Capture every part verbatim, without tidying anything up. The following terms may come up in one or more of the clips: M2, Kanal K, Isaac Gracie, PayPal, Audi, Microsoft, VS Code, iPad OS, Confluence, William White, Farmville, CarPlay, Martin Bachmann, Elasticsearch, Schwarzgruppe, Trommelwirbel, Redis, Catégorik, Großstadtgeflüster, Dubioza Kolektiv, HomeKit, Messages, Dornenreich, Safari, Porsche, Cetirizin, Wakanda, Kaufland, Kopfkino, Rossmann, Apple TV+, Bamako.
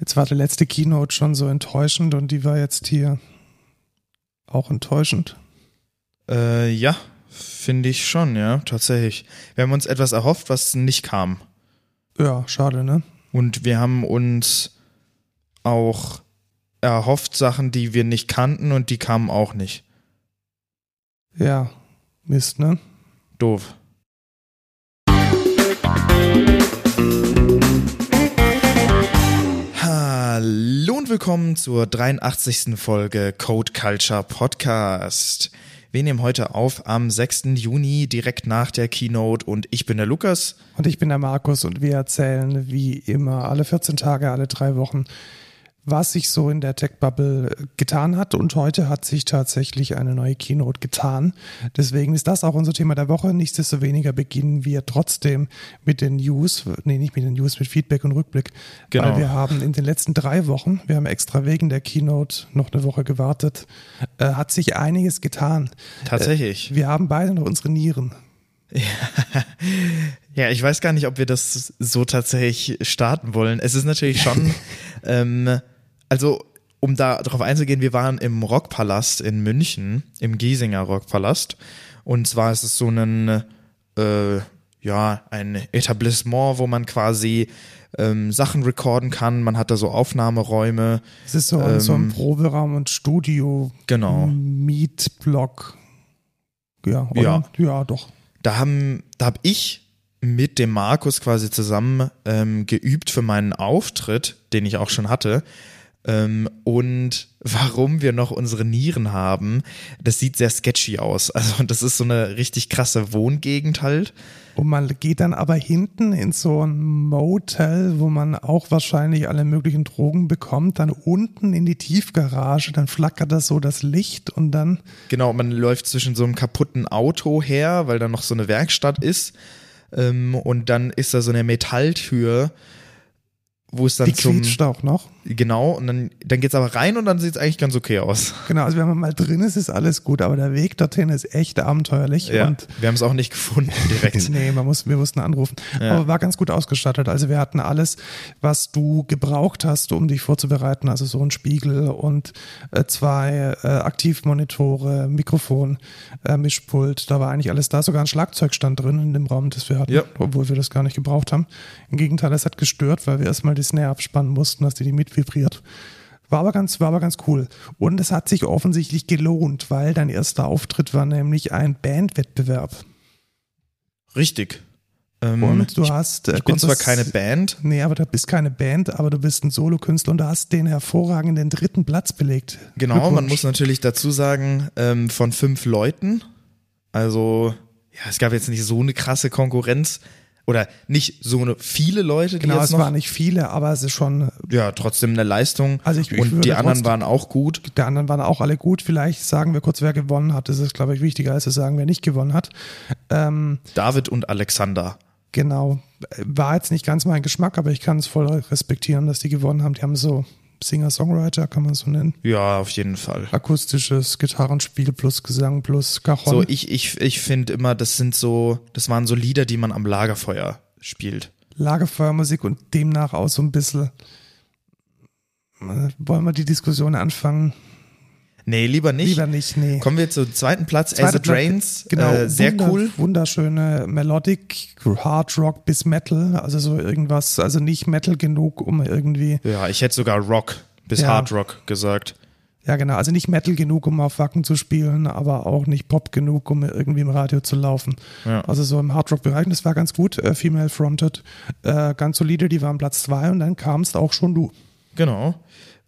Jetzt war die letzte Keynote schon so enttäuschend und die war jetzt hier auch enttäuschend. Äh, ja, finde ich schon, ja, tatsächlich. Wir haben uns etwas erhofft, was nicht kam. Ja, schade, ne? Und wir haben uns auch erhofft Sachen, die wir nicht kannten und die kamen auch nicht. Ja, Mist, ne? Doof. Hallo und willkommen zur dreiundachtzigsten Folge Code Culture Podcast. Wir nehmen heute auf am sechsten Juni, direkt nach der Keynote, und ich bin der Lukas. Und ich bin der Markus und wir erzählen wie immer alle vierzehn Tage, alle drei Wochen, was sich so in der Tech-Bubble getan hat, und heute hat sich tatsächlich eine neue Keynote getan. Deswegen ist das auch unser Thema der Woche. Nichtsdestoweniger beginnen wir trotzdem mit den News, nee, nicht mit den News, mit Feedback und Rückblick. Genau. Weil wir haben in den letzten drei Wochen, wir haben extra wegen der Keynote noch eine Woche gewartet, äh, hat sich einiges getan. Tatsächlich. Äh, wir haben beide noch unsere Nieren. Ja. ja, ich weiß gar nicht, ob wir das so tatsächlich starten wollen. Es ist natürlich schon... ähm, Also, um da drauf einzugehen, wir waren im Rockpalast in München, im Giesinger Rockpalast. Und zwar ist es so ein, äh, ja, ein Etablissement, wo man quasi ähm, Sachen recorden kann. Man hat da so Aufnahmeräume. Es ist so, ähm, so ein Proberaum und Studio. Genau. Mietblock. Ja, oder? Ja. Ja, doch. Da haben, da habe ich mit dem Markus quasi zusammen ähm, geübt für meinen Auftritt, den ich auch schon hatte. Und warum wir noch unsere Nieren haben, das sieht sehr sketchy aus. Also das ist so eine richtig krasse Wohngegend halt. Und man geht dann aber hinten in so ein Motel, wo man auch wahrscheinlich alle möglichen Drogen bekommt, dann unten in die Tiefgarage, dann flackert das so das Licht und dann... Genau, man läuft zwischen so einem kaputten Auto her, weil da noch so eine Werkstatt ist, und dann ist da so eine Metalltür, wo es dann die zum, quietscht auch noch. Genau, und dann, dann geht es aber rein und dann sieht es eigentlich ganz okay aus. Genau, also wenn man mal drin ist, ist alles gut, aber der Weg dorthin ist echt abenteuerlich. Ja, und wir haben es auch nicht gefunden direkt. nee, man muss, wir mussten anrufen. Ja. Aber war ganz gut ausgestattet. Also wir hatten alles, was du gebraucht hast, um dich vorzubereiten. Also so ein Spiegel und äh, zwei äh, Aktivmonitore, Mikrofon, äh, Mischpult. Da war eigentlich alles da. Sogar ein Schlagzeugstand drin in dem Raum, das wir hatten, ja. Obwohl wir das gar nicht gebraucht haben. Im Gegenteil, das hat gestört, weil wir erstmal die Snare abspannen mussten, dass die die mit vibriert. War aber ganz, war aber ganz cool. Und es hat sich offensichtlich gelohnt, weil dein erster Auftritt war nämlich ein Bandwettbewerb. Richtig. Ähm, und du ich, hast. Ich bin zwar keine Band. Nee, aber du bist keine Band, aber du bist ein Solokünstler und du hast den hervorragenden dritten Platz belegt. Genau, man muss natürlich dazu sagen, ähm, von fünf Leuten. Also, ja, es gab jetzt nicht so eine krasse Konkurrenz. Oder nicht so viele Leute, die genau, jetzt noch... Genau, es waren nicht viele, aber es ist schon... Ja, trotzdem eine Leistung. Also ich, ich und die anderen trotzdem, waren auch gut. Die anderen waren auch alle gut. Vielleicht sagen wir kurz, wer gewonnen hat. Das ist, glaube ich, wichtiger, als zu sagen, wer nicht gewonnen hat. Ähm, David und Alexander. Genau. War jetzt nicht ganz mein Geschmack, aber ich kann es voll respektieren, dass die gewonnen haben. Die haben so Singer-Songwriter, kann man es so nennen. Ja, auf jeden Fall. Akustisches Gitarrenspiel plus Gesang plus Cajon. So, ich, ich, ich finde immer, das sind so, das waren so Lieder, die man am Lagerfeuer spielt. Lagerfeuermusik und demnach auch so ein bisschen. Wollen wir die Diskussion anfangen? Nee, lieber nicht. Lieber nicht, nee. Kommen wir zum zweiten Platz, Zweite As It Rains. Genau, äh, sehr wunder, cool. Wunderschöne Melodic, Hard Rock bis Metal, also so irgendwas, also nicht Metal genug, um irgendwie... Ja, ich hätte sogar Rock bis ja. Hard Rock gesagt. Ja, genau, also nicht Metal genug, um auf Wacken zu spielen, aber auch nicht Pop genug, um irgendwie im Radio zu laufen. Ja. Also so im Hard Rock Bereich, das war ganz gut, äh, Female Fronted, äh, ganz solide, die waren Platz zwei und dann kamst auch schon du. Genau,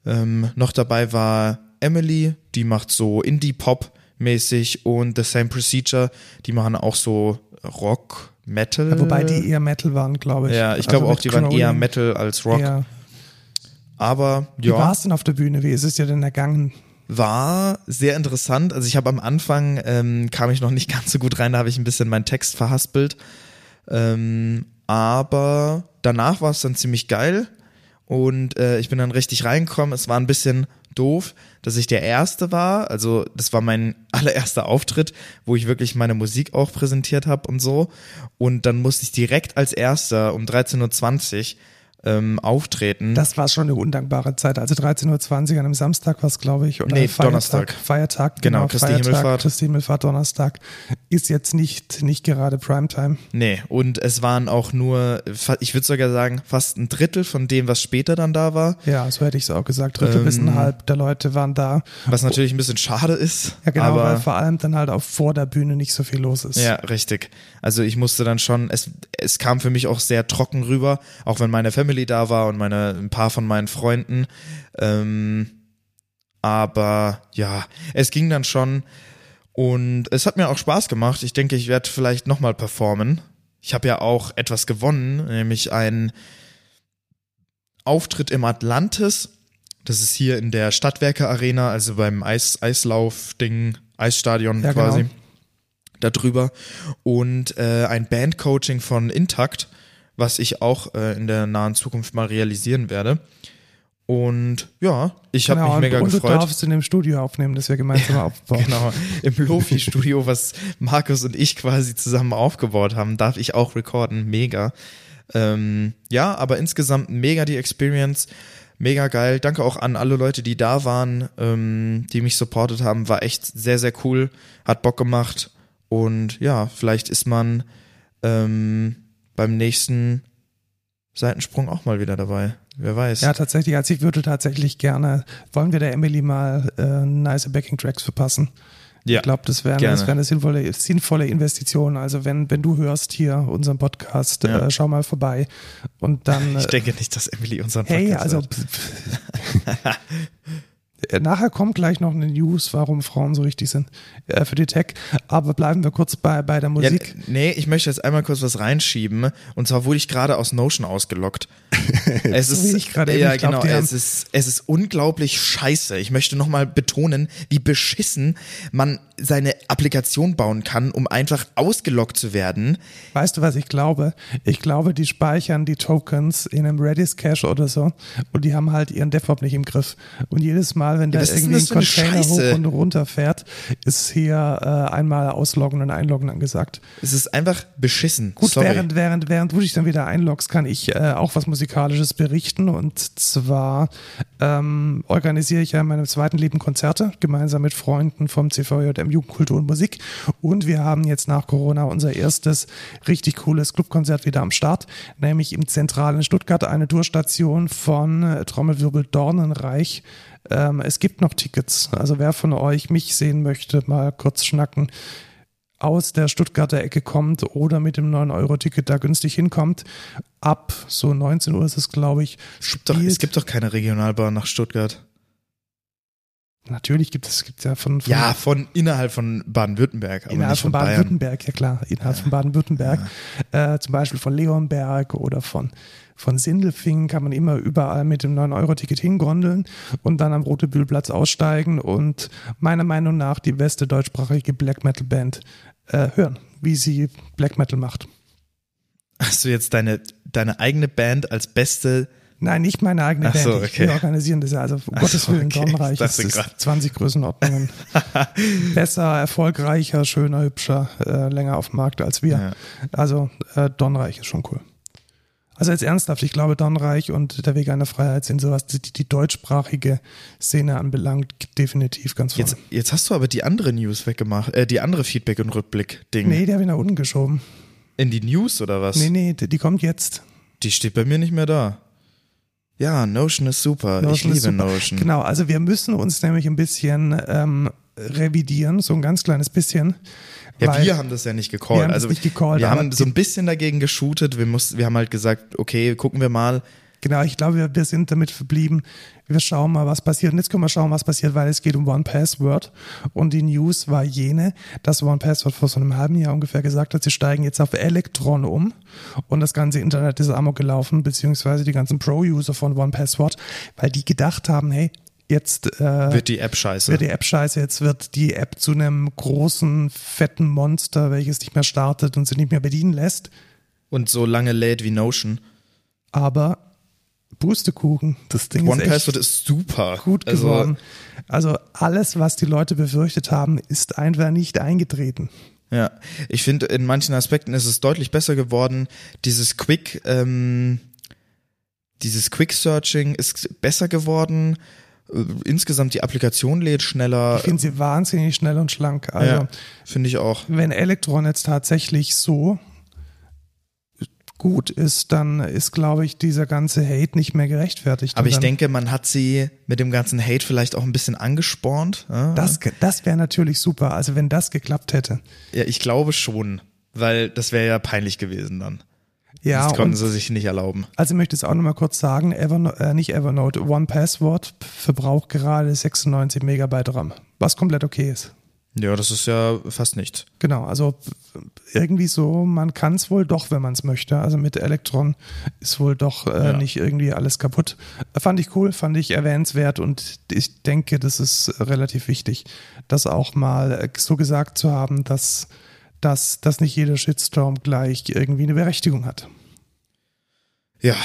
ähm, noch dabei war... Emily, die macht so Indie-Pop-mäßig, und The Same Procedure, die machen auch so Rock-Metal. Ja, wobei die eher Metal waren, glaube ich. Ja, ich glaube also auch, die Crowley waren eher Metal als Rock. Ja. Aber, ja. Wie war es denn auf der Bühne? Wie ist es dir denn ergangen? War sehr interessant. Also ich habe am Anfang, ähm, kam ich noch nicht ganz so gut rein, da habe ich ein bisschen meinen Text verhaspelt. Ähm, aber danach war es dann ziemlich geil und äh, ich bin dann richtig reingekommen. Es war ein bisschen... doof, dass ich der Erste war, also das war mein allererster Auftritt, wo ich wirklich meine Musik auch präsentiert habe und so, und dann musste ich direkt als Erster um dreizehn Uhr zwanzig ähm, auftreten. Das war schon eine undankbare Zeit. Also dreizehn Uhr zwanzig an einem Samstag war es, glaube ich. Oder nee, Feiertag, Donnerstag. Feiertag. Genau, genau Christi Feiertag, Himmelfahrt. Christi Himmelfahrt, Donnerstag. Ist jetzt nicht, nicht gerade Primetime. Nee, und es waren auch nur, ich würde sogar sagen, fast ein Drittel von dem, was später dann da war. Ja, so hätte ich es auch gesagt. Drittel ähm, bis ein halb der Leute waren da. Was natürlich ein bisschen schade ist. Ja, genau, aber weil vor allem dann halt auch vor der Bühne nicht so viel los ist. Ja, richtig. Also ich musste dann schon, es, es kam für mich auch sehr trocken rüber, auch wenn meine Family da war und meine, ein paar von meinen Freunden. Ähm, aber ja, es ging dann schon und es hat mir auch Spaß gemacht. Ich denke, ich werde vielleicht nochmal performen. Ich habe ja auch etwas gewonnen, nämlich einen Auftritt im Atlantis. Das ist hier in der Stadtwerke Arena, also beim Eis, Eislauf-Ding, Eisstadion ja, quasi. Genau. Darüber und äh, ein Bandcoaching von Intakt, was ich auch äh, in der nahen Zukunft mal realisieren werde. Und ja, ich genau, habe mich mega und gefreut. Und du darfst in dem Studio aufnehmen, das wir gemeinsam ja, aufbauen. Genau, im Lofi-Studio, was Markus und ich quasi zusammen aufgebaut haben, darf ich auch recorden, mega. Ähm, ja, aber insgesamt mega die Experience, mega geil. Danke auch an alle Leute, die da waren, ähm, die mich supportet haben, war echt sehr, sehr cool, hat Bock gemacht. Und ja, vielleicht ist man ähm, beim nächsten Seitensprung auch mal wieder dabei. Wer weiß. Ja, tatsächlich. Also ich würde tatsächlich gerne, wollen wir der Emily mal äh, nice Backing Tracks verpassen? Ja, ich glaube, das wäre wär eine sinnvolle, sinnvolle Investition. Also wenn, wenn du hörst hier unseren Podcast, ja. äh, schau mal vorbei und dann. Äh, ich denke nicht, dass Emily unseren Podcast Hey, also hört. Nachher kommt gleich noch eine News, warum Frauen so richtig sind äh, für die Tech. Aber bleiben wir kurz bei, bei der Musik. Ja, nee, ich möchte jetzt einmal kurz was reinschieben. Und zwar wurde ich gerade aus Notion ausgelockt. Es ist, so ich gerade ja, eben, ich glaub, genau, es ist, es ist unglaublich scheiße. Ich möchte nochmal betonen, wie beschissen man seine Applikation bauen kann, um einfach ausgelockt zu werden. Weißt du, was ich glaube? Ich glaube, die speichern die Tokens in einem Redis-Cache oder so und die haben halt ihren DevOps nicht im Griff. Und jedes Mal, wenn ja, da irgendwie ein Container hoch und runter fährt, ist hier äh, einmal ausloggen und einloggen angesagt. Es ist einfach beschissen. Gut, Sorry. während, während, während du dich dann wieder einloggst, kann ich äh, auch was Musikalisches berichten und zwar ähm, organisiere ich ja in meinem zweiten Leben Konzerte, gemeinsam mit Freunden vom C V J M Jugendkultur und Musik und wir haben jetzt nach Corona unser erstes richtig cooles Clubkonzert wieder am Start, nämlich im zentralen Stuttgart, eine Tourstation von Trommelwirbel Dornenreich. Ähm, es gibt noch Tickets, also wer von euch mich sehen möchte, mal kurz schnacken, aus der Stuttgarter Ecke kommt oder mit dem neun Euro Ticket da günstig hinkommt, ab so neunzehn Uhr ist es, glaube ich. Doch, es gibt doch keine Regionalbahn nach Stuttgart. Natürlich gibt es gibt's ja von, von... Ja, von innerhalb von Baden-Württemberg. Aber innerhalb nicht von, von Baden-Württemberg, Bayern. Ja klar. Innerhalb ja. von Baden-Württemberg. Ja. Äh, zum Beispiel von Leonberg oder von, von Sindelfingen kann man immer überall mit dem neun Euro Ticket hingondeln und dann am Rotebühlplatz aussteigen und meiner Meinung nach die beste deutschsprachige Black-Metal-Band äh, hören, wie sie Black-Metal macht. Hast du jetzt deine, deine eigene Band als beste... Nein, nicht meine eigene Ach Band. So, okay. Wir organisieren das ja. Also, um Ach Gottes Willen, okay. Dornreich ist zwanzig Größenordnungen. Besser, erfolgreicher, schöner, hübscher, äh, länger auf dem Markt als wir. Ja. Also, äh, Dornreich ist schon cool. Also, jetzt ernsthaft, ich glaube, Dornreich und der Weg einer Freiheit sind sowas, die die deutschsprachige Szene anbelangt, definitiv ganz vorne. Jetzt, jetzt hast du aber die andere News weggemacht, äh, die andere Feedback- und Rückblick-Ding. Nee, die habe ich nach unten geschoben. In die News oder was? Nee, nee, die, die kommt jetzt. Die steht bei mir nicht mehr da. Ja, Notion ist super. Notion ich liebe super. Notion. Genau, also wir müssen uns nämlich ein bisschen ähm, revidieren, so ein ganz kleines bisschen. Ja, wir haben das ja nicht gecallt. Wir haben, also, nicht gecallt, wir haben so ein bisschen dagegen geshootet. Wir, mussten, wir haben halt gesagt, okay, gucken wir mal. Genau, ich glaube, wir, wir sind damit verblieben. Wir schauen mal, was passiert. Und jetzt können wir schauen, was passiert, weil es geht um OnePassword. Und die News war jene, dass OnePassword vor so einem halben Jahr ungefähr gesagt hat, sie steigen jetzt auf Electron um. Und das ganze Internet ist amok gelaufen, beziehungsweise die ganzen Pro-User von OnePassword, weil die gedacht haben, hey, jetzt äh, wird die App scheiße. Wird die App scheiße, jetzt wird die App zu einem großen, fetten Monster, welches nicht mehr startet und sich nicht mehr bedienen lässt. Und so lange lädt wie Notion. Aber... Pustekuchen, das Ding One ist Password echt ist super. Gut geworden. Also, also alles, was die Leute befürchtet haben, ist einfach nicht eingetreten. Ja, ich finde, in manchen Aspekten ist es deutlich besser geworden. Dieses Quick, ähm, Dieses Quick-Searching ist besser geworden. Insgesamt die Applikation lädt schneller. Ich finde sie wahnsinnig schnell und schlank. Also ja, finde ich auch. Wenn Elektron jetzt tatsächlich so gut ist, dann ist, glaube ich, dieser ganze Hate nicht mehr gerechtfertigt. Aber ich denke, man hat sie mit dem ganzen Hate vielleicht auch ein bisschen angespornt. Das, das wäre natürlich super, also wenn das geklappt hätte. Ja, ich glaube schon, weil das wäre ja peinlich gewesen dann. Ja, das konnten sie sich nicht erlauben. Also ich möchte es auch nochmal kurz sagen, Evernote, äh, nicht Evernote, OnePassword verbraucht gerade sechsundneunzig Megabyte RAM, was komplett okay ist. Ja, das ist ja fast nichts. Genau, also irgendwie so, man kann es wohl doch, wenn man es möchte. Also mit Elektron ist wohl doch äh, ja. nicht irgendwie alles kaputt. Fand ich cool, fand ich erwähnenswert und ich denke, das ist relativ wichtig, das auch mal so gesagt zu haben, dass, dass, dass nicht jeder Shitstorm gleich irgendwie eine Berechtigung hat. Ja,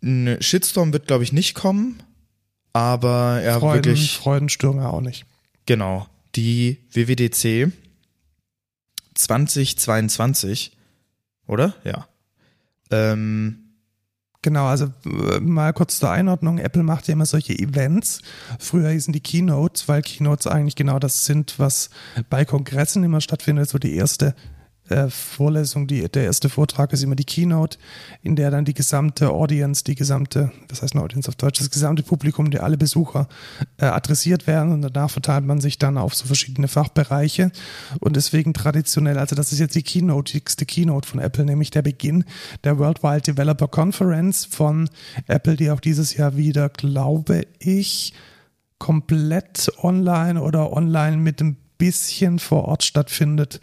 ein Shitstorm wird, glaube ich, nicht kommen, aber ja, Freuden, wirklich... Freudenstürme auch nicht. Genau, die W W D C zwanzig zweiundzwanzig, oder? Ja. Ähm. Genau, also mal kurz zur Einordnung. Apple macht ja immer solche Events. Früher hießen die Keynotes, weil Keynotes eigentlich genau das sind, was bei Kongressen immer stattfindet. So die erste äh, Vorlesung, die, der erste Vortrag ist immer die Keynote, in der dann die gesamte Audience, die gesamte, das heißt eine Audience auf Deutsch, das gesamte Publikum, die alle Besucher äh, adressiert werden und danach verteilt man sich dann auf so verschiedene Fachbereiche und deswegen traditionell, also das ist jetzt die Keynote, die nächste Keynote von Apple, nämlich der Beginn der Worldwide Developer Conference von Apple, die auch dieses Jahr wieder, glaube ich, komplett online oder online mit ein bisschen vor Ort stattfindet.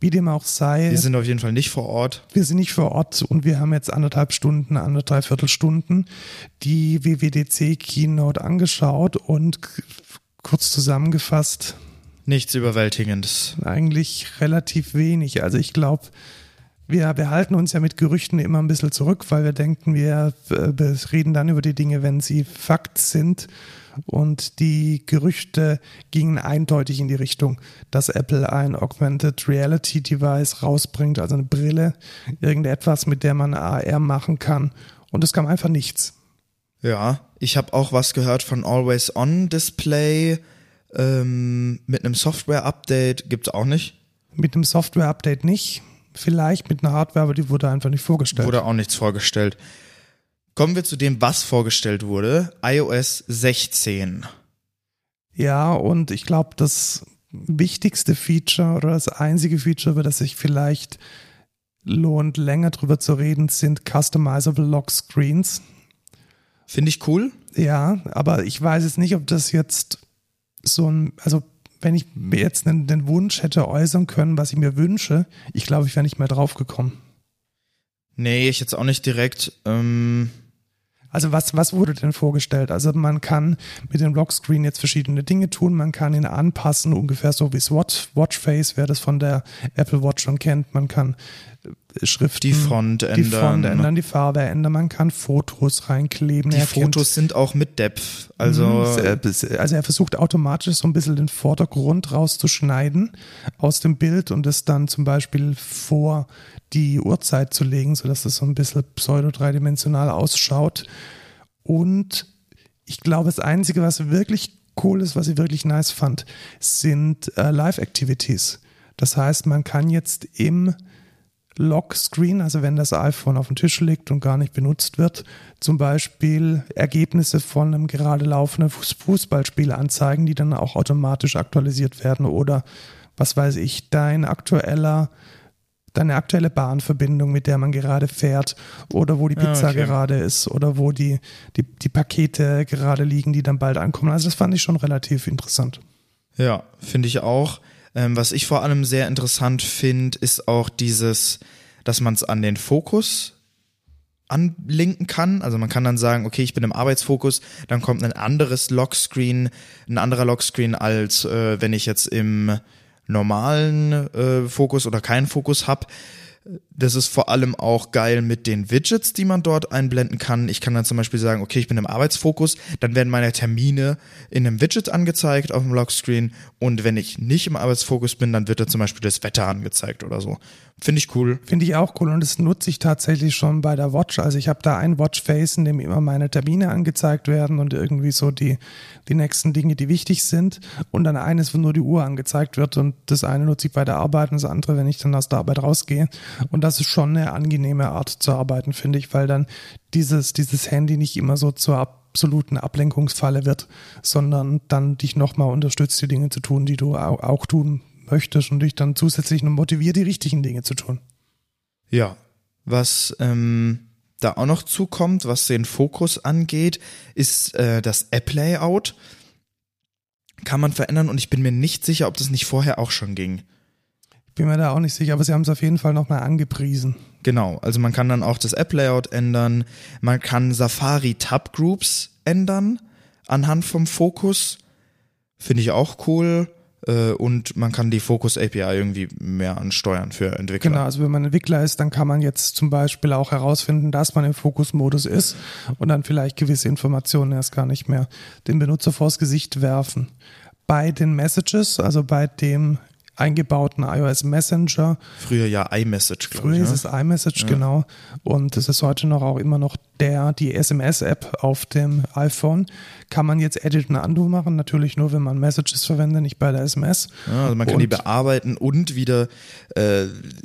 Wie dem auch sei. Wir sind auf jeden Fall nicht vor Ort. Wir sind nicht vor Ort und wir haben jetzt anderthalb Stunden, anderthalb Viertelstunden die W W D C-Keynote angeschaut und kurz zusammengefasst. Nichts Überwältigendes. Eigentlich relativ wenig. Also ich glaube, wir, wir halten uns ja mit Gerüchten immer ein bisschen zurück, weil wir denken, wir, wir reden dann über die Dinge, wenn sie Fakt sind. Und die Gerüchte gingen eindeutig in die Richtung, dass Apple ein Augmented Reality Device rausbringt, also eine Brille, irgendetwas, mit der man A R machen kann. Und es kam einfach nichts. Ja, ich habe auch was gehört von Always-On-Display. Ähm, mit einem Software-Update gibt es auch nicht. Mit einem Software-Update nicht. Vielleicht mit einer Hardware, aber die wurde einfach nicht vorgestellt. Wurde auch nichts vorgestellt. Kommen wir zu dem, was vorgestellt wurde, i O S sechzehn. Ja, und ich glaube, das wichtigste Feature oder das einzige Feature, über das sich vielleicht lohnt, länger drüber zu reden, sind Customizable Lock Screens. Finde ich cool. Ja, aber ich weiß jetzt nicht, ob das jetzt so ein, also wenn ich mir jetzt einen, den Wunsch hätte äußern können, was ich mir wünsche, ich glaube, ich wäre nicht mehr drauf gekommen. Nee, ich jetzt auch nicht direkt, ähm Also was, was wurde denn vorgestellt? Also man kann mit dem Lockscreen jetzt verschiedene Dinge tun. Man kann ihn anpassen, ungefähr so wie das Watch, Watchface, wer das von der Apple Watch schon kennt. Man kann Schriften, die Front ändern, die, Front ändern, die Farbe ändern. Man kann Fotos reinkleben. Die Fotos sind auch mit Depth. Also, also er versucht automatisch so ein bisschen den Vordergrund rauszuschneiden aus dem Bild und es dann zum Beispiel vor die Uhrzeit zu legen, sodass es so ein bisschen pseudo-dreidimensional ausschaut. Und ich glaube, das Einzige, was wirklich cool ist, was ich wirklich nice fand, sind äh, Live-Activities. Das heißt, man kann jetzt im Lockscreen, also wenn das iPhone auf dem Tisch liegt und gar nicht benutzt wird, zum Beispiel Ergebnisse von einem gerade laufenden Fußballspiel anzeigen, die dann auch automatisch aktualisiert werden oder, was weiß ich, dein aktueller deine aktuelle Bahnverbindung, mit der man gerade fährt oder wo die Pizza okay. gerade ist oder wo die, die, die Pakete gerade liegen, die dann bald ankommen. Also das fand ich schon relativ interessant. Ja, finde ich auch. Ähm, was ich vor allem sehr interessant finde, ist auch dieses, dass man es an den Fokus anlinken kann. Also man kann dann sagen, okay, ich bin im Arbeitsfokus, dann kommt ein anderes Lockscreen, ein anderer Lockscreen als äh, wenn ich jetzt im normalen äh, Fokus oder keinen Fokus habe, Das ist vor allem auch geil mit den Widgets, die man dort einblenden kann. Ich kann dann zum Beispiel sagen, okay, ich bin im Arbeitsfokus, dann werden meine Termine in einem Widget angezeigt auf dem Lockscreen, und wenn ich nicht im Arbeitsfokus bin, dann wird da zum Beispiel das Wetter angezeigt oder so. Finde ich cool. Finde ich auch cool, und das nutze ich tatsächlich schon bei der Watch. Also ich habe da ein Watchface, in dem immer meine Termine angezeigt werden und irgendwie so die, die nächsten Dinge, die wichtig sind, und dann eines, wo nur die Uhr angezeigt wird, und das eine nutze ich bei der Arbeit und das andere, wenn ich dann aus der Arbeit rausgehe. Und das ist schon eine angenehme Art zu arbeiten, finde ich, weil dann dieses, dieses Handy nicht immer so zur absoluten Ablenkungsfalle wird, sondern dann dich nochmal unterstützt, die Dinge zu tun, die du auch tun möchtest, und dich dann zusätzlich noch motiviert, die richtigen Dinge zu tun. Ja, was ähm, da auch noch zukommt, was den Fokus angeht, ist äh, das App-Layout. Kann man verändern, und ich bin mir nicht sicher, ob das nicht vorher auch schon ging. Bin mir da auch nicht sicher, aber sie haben es auf jeden Fall nochmal angepriesen. Genau, also man kann dann auch das App-Layout ändern, man kann Safari-Tab-Groups ändern anhand vom Fokus, finde ich auch cool, und man kann die Fokus-A P I irgendwie mehr ansteuern für Entwickler. Genau, also wenn man Entwickler ist, dann kann man jetzt zum Beispiel auch herausfinden, dass man im Fokus-Modus ist und dann vielleicht gewisse Informationen erst gar nicht mehr dem Benutzer vors Gesicht werfen. Bei den Messages, also bei dem eingebauten iOS Messenger. Früher ja iMessage, glaube ich. Früher ist es iMessage, ja. Genau. Und es ist heute noch auch immer noch der, die S M S-App auf dem iPhone. Kann man jetzt Edit und Undo machen, natürlich nur, wenn man Messages verwendet, nicht bei der S M S. Ja, also man kann und, die bearbeiten und wieder äh,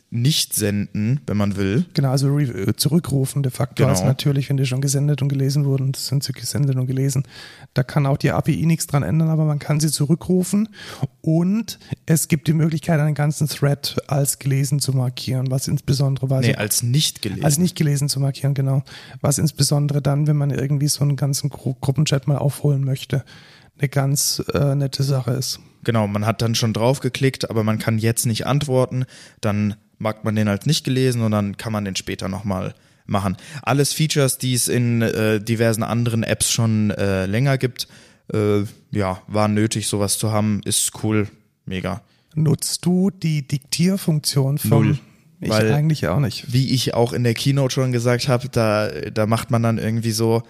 nicht senden, wenn man will. Genau, also re- zurückrufen de facto. Genau. Also natürlich, wenn die schon gesendet und gelesen wurden, das sind sie gesendet und gelesen. Da kann auch die A P I nichts dran ändern, aber man kann sie zurückrufen, und es gibt die Möglichkeit, einen ganzen Thread als gelesen zu markieren, was insbesondere weil nee, als nicht gelesen. Als nicht gelesen zu markieren, genau. Was insbesondere dann, wenn man irgendwie so einen ganzen Gru- Gruppenchat mal aufholen möchte, eine ganz äh, nette Sache ist. Genau, man hat dann schon drauf geklickt, aber man kann jetzt nicht antworten, dann mag man den halt nicht gelesen, und dann kann man den später nochmal machen. Alles Features, die es in äh, diversen anderen Apps schon äh, länger gibt, äh, ja, war nötig, sowas zu haben, ist cool, mega. Nutzt du die Diktierfunktion von? Null. Ich Weil, eigentlich auch nicht. Wie ich auch in der Keynote schon gesagt habe, da, da macht man dann irgendwie so,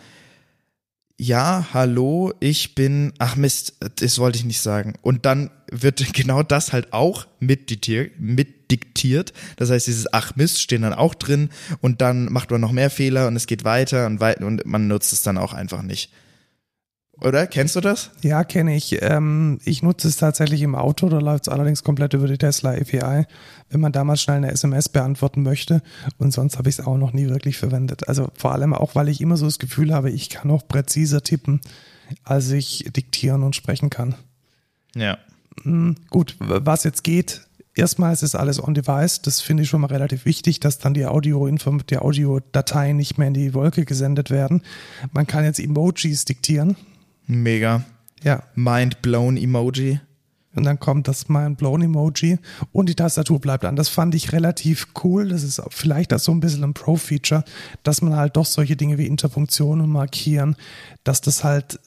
ja, hallo, ich bin, ach Mist, das wollte ich nicht sagen. Und dann wird genau das halt auch mitdiktiert. Mit diktiert. Das heißt, dieses ach Mist stehen dann auch drin, und dann macht man noch mehr Fehler und es geht weiter und weiter, und man nutzt es dann auch einfach nicht. Oder? Kennst du das? Ja, kenne ich. Ähm, ich nutze es tatsächlich im Auto, da läuft es allerdings komplett über die Tesla A P I, wenn man damals schnell eine S M S beantworten möchte, und sonst habe ich es auch noch nie wirklich verwendet. Also vor allem auch, weil ich immer so das Gefühl habe, ich kann auch präziser tippen, als ich diktieren und sprechen kann. Ja. Mhm, gut, was jetzt geht, erstmal ist es alles on-device, das finde ich schon mal relativ wichtig, dass dann die Audio-Info, die Audiodateien nicht mehr in die Wolke gesendet werden. Man kann jetzt Emojis diktieren. Mega. Ja. Mind-blown-Emoji. Und dann kommt das Mind-blown-Emoji und die Tastatur bleibt an. Das fand ich relativ cool. Das ist vielleicht auch so ein bisschen ein Pro-Feature, dass man halt doch solche Dinge wie Interpunktion und Markieren, dass das halt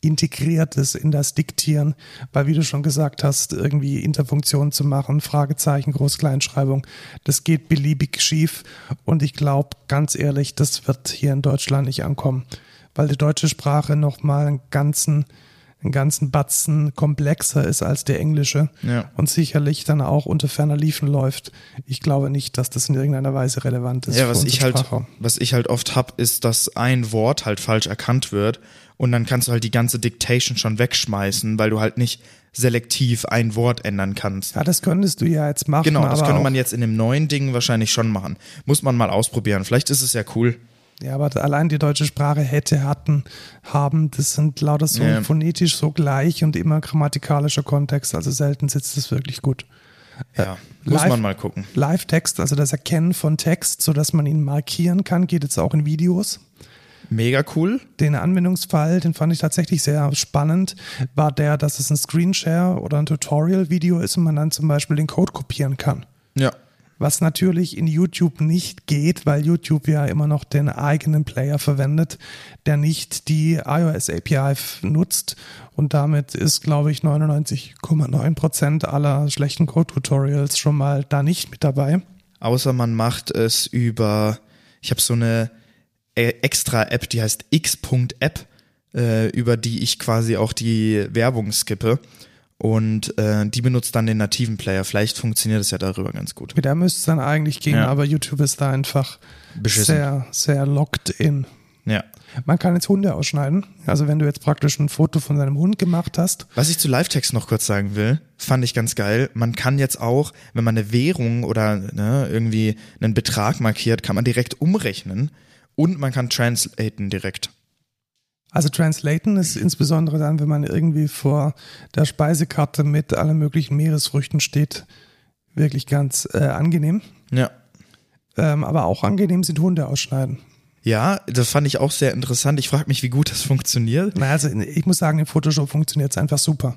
integriert ist in das Diktieren, weil wie du schon gesagt hast, irgendwie Interfunktionen zu machen, Fragezeichen, Groß-Kleinschreibung, das geht beliebig schief, und ich glaube, ganz ehrlich, das wird hier in Deutschland nicht ankommen, weil die deutsche Sprache nochmal einen ganzen, einen ganzen Batzen komplexer ist als der englische, ja, und sicherlich dann auch unter ferner Liefen läuft. Ich glaube nicht, dass das in irgendeiner Weise relevant ist. Ja, was ich halt, was ich halt oft habe, ist, dass ein Wort halt falsch erkannt wird, und dann kannst du halt die ganze Dictation schon wegschmeißen, weil du halt nicht selektiv ein Wort ändern kannst. Ja, das könntest du ja jetzt machen. Genau, das aber könnte man jetzt in dem neuen Ding wahrscheinlich schon machen. Muss man mal ausprobieren. Vielleicht ist es ja cool. Ja, aber allein die deutsche Sprache hätte, hatten, haben, das sind lauter so yeah. phonetisch so gleich und immer grammatikalischer Kontext, also selten sitzt es wirklich gut. Ja, äh, muss live, man mal gucken. Live-Text, also das Erkennen von Text, sodass man ihn markieren kann, geht jetzt auch in Videos. Mega cool. Den Anwendungsfall, den fand ich tatsächlich sehr spannend, war der, dass es ein Screenshare oder ein Tutorial-Video ist und man dann zum Beispiel den Code kopieren kann. Ja. Was natürlich in YouTube nicht geht, weil YouTube ja immer noch den eigenen Player verwendet, der nicht die iOS A P I nutzt, und damit ist, glaube ich, neunundneunzig Komma neun Prozent aller schlechten Code-Tutorials schon mal da nicht mit dabei. außer man macht es über, ich habe so eine extra App, die heißt x Punkt app, äh, über die ich quasi auch die Werbung skippe. Und äh, die benutzt dann den nativen Player. Vielleicht funktioniert das ja darüber ganz gut. Da müsste es dann eigentlich gehen, ja. Aber YouTube ist da einfach beschissen. sehr, sehr locked in. Ja. Man kann jetzt Hunde ausschneiden. Also wenn du jetzt praktisch ein Foto von deinem Hund gemacht hast. Was ich zu Live-Text noch kurz sagen will, fand ich ganz geil. Man kann jetzt auch, wenn man eine Währung oder ne, irgendwie einen Betrag markiert, kann man direkt umrechnen und man kann translaten direkt. Also translaten ist insbesondere dann, wenn man irgendwie vor der Speisekarte mit allen möglichen Meeresfrüchten steht, wirklich ganz äh, angenehm. Ja. Ähm, aber auch angenehm sind Hunde ausschneiden. Ja, das fand ich auch sehr interessant. Ich frage mich, wie gut das funktioniert. Na, also ich muss sagen, in Photoshop funktioniert es einfach super.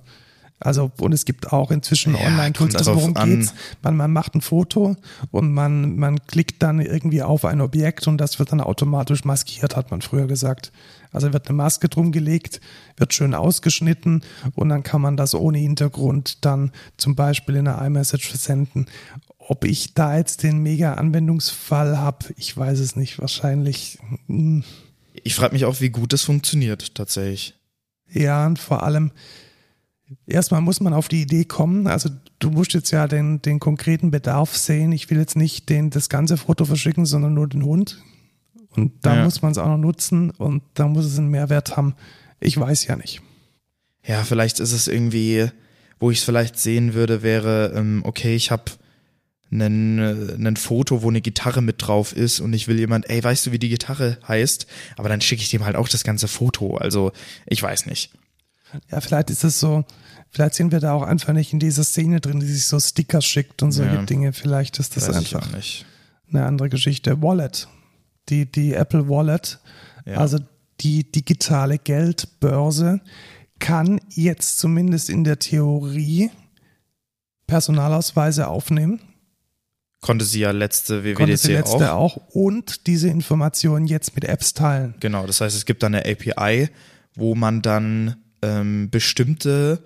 Also und es gibt auch inzwischen ja, Online-Tools, also worum geht's? Man, man macht ein Foto und man, man klickt dann irgendwie auf ein Objekt und das wird dann automatisch maskiert, hat man früher gesagt. Also wird eine Maske drum gelegt, wird schön ausgeschnitten und dann kann man das ohne Hintergrund dann zum Beispiel in einer iMessage versenden. Ob ich da jetzt den Mega-Anwendungsfall habe, ich weiß es nicht, wahrscheinlich. Hm. Ich frage mich auch, wie gut das funktioniert tatsächlich. Ja, und vor allem erstmal muss man auf die Idee kommen, also du musst jetzt ja den, den konkreten Bedarf sehen, ich will jetzt nicht den, das ganze Foto verschicken, sondern nur den Hund und da ja. muss man es auch noch nutzen und da muss es einen Mehrwert haben, ich weiß ja nicht. Ja, vielleicht ist es irgendwie, wo ich es vielleicht sehen würde, wäre, okay, ich habe ein Foto, wo eine Gitarre mit drauf ist und ich will jemand, ey, weißt du, wie die Gitarre heißt? Aber dann schicke ich dem halt auch das ganze Foto, also ich weiß nicht. Ja, vielleicht ist es so, vielleicht sind wir da auch einfach nicht in dieser Szene drin, die sich so Sticker schickt und solche ja. Dinge. Vielleicht ist das Weiß einfach eine andere Geschichte. Wallet, die, die Apple Wallet, ja. also die digitale Geldbörse, kann jetzt zumindest in der Theorie Personalausweise aufnehmen. Konnte sie ja letzte W W D C Konnte sie letzte auch. auch. Und diese Informationen jetzt mit Apps teilen. Genau, das heißt, es gibt dann eine A P I, wo man dann bestimmte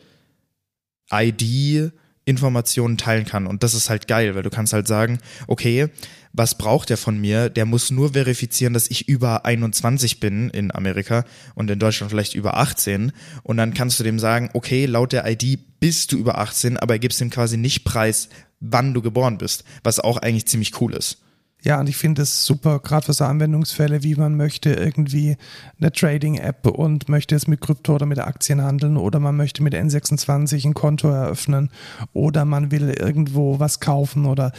I D-Informationen teilen kann. Und das ist halt geil, weil du kannst halt sagen, okay, was braucht der von mir? Der muss nur verifizieren, dass ich über einundzwanzig bin in Amerika und in Deutschland vielleicht über achtzehn. Und dann kannst du dem sagen, okay, laut der I D bist du über achtzehn, aber gibst ihm quasi nicht preis, wann du geboren bist, was auch eigentlich ziemlich cool ist. Ja, und ich finde es super, gerade für so Anwendungsfälle, wie man möchte irgendwie eine Trading-App und möchte jetzt mit Krypto oder mit Aktien handeln oder man möchte mit N sechsundzwanzig ein Konto eröffnen oder man will irgendwo was kaufen oder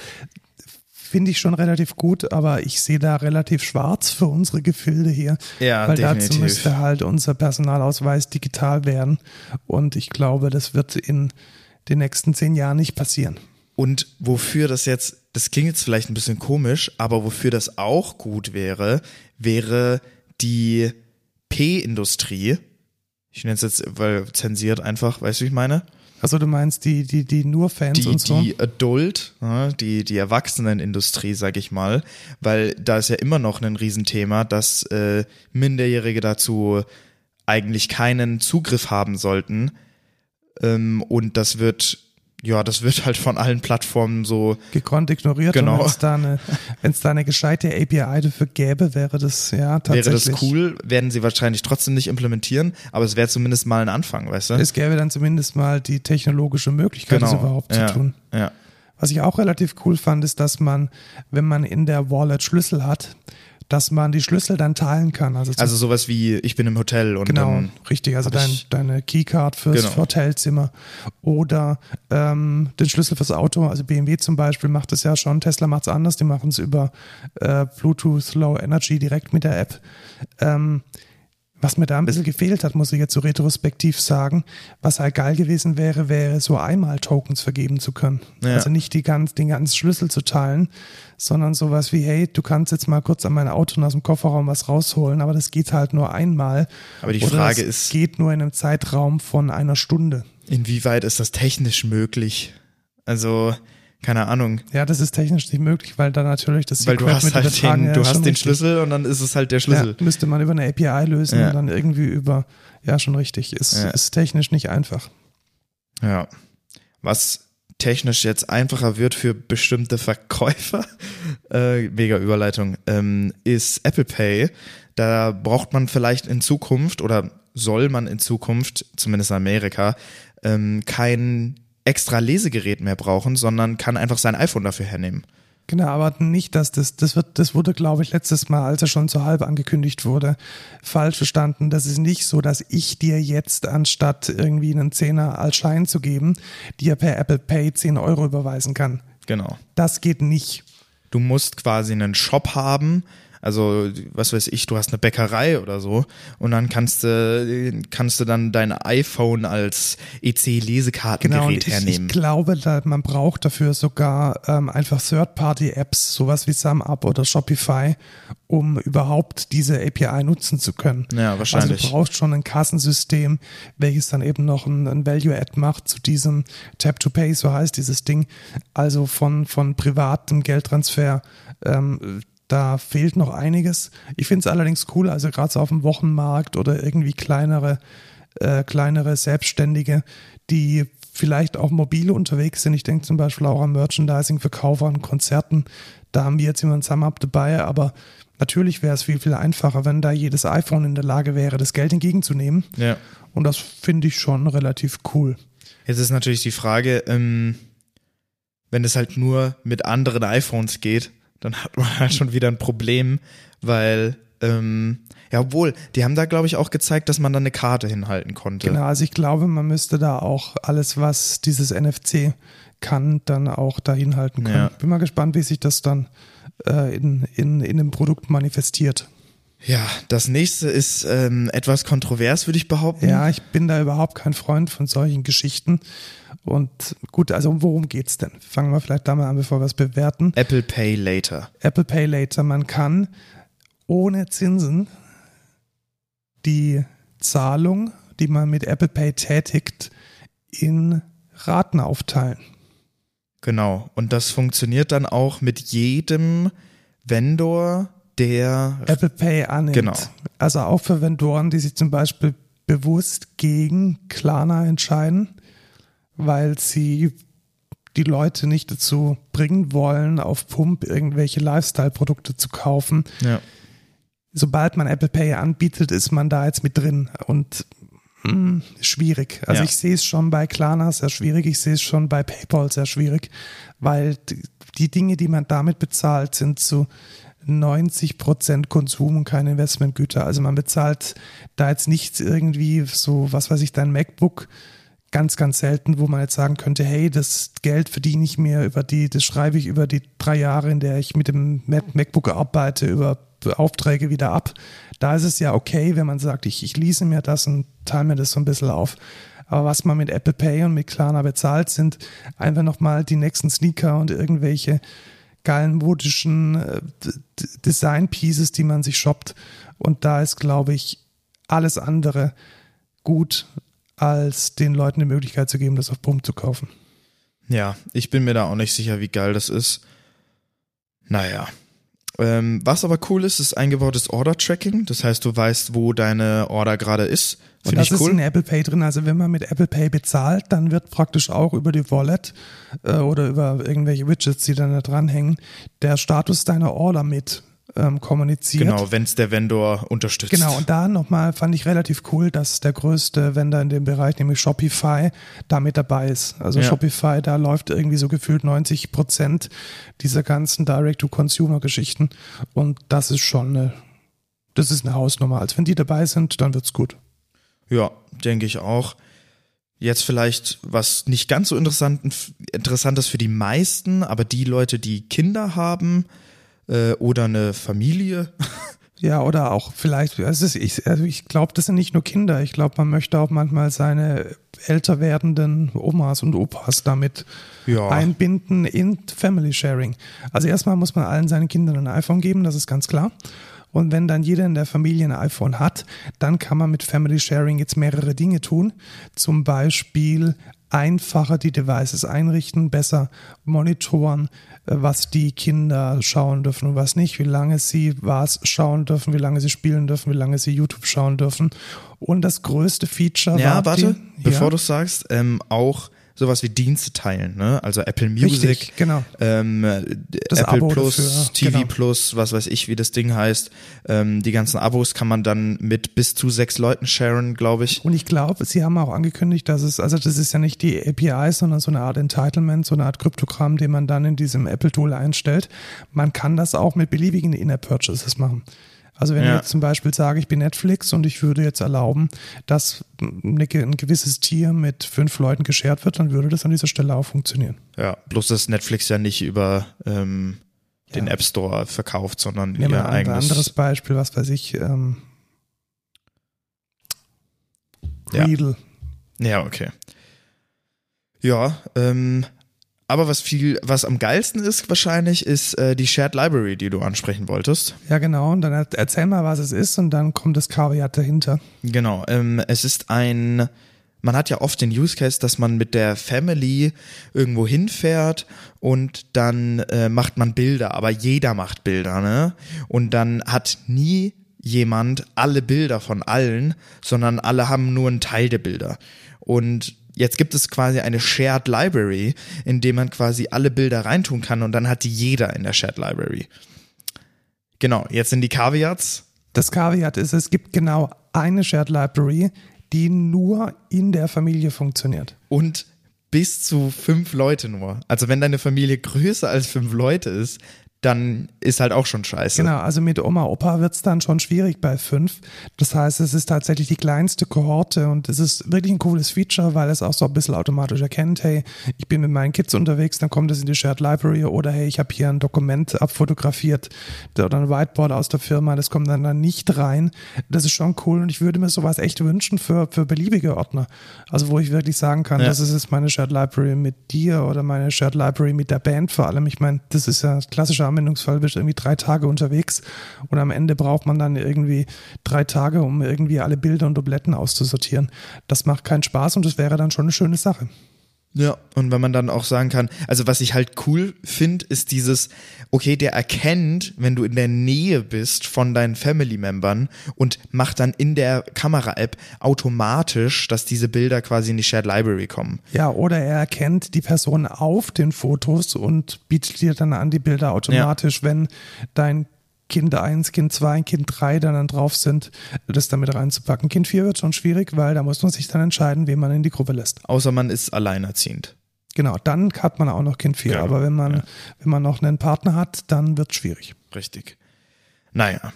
finde ich schon relativ gut, aber ich sehe da relativ schwarz für unsere Gefilde hier, ja, weil definitiv. Dazu müsste halt unser Personalausweis digital werden und ich glaube, das wird in den nächsten zehn Jahren nicht passieren. Und wofür das jetzt, das klingt jetzt vielleicht ein bisschen komisch, aber wofür das auch gut wäre, wäre die P-Industrie. Ich nenne es jetzt, weil zensiert einfach, weißt du, wie ich meine? Achso, du meinst die, die, die nur Fans die, und so? Die Adult, die, die Erwachsenenindustrie, sag ich mal, weil da ist ja immer noch ein Riesenthema, dass äh, Minderjährige dazu eigentlich keinen Zugriff haben sollten ähm, und das wird Ja, das wird halt von allen Plattformen so gekonnt ignoriert. Genau. Wenn es da eine, wenn es da eine gescheite A P I dafür gäbe, wäre das ja tatsächlich. Wäre das cool, werden sie wahrscheinlich trotzdem nicht implementieren, aber es wäre zumindest mal ein Anfang, weißt du? Es gäbe dann zumindest mal die technologische Möglichkeit, genau. das überhaupt ja. zu tun. Ja. Was ich auch relativ cool fand, ist, dass man, wenn man in der Wallet Schlüssel hat, dass man die Schlüssel dann teilen kann. Also, also sowas wie, ich bin im Hotel. Und genau, dann richtig. Also dein, deine Keycard fürs genau. Hotelzimmer oder ähm, den Schlüssel fürs Auto. Also B M W zum Beispiel macht das ja schon. Tesla macht es anders. Die machen es über äh, Bluetooth Low Energy direkt mit der App. Ähm, was mir da ein bisschen gefehlt hat, muss ich jetzt so retrospektiv sagen. Was halt geil gewesen wäre, wäre so einmal Tokens vergeben zu können. Ja. Also nicht die ganz, den ganzen Schlüssel zu teilen, sondern sowas wie, hey, du kannst jetzt mal kurz an mein Auto und aus dem Kofferraum was rausholen, aber das geht halt nur einmal. Aber die Oder Frage das ist, geht nur in einem Zeitraum von einer Stunde. Inwieweit ist das technisch möglich? Also, keine Ahnung. Ja, das ist technisch nicht möglich, weil da natürlich das Secret Weil du hast halt den, ja, du hast den Schlüssel und dann ist es halt der Schlüssel. Ja, müsste man über eine A P I lösen ja. und dann irgendwie über, ja, schon richtig. Ist, ja. ist technisch nicht einfach. Ja. Was technisch jetzt einfacher wird für bestimmte Verkäufer, äh, mega Überleitung, ähm, ist Apple Pay. Da braucht man vielleicht in Zukunft oder soll man in Zukunft, zumindest in Amerika, ähm, kein extra Lesegerät mehr brauchen, sondern kann einfach sein iPhone dafür hernehmen. Genau, aber nicht, dass das, das wird, das wurde, glaube ich, letztes Mal, als er schon so halb angekündigt wurde, falsch verstanden. Das ist nicht so, dass ich dir jetzt, anstatt irgendwie einen Zehner als Schein zu geben, dir per Apple Pay zehn Euro überweisen kann. Genau. Das geht nicht. Du musst quasi einen Shop haben, also was weiß ich, du hast eine Bäckerei oder so und dann kannst du kannst du dann dein iPhone als E C-Lesekartengerät genau, ich, hernehmen. Ich glaube, da, man braucht dafür sogar ähm, einfach Third-Party-Apps, sowas wie SumUp oder Shopify, um überhaupt diese A P I nutzen zu können. Ja, wahrscheinlich. Also du brauchst schon ein Kassensystem, welches dann eben noch ein, ein Value-Add macht zu diesem Tap-to-Pay, so heißt dieses Ding, also von, von privatem Geldtransfer. ähm, Da fehlt noch einiges. Ich finde es allerdings cool, also gerade so auf dem Wochenmarkt oder irgendwie kleinere, äh, kleinere Selbstständige, die vielleicht auch mobil unterwegs sind. Ich denke zum Beispiel auch an Merchandising-Verkauf, an Konzerten. Da haben wir jetzt jemanden SumUp dabei, aber natürlich wäre es viel, viel einfacher, wenn da jedes iPhone in der Lage wäre, das Geld entgegenzunehmen. Ja. Und das finde ich schon relativ cool. Jetzt ist natürlich die Frage, ähm, wenn es halt nur mit anderen iPhones geht, dann hat man halt schon wieder ein Problem, weil, ähm, ja, obwohl, die haben da, glaube ich, auch gezeigt, dass man da eine Karte hinhalten konnte. Genau, also ich glaube, man müsste da auch alles, was dieses N F C kann, dann auch da hinhalten können. Ja. Bin mal gespannt, wie sich das dann äh, in, in, in dem Produkt manifestiert. Ja, das nächste ist ähm, etwas kontrovers, würde ich behaupten. Ja, ich bin da überhaupt kein Freund von solchen Geschichten. Und gut, also worum geht's denn? Fangen wir vielleicht da mal an, bevor wir es bewerten. Apple Pay Later. Apple Pay Later. Man kann ohne Zinsen die Zahlung, die man mit Apple Pay tätigt, in Raten aufteilen. Genau. Und das funktioniert dann auch mit jedem Vendor, der Apple Pay annimmt. Genau. Also auch für Vendoren, die sich zum Beispiel bewusst gegen Klarna entscheiden, weil sie die Leute nicht dazu bringen wollen, auf Pump irgendwelche Lifestyle-Produkte zu kaufen. Ja. Sobald man Apple Pay anbietet, ist man da jetzt mit drin und mh, schwierig. Also ja. Ich sehe es schon bei Klarna sehr schwierig, ich sehe es schon bei PayPal sehr schwierig, weil die Dinge, die man damit bezahlt, sind zu neunzig Prozent Konsum und keine Investmentgüter. Also man bezahlt da jetzt nicht irgendwie so, was weiß ich, dein MacBook, ganz, ganz selten, wo man jetzt sagen könnte, hey, das Geld verdiene ich mir über die, das schreibe ich über die drei Jahre, in der ich mit dem MacBook arbeite, über Aufträge wieder ab. Da ist es ja okay, wenn man sagt, ich, ich lease mir das und teile mir das so ein bisschen auf. Aber was man mit Apple Pay und mit Klarna bezahlt, sind einfach nochmal die nächsten Sneaker und irgendwelche geilen modischen äh, Design-Pieces, die man sich shoppt. Und da ist, glaube ich, alles andere gut, als den Leuten die Möglichkeit zu geben, das auf Pump zu kaufen. Ja, ich bin mir da auch nicht sicher, wie geil das ist. Naja. Ähm, was aber cool ist, ist eingebautes Order-Tracking. Das heißt, du weißt, wo deine Order gerade ist. Find und das ich cool. Ist in Apple Pay drin. Also wenn man mit Apple Pay bezahlt, dann wird praktisch auch über die Wallet äh, oder über irgendwelche Widgets, die dann da dranhängen, der Status deiner Order mit ähm, kommuniziert. Genau, wenn es der Vendor unterstützt. Genau, und da nochmal fand ich relativ cool, dass der größte Vendor in dem Bereich, nämlich Shopify, da mit dabei ist. Also ja. Shopify, da läuft irgendwie so gefühlt neunzig Prozent dieser ganzen Direct-to-Consumer-Geschichten und das ist schon eine, das ist eine Hausnummer. Also wenn die dabei sind, dann wird's gut. Ja, denke ich auch. Jetzt vielleicht was nicht ganz so interessant, interessantes für die meisten, aber die Leute, die Kinder haben äh, oder eine Familie. Ja, oder auch vielleicht, also ich, also ich glaube, das sind nicht nur Kinder. Ich glaube, man möchte auch manchmal seine älter werdenden Omas und Opas damit ja. einbinden in Family Sharing. Also erstmal muss man allen seinen Kindern ein iPhone geben, das ist ganz klar. Und wenn dann jeder in der Familie ein iPhone hat, dann kann man mit Family Sharing jetzt mehrere Dinge tun. Zum Beispiel einfacher die Devices einrichten, besser monitoren, was die Kinder schauen dürfen und was nicht, wie lange sie was schauen dürfen, wie lange sie spielen dürfen, wie lange sie YouTube schauen dürfen. Und das größte Feature ja, war... Ja, warte, die, bevor ja. du es sagst, ähm, auch sowas wie Dienste teilen, ne? Also Apple Music, richtig, genau. ähm, Apple Abo Plus, dafür, T V genau. Plus, was weiß ich, wie das Ding heißt. Ähm, die ganzen Abos kann man dann mit bis zu sechs Leuten sharen, glaube ich. Und ich glaube, sie haben auch angekündigt, dass es, also das ist ja nicht die A P Is, sondern so eine Art Entitlement, so eine Art Kryptogramm, den man dann in diesem Apple-Tool einstellt. Man kann das auch mit beliebigen In-App-Purchases machen. Also wenn ja. ich jetzt zum Beispiel sage, ich bin Netflix und ich würde jetzt erlauben, dass ein gewisses Tier mit fünf Leuten geshared wird, dann würde das an dieser Stelle auch funktionieren. Ja, bloß dass Netflix ja nicht über ähm, den ja. App Store verkauft, sondern Nehmen ihr eigenes. Ein anderes Beispiel, was weiß ich, ähm, Riedel. Ja. ja, okay. Ja, ähm, aber was viel, was am geilsten ist wahrscheinlich, ist äh, die Shared Library, die du ansprechen wolltest. Ja, genau. Und dann erzähl mal, was es ist und dann kommt das Kaviat dahinter. Genau. Ähm, es ist ein, man hat ja oft den Use Case, dass man mit der Family irgendwo hinfährt und dann äh, macht man Bilder. Aber jeder macht Bilder, ne? Und dann hat nie jemand alle Bilder von allen, sondern alle haben nur einen Teil der Bilder. Und jetzt gibt es quasi eine Shared Library, in dem man quasi alle Bilder reintun kann und dann hat die jeder in der Shared Library. Genau, jetzt sind die Caveats. Das Caveat ist, es gibt genau eine Shared Library, die nur in der Familie funktioniert. Und bis zu fünf Leute nur. Also wenn deine Familie größer als fünf Leute ist, dann ist halt auch schon scheiße. Genau, also mit Oma, Opa wird's dann schon schwierig bei fünf. Das heißt, es ist tatsächlich die kleinste Kohorte und es ist wirklich ein cooles Feature, weil es auch so ein bisschen automatisch erkennt, hey, ich bin mit meinen Kids unterwegs, dann kommt das in die Shared Library oder hey, ich habe hier ein Dokument abfotografiert oder ein Whiteboard aus der Firma, das kommt dann da nicht rein. Das ist schon cool und ich würde mir sowas echt wünschen für, für beliebige Ordner. Also wo ich wirklich sagen kann, ja. das ist jetzt meine Shared Library mit dir oder meine Shared Library mit der Band vor allem. Ich meine, das ist ja ein klassischer Anwendungsfall, bist du irgendwie drei Tage unterwegs und am Ende braucht man dann irgendwie drei Tage, um irgendwie alle Bilder und Dubletten auszusortieren. Das macht keinen Spaß und das wäre dann schon eine schöne Sache. Ja, und wenn man dann auch sagen kann, also was ich halt cool finde, ist dieses, okay, der erkennt, wenn du in der Nähe bist von deinen Family-Membern und macht dann in der Kamera-App automatisch, dass diese Bilder quasi in die Shared Library kommen. Ja, oder er erkennt die Person auf den Fotos und bietet dir dann an die Bilder automatisch, ja. wenn dein Kind eins, Kind zwei, Kind drei dann, dann drauf sind, das damit reinzupacken. Kind vier wird schon schwierig, weil da muss man sich dann entscheiden, wen man in die Gruppe lässt. Außer man ist alleinerziehend. Genau, dann hat man auch noch Kind vier. Genau, aber wenn man, ja. wenn man noch einen Partner hat, dann wird es schwierig. Richtig. Naja.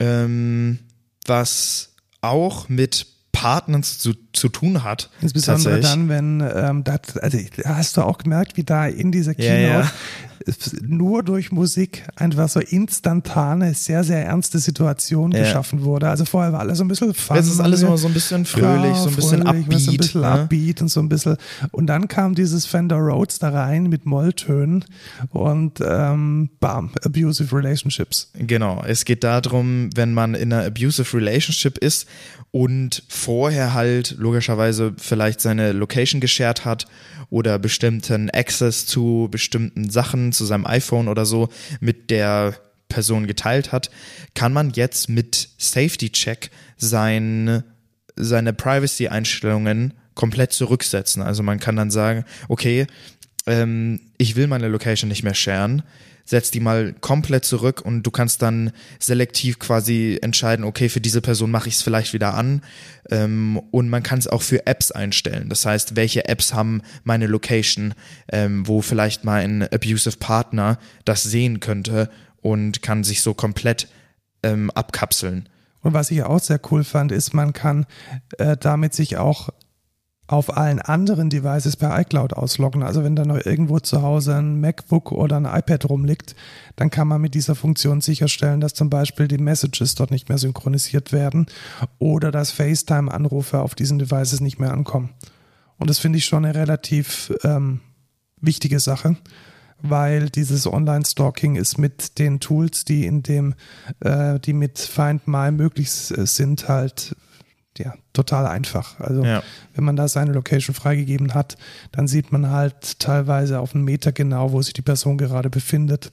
Ähm, was auch mit Partnern zu, zu tun hat. Insbesondere dann, wenn, ähm, das, also hast du auch gemerkt, wie da in dieser Keynote ja, ja. nur durch Musik einfach so instantane, sehr, sehr ernste Situation ja. geschaffen wurde. Also vorher war alles so ein bisschen fun. Jetzt ist alles immer so ein bisschen fröhlich, ja, so ein bisschen fröhlich, upbeat. So ein bisschen ne? upbeat und so ein bisschen. Und dann kam dieses Fender Rhodes da rein mit Molltönen und ähm, bam, abusive relationships. Genau, es geht darum, wenn man in einer abusive relationship ist und vorher halt logischerweise vielleicht seine Location geshared hat oder bestimmten Access zu bestimmten Sachen, zu seinem iPhone oder so mit der Person geteilt hat, kann man jetzt mit Safety-Check sein, seine Privacy-Einstellungen komplett zurücksetzen. Also man kann dann sagen, okay, ähm, ich will meine Location nicht mehr sharen, setz die mal komplett zurück und du kannst dann selektiv quasi entscheiden, okay, für diese Person mache ich es vielleicht wieder an ähm, und man kann es auch für Apps einstellen. Das heißt, welche Apps haben meine Location, ähm, wo vielleicht mein abusive Partner das sehen könnte und kann sich so komplett ähm, abkapseln. Und was ich auch sehr cool fand, ist, man kann äh, damit sich auch auf allen anderen Devices per iCloud ausloggen. Also wenn da noch irgendwo zu Hause ein MacBook oder ein iPad rumliegt, dann kann man mit dieser Funktion sicherstellen, dass zum Beispiel die Messages dort nicht mehr synchronisiert werden oder dass FaceTime-Anrufe auf diesen Devices nicht mehr ankommen. Und das finde ich schon eine relativ ähm, wichtige Sache, weil dieses Online-Stalking ist mit den Tools, die in dem, äh, die mit Find My möglich sind, halt ja, total einfach. Also ja. wenn man da seine Location freigegeben hat, dann sieht man halt teilweise auf einen Meter genau, wo sich die Person gerade befindet.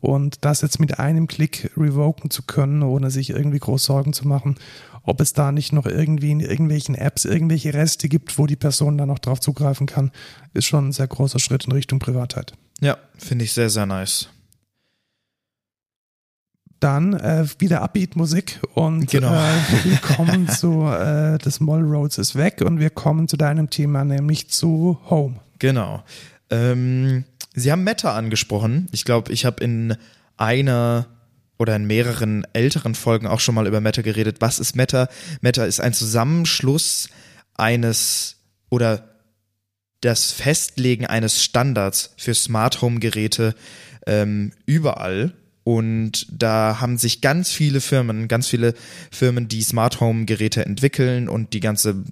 Und das jetzt mit einem Klick revoken zu können, ohne sich irgendwie groß Sorgen zu machen, ob es da nicht noch irgendwie in irgendwelchen Apps irgendwelche Reste gibt, wo die Person dann noch drauf zugreifen kann, ist schon ein sehr großer Schritt in Richtung Privatheit. Ja, finde ich sehr, sehr nice. Dann äh, wieder Upbeat-Musik und genau. äh, wir kommen zu, äh, das Mollroads ist weg und wir kommen zu deinem Thema, nämlich zu Home. Genau. Ähm, Sie haben Matter angesprochen. Ich glaube, ich habe in einer oder in mehreren älteren Folgen auch schon mal über Matter geredet. Was ist Matter? Matter ist ein Zusammenschluss eines oder das Festlegen eines Standards für Smart-Home-Geräte ähm, überall. Und da haben sich ganz viele Firmen, ganz viele Firmen, die Smart-Home-Geräte entwickeln und die ganze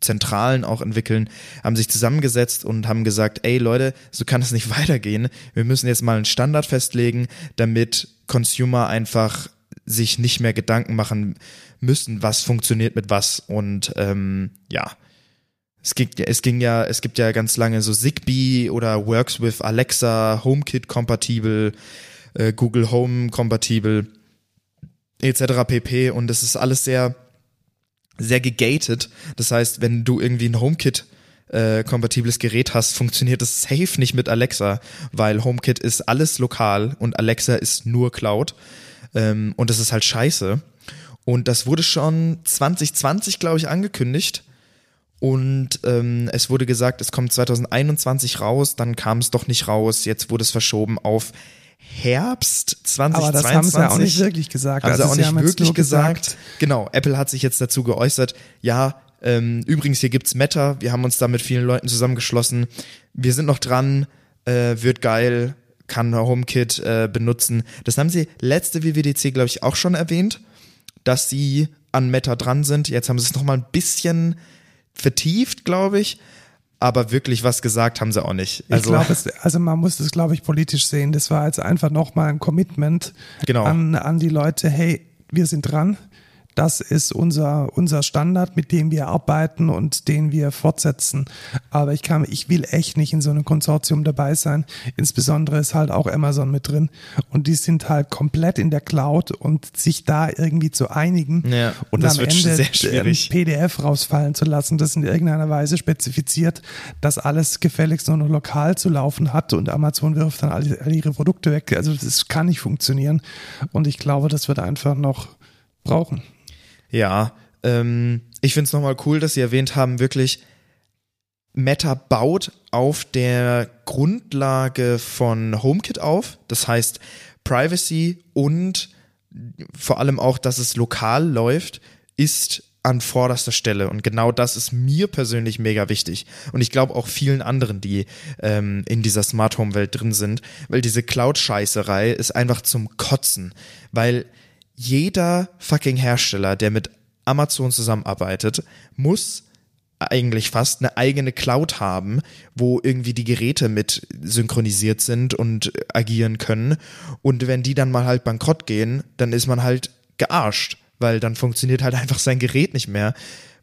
Zentralen auch entwickeln, haben sich zusammengesetzt und haben gesagt, ey Leute, so kann es nicht weitergehen. Wir müssen jetzt mal einen Standard festlegen, damit Consumer einfach sich nicht mehr Gedanken machen müssen, was funktioniert mit was. Und ähm, ja, es ging, es ging ja, es gibt ja ganz lange so Zigbee oder Works with Alexa, HomeKit kompatibel, Google Home kompatibel, et cetera pp. Und das ist alles sehr, sehr gegated. Das heißt, wenn du irgendwie ein HomeKit äh, kompatibles Gerät hast, funktioniert das safe nicht mit Alexa, weil HomeKit ist alles lokal und Alexa ist nur Cloud. Ähm, und das ist halt scheiße. Und das wurde schon zwanzig zwanzig, glaube ich, angekündigt. Und ähm, es wurde gesagt, es kommt zwanzig einundzwanzig raus, dann kam es doch nicht raus, jetzt wurde es verschoben auf Herbst zwanzig zweiundzwanzig. Aber das haben sie ja auch nicht wirklich gesagt. Haben sie also auch nicht wirklich gesagt. gesagt. Genau, Apple hat sich jetzt dazu geäußert. Ja, ähm, übrigens, hier gibt's Matter. Wir haben uns da mit vielen Leuten zusammengeschlossen. Wir sind noch dran. Äh, wird geil. Kann HomeKit äh, benutzen. Das haben sie letzte W W D C, glaube ich, auch schon erwähnt, dass sie an Matter dran sind. Jetzt haben sie es nochmal ein bisschen vertieft, glaube ich. Aber wirklich was gesagt haben sie auch nicht. Also, ich glaube, es, also man muss das, glaube ich, politisch sehen. Das war jetzt einfach nochmal ein Commitment genau. an, an die Leute. Hey, wir sind dran. Das ist unser, unser Standard, mit dem wir arbeiten und den wir fortsetzen. Aber ich kann, ich will echt nicht in so einem Konsortium dabei sein. Insbesondere ist halt auch Amazon mit drin. Und die sind halt komplett in der Cloud und sich da irgendwie zu einigen ja, und am Ende ein P D F rausfallen zu lassen, das in irgendeiner Weise spezifiziert, dass alles gefälligst nur noch lokal zu laufen hat und Amazon wirft dann alle, alle ihre Produkte weg. Also das kann nicht funktionieren. Und ich glaube, das wird einfach noch brauchen. Ja, ähm, ich finde es nochmal cool, dass Sie erwähnt haben, wirklich, Matter baut auf der Grundlage von HomeKit auf. Das heißt, Privacy und vor allem auch, dass es lokal läuft, ist an vorderster Stelle. Und genau das ist mir persönlich mega wichtig. Und ich glaube auch vielen anderen, die ähm, in dieser Smart-Home-Welt drin sind. Weil diese Cloud-Scheißerei ist einfach zum Kotzen. Weil jeder fucking Hersteller, der mit Amazon zusammenarbeitet, muss eigentlich fast eine eigene Cloud haben, wo irgendwie die Geräte mit synchronisiert sind und agieren können. Und wenn die dann mal halt bankrott gehen, dann ist man halt gearscht, weil dann funktioniert halt einfach sein Gerät nicht mehr,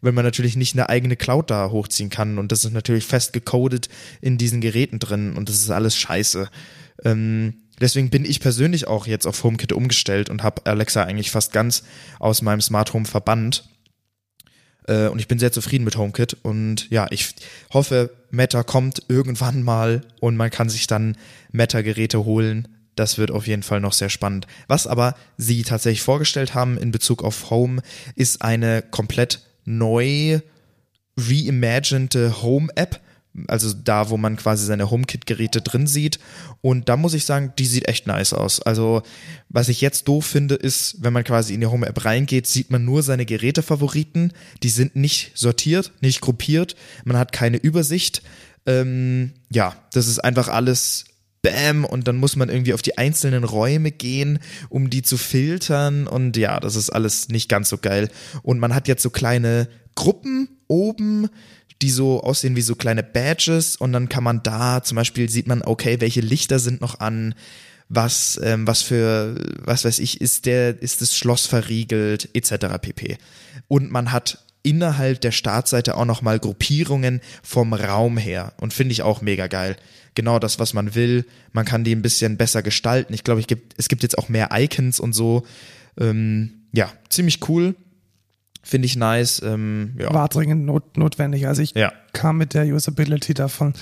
wenn man natürlich nicht eine eigene Cloud da hochziehen kann. Und das ist natürlich fest gecodet in diesen Geräten drin und das ist alles scheiße. Ähm, Deswegen bin ich persönlich auch jetzt auf HomeKit umgestellt und habe Alexa eigentlich fast ganz aus meinem Smart Home verbannt. Äh, und ich bin sehr zufrieden mit HomeKit. Und ja, ich hoffe, Matter kommt irgendwann mal und man kann sich dann Matter-Geräte holen. Das wird auf jeden Fall noch sehr spannend. Was aber sie tatsächlich vorgestellt haben in Bezug auf Home, ist eine komplett neu reimaginede Home-App. Also da, wo man quasi seine HomeKit-Geräte drin sieht. Und da muss ich sagen, die sieht echt nice aus. Also was ich jetzt doof finde, ist, wenn man quasi in die Home-App reingeht, sieht man nur seine Gerätefavoriten. Die sind nicht sortiert, nicht gruppiert. Man hat keine Übersicht. Ähm, ja, das ist einfach alles bam. Und dann muss man irgendwie auf die einzelnen Räume gehen, um die zu filtern. Und ja, das ist alles nicht ganz so geil. Und man hat jetzt so kleine Gruppen oben, die so aussehen wie so kleine Badges und dann kann man da zum Beispiel, sieht man, okay, welche Lichter sind noch an, was, ähm, was für, was weiß ich, ist der, ist das Schloss verriegelt, et cetera pp. Und man hat innerhalb der Startseite auch nochmal Gruppierungen vom Raum her und finde ich auch mega geil. Genau das, was man will, man kann die ein bisschen besser gestalten. Ich glaube, ich gibt, es gibt jetzt auch mehr Icons und so. Ähm, ja, ziemlich cool. Finde ich nice. Ähm, ja. War dringend not- notwendig. Also ich ja. kam mit der Usability davon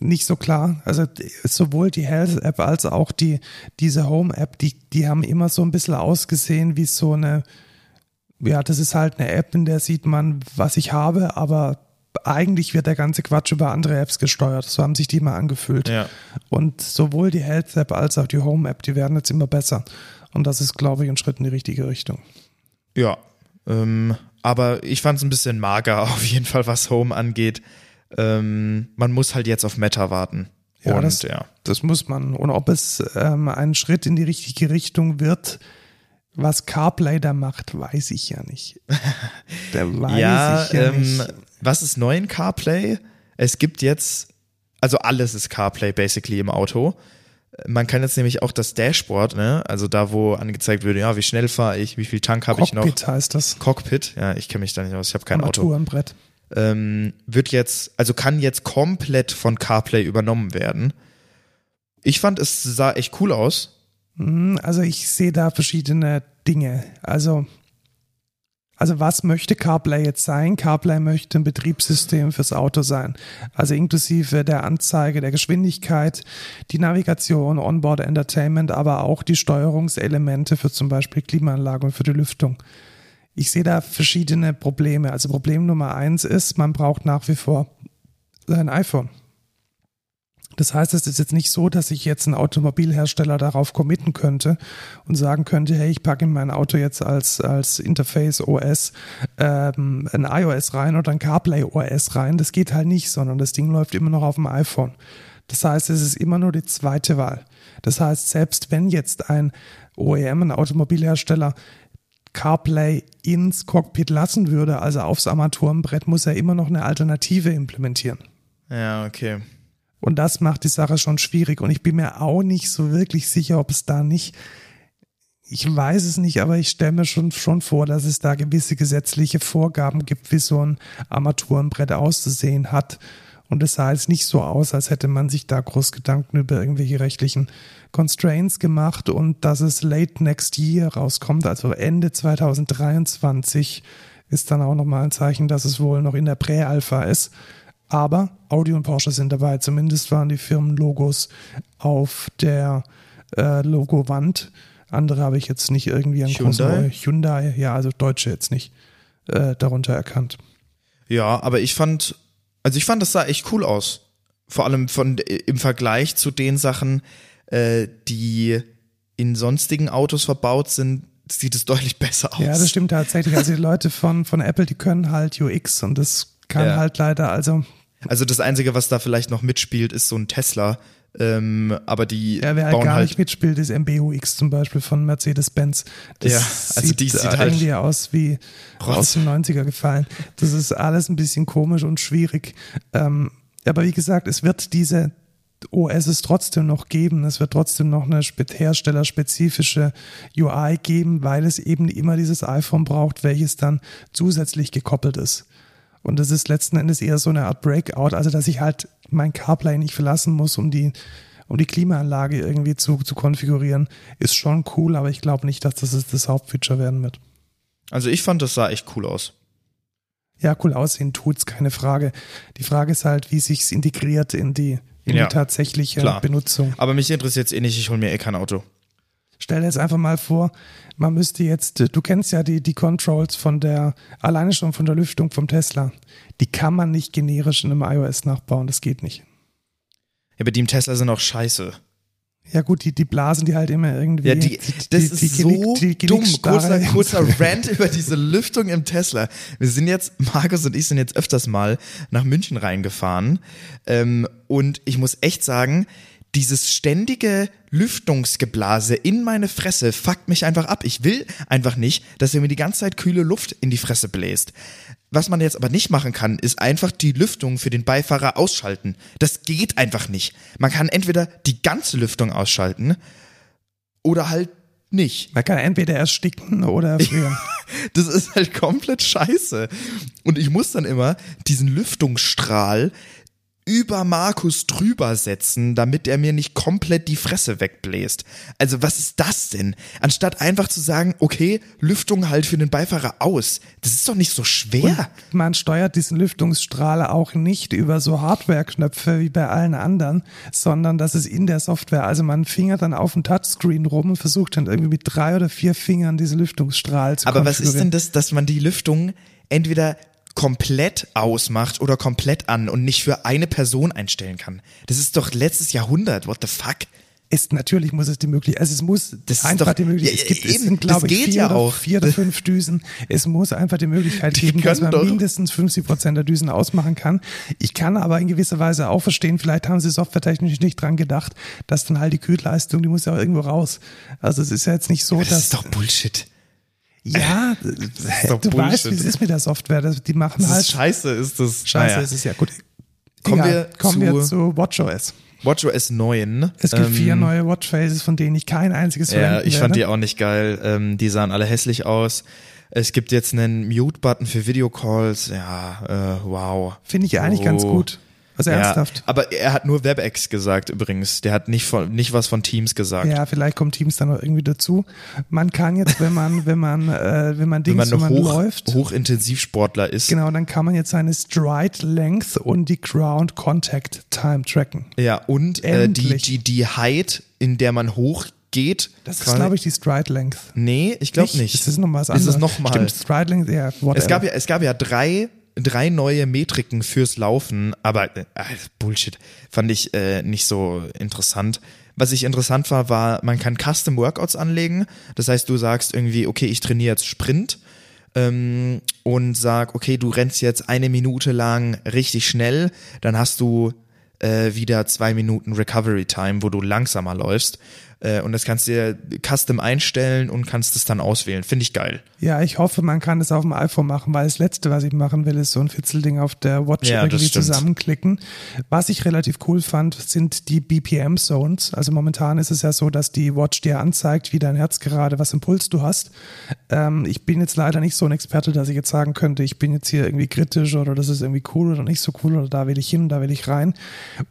nicht so klar. Also sowohl die Health-App als auch die diese Home-App, die, die haben immer so ein bisschen ausgesehen wie so eine, ja, das ist halt eine App, in der sieht man, was ich habe, aber eigentlich wird der ganze Quatsch über andere Apps gesteuert. So haben sich die mal angefühlt. Ja. Und sowohl die Health-App als auch die Home-App, die werden jetzt immer besser. Und das ist, glaube ich, ein Schritt in die richtige Richtung. Ja, ähm, aber ich fand es ein bisschen mager auf jeden Fall, was Home angeht. Ähm, man muss halt jetzt auf Meta warten. Ja, und, das, ja. das muss man. Und ob es ähm, ein Schritt in die richtige Richtung wird, was CarPlay da macht, weiß ich ja nicht. Da weiß ja, ich ja ähm, nicht. Was ist neu in CarPlay? Es gibt jetzt, also alles ist CarPlay basically im Auto. Man kann jetzt nämlich auch das Dashboard, ne, also da, wo angezeigt würde, ja, wie schnell fahre ich, wie viel Tank habe ich noch. Cockpit heißt das. Cockpit, ja, ich kenne mich da nicht aus, ich habe kein Auto. Am Brett. Ähm, wird jetzt, also kann jetzt komplett von CarPlay übernommen werden. Ich fand, es sah echt cool aus. Also ich sehe da verschiedene Dinge. Also, also was möchte CarPlay jetzt sein? CarPlay möchte ein Betriebssystem fürs Auto sein. Also inklusive der Anzeige, der Geschwindigkeit, die Navigation, Onboard Entertainment, aber auch die Steuerungselemente für zum Beispiel Klimaanlage und für die Lüftung. Ich sehe da verschiedene Probleme. Also Problem Nummer eins ist, man braucht nach wie vor sein iPhone. Das heißt, es ist jetzt nicht so, dass ich jetzt einen Automobilhersteller darauf committen könnte und sagen könnte, hey, ich packe in mein Auto jetzt als, als Interface O S ähm, ein iOS rein oder ein CarPlay O S rein. Das geht halt nicht, sondern das Ding läuft immer noch auf dem iPhone. Das heißt, es ist immer nur die zweite Wahl. Das heißt, selbst wenn jetzt ein O E M, ein Automobilhersteller, CarPlay ins Cockpit lassen würde, also aufs Armaturenbrett, muss er immer noch eine Alternative implementieren. Ja, okay. Und das macht die Sache schon schwierig. Und ich bin mir auch nicht so wirklich sicher, ob es da nicht, ich weiß es nicht, aber ich stelle mir schon, schon vor, dass es da gewisse gesetzliche Vorgaben gibt, wie so ein Armaturenbrett auszusehen hat. Und es sah jetzt nicht so aus, als hätte man sich da groß Gedanken über irgendwelche rechtlichen Constraints gemacht und dass es late next year rauskommt, also Ende zwanzig dreiundzwanzig, ist dann auch nochmal ein Zeichen, dass es wohl noch in der Prä-Alpha ist. Aber Audi und Porsche sind dabei. Zumindest waren die Firmenlogos auf der äh, Logowand. Andere habe ich jetzt nicht irgendwie an Hyundai. Hyundai, ja, also Deutsche jetzt nicht äh, darunter erkannt. Ja, aber ich fand, also ich fand, das sah echt cool aus. Vor allem von, im Vergleich zu den Sachen, äh, die in sonstigen Autos verbaut sind, sieht es deutlich besser aus. Ja, das stimmt tatsächlich. Also die Leute von, von Apple, die können halt U X und das kann ja. halt leider, also... Also das Einzige, was da vielleicht noch mitspielt, ist so ein Tesla, ähm, aber die ja, wer halt bauen gar halt nicht mitspielt, ist M B U X zum Beispiel von Mercedes-Benz. Das ja, also sieht, die sieht halt irgendwie aus wie Rotz. Aus den neunziger gefallen. Das ist alles ein bisschen komisch und schwierig. Ähm, aber wie gesagt, es wird diese O Ss trotzdem noch geben. Es wird trotzdem noch eine herstellerspezifische U I geben, weil es eben immer dieses iPhone braucht, welches dann zusätzlich gekoppelt ist. Und das ist letzten Endes eher so eine Art Breakout, also dass ich halt mein CarPlay nicht verlassen muss, um die, um die Klimaanlage irgendwie zu, zu konfigurieren, ist schon cool, aber ich glaube nicht, dass das das Hauptfeature werden wird. Also ich fand, das sah echt cool aus. Ja, cool aussehen tut's, keine Frage. Die Frage ist halt, wie sich's integriert in die, in ja, die tatsächliche klar. Benutzung. Aber mich interessiert es eh nicht, ich hole mir eh kein Auto. Stell dir jetzt einfach mal vor, man müsste jetzt, du kennst ja die, die Controls von der, alleine schon von der Lüftung vom Tesla, die kann man nicht generisch in einem iOS nachbauen, das geht nicht. Ja, aber die im Tesla sind auch scheiße. Ja gut, die, die blasen die halt immer irgendwie. Ja, die, das die, die, ist die so die dumm. Kurzer, kurzer Rant über diese Lüftung im Tesla. Wir sind jetzt, Markus und ich sind jetzt öfters mal nach München reingefahren ähm, und ich muss echt sagen, dieses ständige Lüftungsgeblase in meine Fresse fuckt mich einfach ab. Ich will einfach nicht, dass ihr mir die ganze Zeit kühle Luft in die Fresse bläst. Was man jetzt aber nicht machen kann, ist einfach die Lüftung für den Beifahrer ausschalten. Das geht einfach nicht. Man kann entweder die ganze Lüftung ausschalten oder halt nicht. Man kann entweder ersticken oder frieren. Das ist halt komplett scheiße. Und ich muss dann immer diesen Lüftungsstrahl über Markus drüber setzen, damit er mir nicht komplett die Fresse wegbläst. Also was ist das denn? Anstatt einfach zu sagen, okay, Lüftung halt für den Beifahrer aus. Das ist doch nicht so schwer. Und man steuert diesen Lüftungsstrahler auch nicht über so Hardware-Knöpfe wie bei allen anderen, sondern das ist in der Software. Also man fingert dann auf dem Touchscreen rum und versucht dann irgendwie mit drei oder vier Fingern diese Lüftungsstrahl zu konfigurieren. Aber was ist denn das, dass man die Lüftung entweder komplett ausmacht oder komplett an und nicht für eine Person einstellen kann? Das ist doch letztes Jahrhundert, what the fuck? Ist, natürlich muss es die Möglichkeit, also es muss das einfach doch, die Möglichkeit, ja, es gibt, eben, es sind, glaube ich, vier, ja oder, auch. vier oder fünf Düsen, es muss einfach die Möglichkeit die geben, dass man doch mindestens fünfzig Prozent der Düsen ausmachen kann. Ich kann aber in gewisser Weise auch verstehen, vielleicht haben sie softwaretechnisch nicht dran gedacht, dass dann halt die Kühlleistung, die muss ja auch irgendwo raus. Also es ist ja jetzt nicht so, ja, das dass... Das ist doch Bullshit. Ja, du Bullshit. Weißt, wie es ist mit der Software. Die machen das halt. Ist scheiße ist das. Scheiße naja. Ist es ja gut. Kommen, Egal, wir, kommen zu wir zu WatchOS. WatchOS neun. Es gibt ähm, vier neue Watchfaces, von denen ich kein einziges verwenden werde. Ja, ich fand die auch nicht geil. Ähm, die sahen alle hässlich aus. Es gibt jetzt einen Mute-Button für Videocalls. Ja, äh, wow. Finde ich eigentlich oh. ganz gut. Also ja, ernsthaft. Aber er hat nur Webex gesagt übrigens. Der hat nicht von, nicht was von Teams gesagt. Ja, vielleicht kommt Teams dann noch irgendwie dazu. Man kann jetzt, wenn man, wenn man, äh, wenn man Dings, wenn man, wenn man hoch, läuft. Hochintensivsportler ist. Genau, dann kann man jetzt seine Stride Length und die Ground Contact Time tracken. Ja, und äh, die, die, die Height, in der man hochgeht. Das ist, glaube ich, die Stride Length. Nee, ich glaube nicht. Das ist nochmal was anderes. Ist es nochmal? Stimmt, Stride Length, ja, whatever. Es gab ja, es gab ja drei drei neue Metriken fürs Laufen, aber äh, Bullshit, fand ich äh, nicht so interessant. Was ich interessant war, war, man kann Custom Workouts anlegen, das heißt, du sagst irgendwie, okay, ich trainiere jetzt Sprint ähm, und sag, okay, du rennst jetzt eine Minute lang richtig schnell, dann hast du äh, wieder zwei Minuten Recovery Time, wo du langsamer läufst. Und das kannst du dir custom einstellen und kannst es dann auswählen. Finde ich geil. Ja, ich hoffe, man kann das auf dem iPhone machen, weil das Letzte, was ich machen will, ist so ein Fitzelding auf der Watch ja, irgendwie zusammenklicken. Was ich relativ cool fand, sind die B P M-Zones. Also momentan ist es ja so, dass die Watch dir anzeigt, wie dein Herz gerade, was Impuls du hast. Ähm, ich bin jetzt leider nicht so ein Experte, dass ich jetzt sagen könnte, ich bin jetzt hier irgendwie kritisch oder das ist irgendwie cool oder nicht so cool oder da will ich hin, da will ich rein.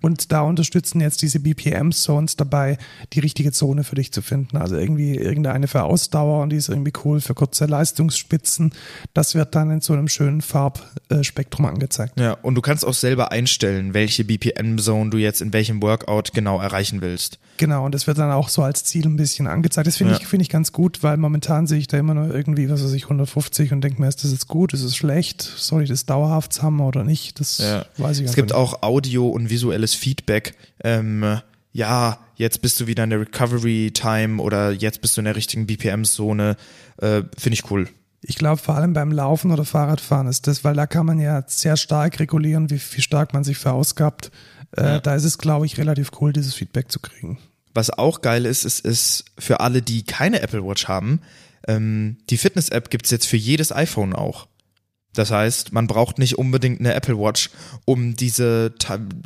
Und da unterstützen jetzt diese B P M-Zones dabei, die richtige Zone für dich zu finden. Also irgendwie irgendeine für Ausdauer und die ist irgendwie cool für kurze Leistungsspitzen. Das wird dann in so einem schönen Farbspektrum angezeigt. Ja, und du kannst auch selber einstellen, welche B P M-Zone du jetzt in welchem Workout genau erreichen willst. Genau, und das wird dann auch so als Ziel ein bisschen angezeigt. Das finde ja. ich, find ich ganz gut, weil momentan sehe ich da immer nur irgendwie, was weiß ich, hundertfünfzig und denke mir, ist das jetzt gut, ist es schlecht? Soll ich das dauerhaft haben oder nicht? Das ja. weiß ich es gar nicht. Es gibt auch Audio und visuelles Feedback. Ähm, ja, jetzt bist du wieder in der Recovery-Time oder jetzt bist du in der richtigen B P M-Zone, äh, finde ich cool. Ich glaube, vor allem beim Laufen oder Fahrradfahren ist das, weil da kann man ja sehr stark regulieren, wie, wie stark man sich verausgabt. Äh, ja. Da ist es, glaube ich, relativ cool, dieses Feedback zu kriegen. Was auch geil ist, ist, ist für alle, die keine Apple Watch haben, ähm, die Fitness-App gibt es jetzt für jedes iPhone auch. Das heißt, man braucht nicht unbedingt eine Apple Watch, um diese,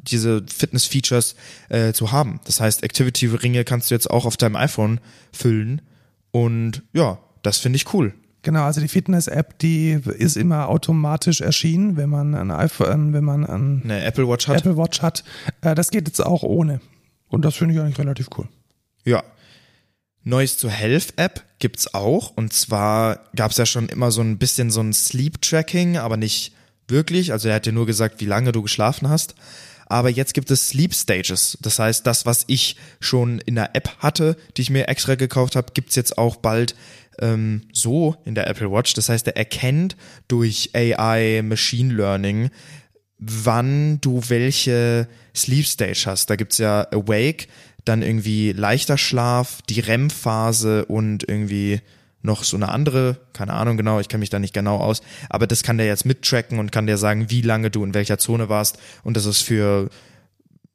diese Fitness-Features äh, zu haben. Das heißt, Activity-Ringe kannst du jetzt auch auf deinem iPhone füllen und ja, das finde ich cool. Genau, also die Fitness-App, die ist immer automatisch erschienen, wenn man ein iPhone, wenn man ein eine Apple Watch hat. Apple Watch hat. Äh, das geht jetzt auch ohne und das finde ich eigentlich relativ cool. Ja. Neues zur Health-App gibt's auch und zwar gab's ja schon immer so ein bisschen so ein Sleep-Tracking, aber nicht wirklich, also er hat dir nur gesagt, wie lange du geschlafen hast, aber jetzt gibt es Sleep-Stages, das heißt, das, was ich schon in der App hatte, die ich mir extra gekauft habe, gibt's jetzt auch bald ähm, so in der Apple Watch, das heißt, er erkennt durch A I, Machine Learning, wann du welche Sleep-Stage hast, da gibt's ja Awake, dann irgendwie leichter Schlaf, die R E M-Phase und irgendwie noch so eine andere, keine Ahnung genau, ich kenne mich da nicht genau aus, aber das kann der jetzt mittracken und kann der sagen, wie lange du in welcher Zone warst und das ist für,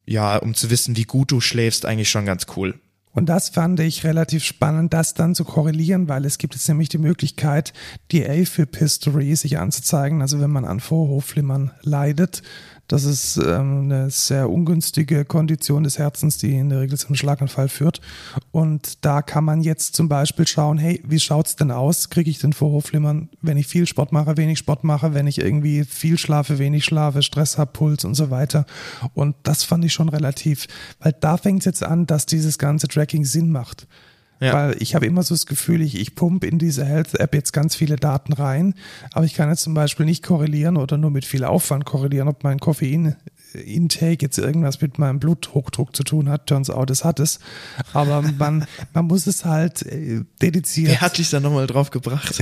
ja, um zu wissen, wie gut du schläfst, eigentlich schon ganz cool. Und das fand ich relativ spannend, das dann zu korrelieren, weil es gibt jetzt nämlich die Möglichkeit, die A F I B-History sich anzuzeigen, also wenn man an Vorhofflimmern leidet, Das ist ähm, eine sehr ungünstige Kondition des Herzens, die in der Regel zum Schlaganfall führt. Und da kann man jetzt zum Beispiel schauen, hey, wie schaut's denn aus? Kriege ich den Vorhofflimmern, wenn ich viel Sport mache, wenig Sport mache, wenn ich irgendwie viel schlafe, wenig schlafe, Stress habe, Puls und so weiter. Und das fand ich schon relativ, weil da fängt es jetzt an, dass dieses ganze Tracking Sinn macht. Ja. Weil ich habe immer so das Gefühl, ich, ich pumpe in diese Health-App jetzt ganz viele Daten rein, aber ich kann jetzt zum Beispiel nicht korrelieren oder nur mit viel Aufwand korrelieren, ob mein Koffein-Intake jetzt irgendwas mit meinem Bluthochdruck zu tun hat. Turns out, es hat es. Aber man, man muss es halt dediziert... Der hat dich da nochmal drauf gebracht.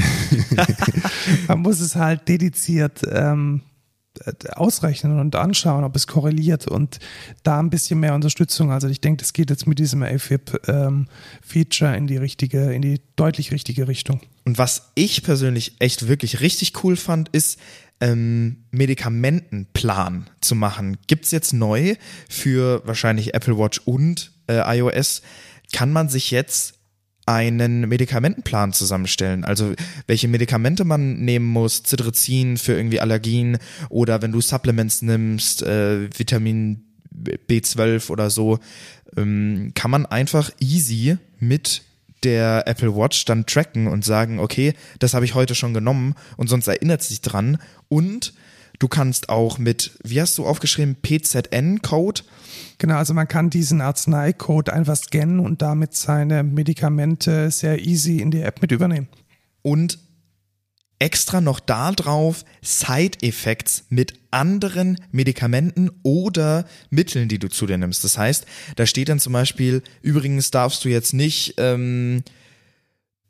Man muss es halt dediziert... Ähm, ausrechnen und anschauen, ob es korreliert und da ein bisschen mehr Unterstützung. Also ich denke, das geht jetzt mit diesem A F I P-Feature ähm, in die richtige, in die deutlich richtige Richtung. Und was ich persönlich echt wirklich richtig cool fand, ist, ähm, Medikamentenplan zu machen. Gibt es jetzt neu für wahrscheinlich Apple Watch und äh, iOS, kann man sich jetzt einen Medikamentenplan zusammenstellen, also welche Medikamente man nehmen muss, Cetirizin für irgendwie Allergien oder wenn du Supplements nimmst, äh, Vitamin B zwölf oder so, ähm, kann man einfach easy mit der Apple Watch dann tracken und sagen, okay, das habe ich heute schon genommen und sonst erinnert sich dran. Und du kannst auch mit, wie hast du aufgeschrieben, P Z N-Code? Genau, also man kann diesen Arzneicode einfach scannen und damit seine Medikamente sehr easy in die App mit übernehmen. Und extra noch da drauf Side-Effects mit anderen Medikamenten oder Mitteln, die du zu dir nimmst. Das heißt, da steht dann zum Beispiel, übrigens darfst du jetzt nicht... Ähm,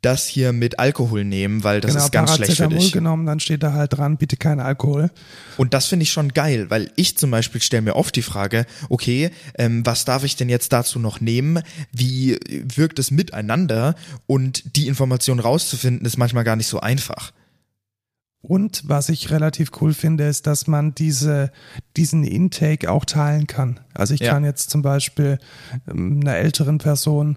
das hier mit Alkohol nehmen, weil das genau, ist ganz schlecht für dich. Genommen, dann steht da halt dran, bitte kein Alkohol. Und das finde ich schon geil, weil ich zum Beispiel stelle mir oft die Frage, okay, ähm, was darf ich denn jetzt dazu noch nehmen? Wie wirkt es miteinander? Und die Information rauszufinden, ist manchmal gar nicht so einfach. Und was ich relativ cool finde, ist, dass man diese, diesen Intake auch teilen kann. Also ich ja. kann jetzt zum Beispiel ähm, einer älteren Person,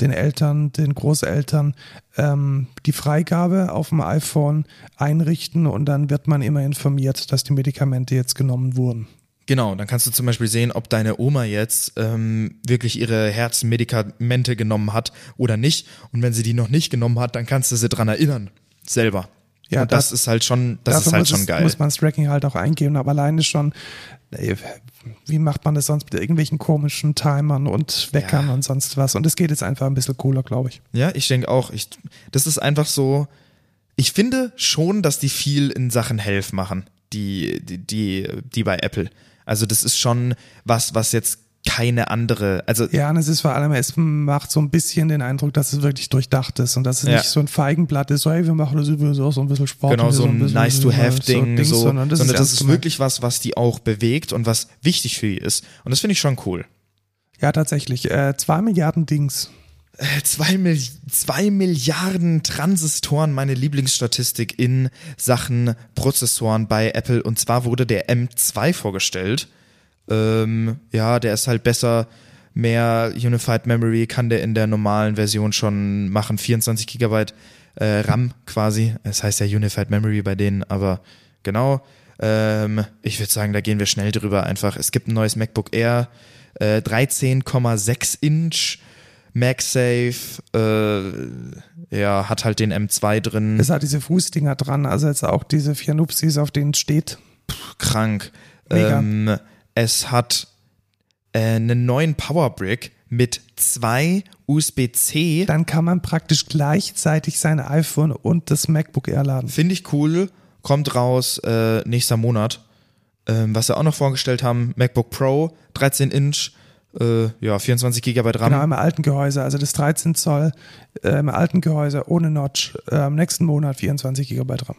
den Eltern, den Großeltern ähm, die Freigabe auf dem iPhone einrichten und dann wird man immer informiert, dass die Medikamente jetzt genommen wurden. Genau, dann kannst du zum Beispiel sehen, ob deine Oma jetzt ähm, wirklich ihre Herzmedikamente genommen hat oder nicht. Und wenn sie die noch nicht genommen hat, dann kannst du sie dran erinnern, selber. Ja, und das, das ist halt schon, das ist halt schon geil. Dafür muss man das Tracking halt auch eingeben, aber alleine schon... Ey, wie macht man das sonst mit irgendwelchen komischen Timern und Weckern ja. und sonst was? Und es geht jetzt einfach ein bisschen cooler, glaube ich. Ja, ich denke auch. Ich, das ist einfach so, ich finde schon, dass die viel in Sachen Health machen, die, die, die, die bei Apple. Also das ist schon was, was jetzt keine andere, also ja, und es ist vor allem, es macht so ein bisschen den Eindruck, dass es wirklich durchdacht ist und dass es ja. nicht so ein Feigenblatt ist, so hey, wir machen das sowieso so ein bisschen Sport. Genau, so ein Nice-to-have-Ding, so, so, so, sondern das sondern ist, das ist wirklich was, was die auch bewegt und was wichtig für die ist. Und das finde ich schon cool. Ja, tatsächlich. Äh, zwei Milliarden Dings. Zwei, Mil- zwei Milliarden Transistoren, meine Lieblingsstatistik in Sachen Prozessoren bei Apple. Und zwar wurde der M zwei vorgestellt. Ähm, ja, der ist halt besser, mehr Unified Memory kann der in der normalen Version schon machen, vierundzwanzig Gigabyte äh, RAM quasi, das heißt ja Unified Memory bei denen, aber genau, ähm, ich würde sagen, da gehen wir schnell drüber einfach. Es gibt ein neues MacBook Air, äh, dreizehn Komma sechs Inch, MagSafe, äh, ja, hat halt den M zwei drin. Es hat diese Fußdinger dran, also jetzt auch diese vier Nupsis, auf denen steht. Puh, krank. Mega. Ähm, Es hat äh, einen neuen Powerbrick mit zwei U S B C. Dann kann man praktisch gleichzeitig sein iPhone und das MacBook Air laden. Finde ich cool. Kommt raus äh, nächster Monat. Ähm, was wir auch noch vorgestellt haben, MacBook Pro, dreizehn Inch, äh, ja, vierundzwanzig Gigabyte RAM. Genau, im alten Gehäuse, also das dreizehn Zoll äh, im alten Gehäuse ohne Notch. Äh, im nächsten Monat vierundzwanzig Gigabyte RAM.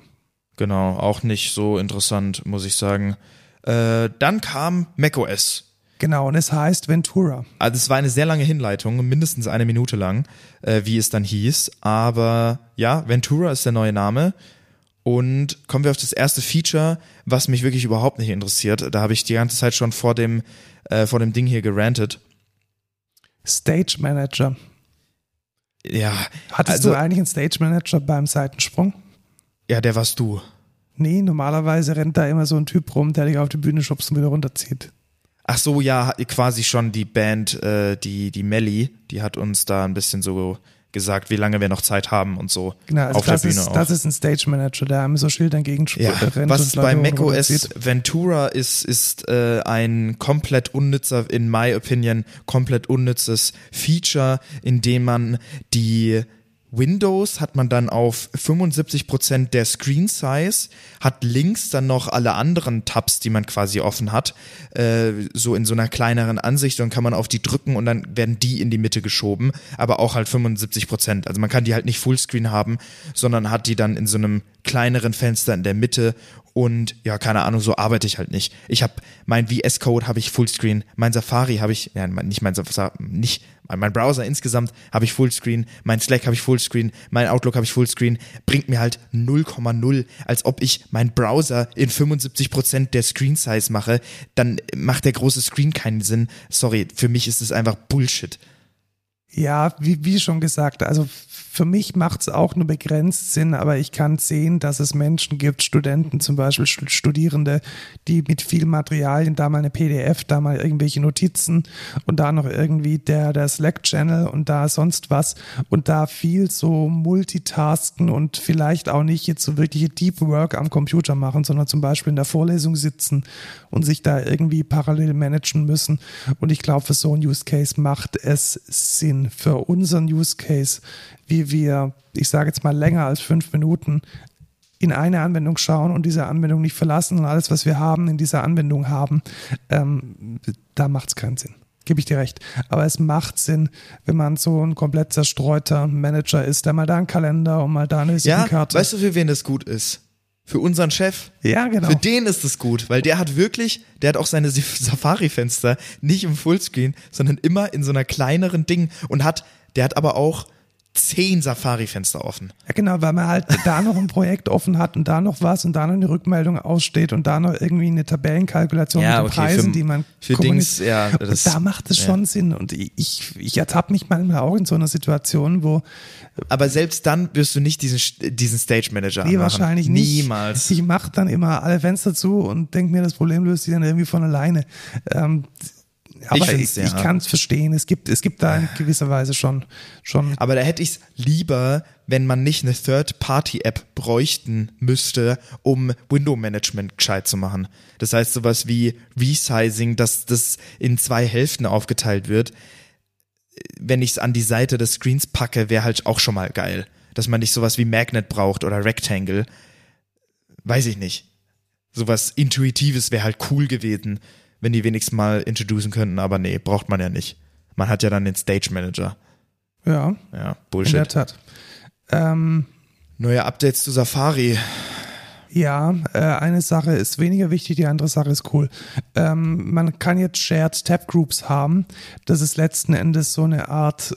Genau, auch nicht so interessant, muss ich sagen. Äh, dann kam macOS. Genau, und es heißt Ventura. Also es war eine sehr lange Hinleitung, mindestens eine Minute lang, äh, wie es dann hieß. Aber ja, Ventura ist der neue Name. Und kommen wir auf das erste Feature, was mich wirklich überhaupt nicht interessiert. Da habe ich die ganze Zeit schon vor dem, äh, vor dem Ding hier gerantet. Stage Manager. Ja. Hattest also, du eigentlich einen Stage Manager beim Seitensprung? Ja, der warst du. Nee, normalerweise rennt da immer so ein Typ rum, der dich auf die Bühne schubst und wieder runterzieht. Ach so, ja, quasi schon die Band, äh, die, die Melli, die hat uns da ein bisschen so gesagt, wie lange wir noch Zeit haben und so. Genau, also auf der Bühne ist, auch. Das ist ein Stage Manager, der einem so Schildern gegen ja, rennt. Was bei macOS Ventura ist, ist äh, ein komplett unnützer, in my opinion, komplett unnützes Feature, in dem man die Windows hat man dann auf fünfundsiebzig Prozent der Screen Size, hat links dann noch alle anderen Tabs, die man quasi offen hat, äh, so in so einer kleineren Ansicht, und kann man auf die drücken und dann werden die in die Mitte geschoben, aber auch halt fünfundsiebzig Prozent. Also man kann die halt nicht Fullscreen haben, sondern hat die dann in so einem kleineren Fenster in der Mitte und ja, keine Ahnung, so arbeite ich halt nicht. Ich habe mein V S Code habe ich Fullscreen, mein Safari habe ich, ja, nicht mein Safari, nicht mein Browser insgesamt habe ich Fullscreen, mein Slack habe ich Fullscreen, mein Outlook habe ich Fullscreen, bringt mir halt null Komma null, als ob ich meinen Browser in fünfundsiebzig Prozent der Screen Size mache, dann macht der große Screen keinen Sinn. Sorry, für mich ist es einfach Bullshit. Ja, wie, wie schon gesagt, also für mich macht es auch nur begrenzt Sinn, aber ich kann sehen, dass es Menschen gibt, Studenten zum Beispiel, Studierende, die mit viel Materialien, da mal eine P D F, da mal irgendwelche Notizen und da noch irgendwie der, der Slack-Channel und da sonst was und da viel so multitasken und vielleicht auch nicht jetzt so wirkliche Deep Work am Computer machen, sondern zum Beispiel in der Vorlesung sitzen und sich da irgendwie parallel managen müssen. Und ich glaube, für so einen Use Case macht es Sinn. Für unseren Use Case, wie wir, ich sage jetzt mal länger als fünf Minuten, in eine Anwendung schauen und diese Anwendung nicht verlassen und alles, was wir haben, in dieser Anwendung haben, ähm, da macht es keinen Sinn. Gebe ich dir recht. Aber es macht Sinn, wenn man so ein komplett zerstreuter Manager ist, der mal da einen Kalender und mal da eine Visitenkarte. Ja, weißt du, für wen das gut ist? Für unseren Chef. Ja, genau. Für den ist es gut, weil der hat wirklich, der hat auch seine Safari-Fenster nicht im Fullscreen, sondern immer in so einer kleineren Ding und hat, der hat aber auch zehn Safari-Fenster offen. Ja, genau, weil man halt da noch ein Projekt offen hat und da noch was und da noch eine Rückmeldung aussteht und da noch irgendwie eine Tabellenkalkulation ja, mit den okay, Preisen, für, die man für Dings, ja, das, da macht es ja. schon Sinn und ich, ich ertappe mich manchmal auch in so einer Situation, wo aber selbst dann wirst du nicht diesen, diesen Stage-Manager nee, machen. Wahrscheinlich nicht. Niemals. Ich mache dann immer alle Fenster zu und denke mir, das Problem löst sich dann irgendwie von alleine. Ähm, Aber ich, ich, ja. ich kann es verstehen, es gibt, es gibt da in gewisser Weise schon, schon. Aber da hätte ich es lieber, wenn man nicht eine Third-Party-App bräuchten müsste, um Window-Management gescheit zu machen. Das heißt sowas wie Resizing, dass das in zwei Hälften aufgeteilt wird. Wenn ich es an die Seite des Screens packe, wäre halt auch schon mal geil. Dass man nicht sowas wie Magnet braucht oder Rectangle. Weiß ich nicht. Sowas Intuitives wäre halt cool gewesen, wenn die wenigstens mal introducen könnten, aber nee, braucht man ja nicht. Man hat ja dann den Stage Manager. Ja. Ja, Bullshit. In der Tat. Ähm, Neue Updates zu Safari. Ja, äh, eine Sache ist weniger wichtig, die andere Sache ist cool. Ähm, man kann jetzt Shared Tab Groups haben. Das ist letzten Endes so eine Art.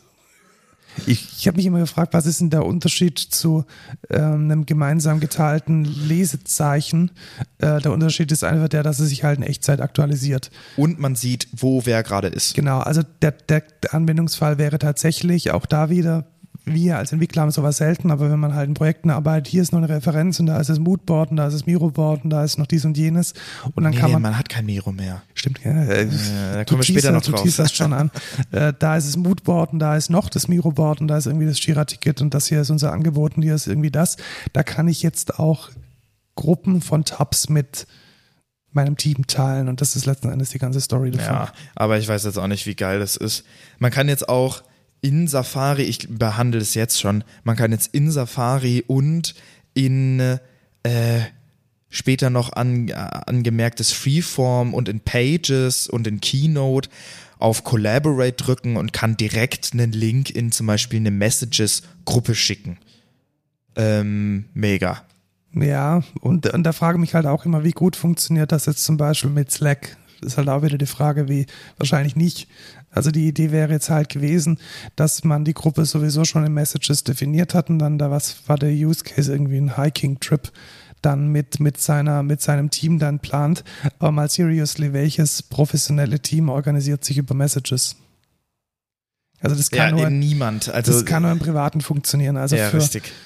Ich, ich habe mich immer gefragt, was ist denn der Unterschied zu äh, einem gemeinsam geteilten Lesezeichen? Äh, der Unterschied ist einfach der, dass es sich halt in Echtzeit aktualisiert. Und man sieht, wo wer gerade ist. Genau, also der, der Anwendungsfall wäre tatsächlich auch da wieder, wir als Entwickler haben sowas selten, aber wenn man halt in Projekten arbeitet, hier ist noch eine Referenz und da ist das Moodboard und da ist das Miroboard und da ist noch dies und jenes. Und dann nee, kann man, man hat kein Miro mehr. Stimmt, ja. Äh, ja da kommen wir später noch drauf. Du ziehst das schon an. Äh, da ist das Moodboard und da ist noch das Miroboard und da ist irgendwie das Jira-Ticket und das hier ist unser Angebot und hier ist irgendwie das. Da kann ich jetzt auch Gruppen von Tabs mit meinem Team teilen und das ist letzten Endes die ganze Story davon. Ja, aber ich weiß jetzt auch nicht, wie geil das ist. Man kann jetzt auch in Safari, ich behandle es jetzt schon, man kann jetzt in Safari und in äh, später noch an, äh, angemerktes Freeform und in Pages und in Keynote auf Collaborate drücken und kann direkt einen Link in zum Beispiel eine Messages-Gruppe schicken. Ähm, mega. Ja, und, und da frage ich mich halt auch immer, wie gut funktioniert das jetzt zum Beispiel mit Slack? Das ist halt auch wieder die Frage, wie wahrscheinlich nicht. Also die Idee wäre jetzt halt gewesen, dass man die Gruppe sowieso schon in Messages definiert hat und dann da was war der Use Case, irgendwie ein Hiking-Trip dann mit, mit, seiner, mit seinem Team dann plant. Aber mal seriously, welches professionelle Team organisiert sich über Messages? Also das kann, ja, nur, in, niemand. Also, das kann nur im Privaten funktionieren. Also ja, für,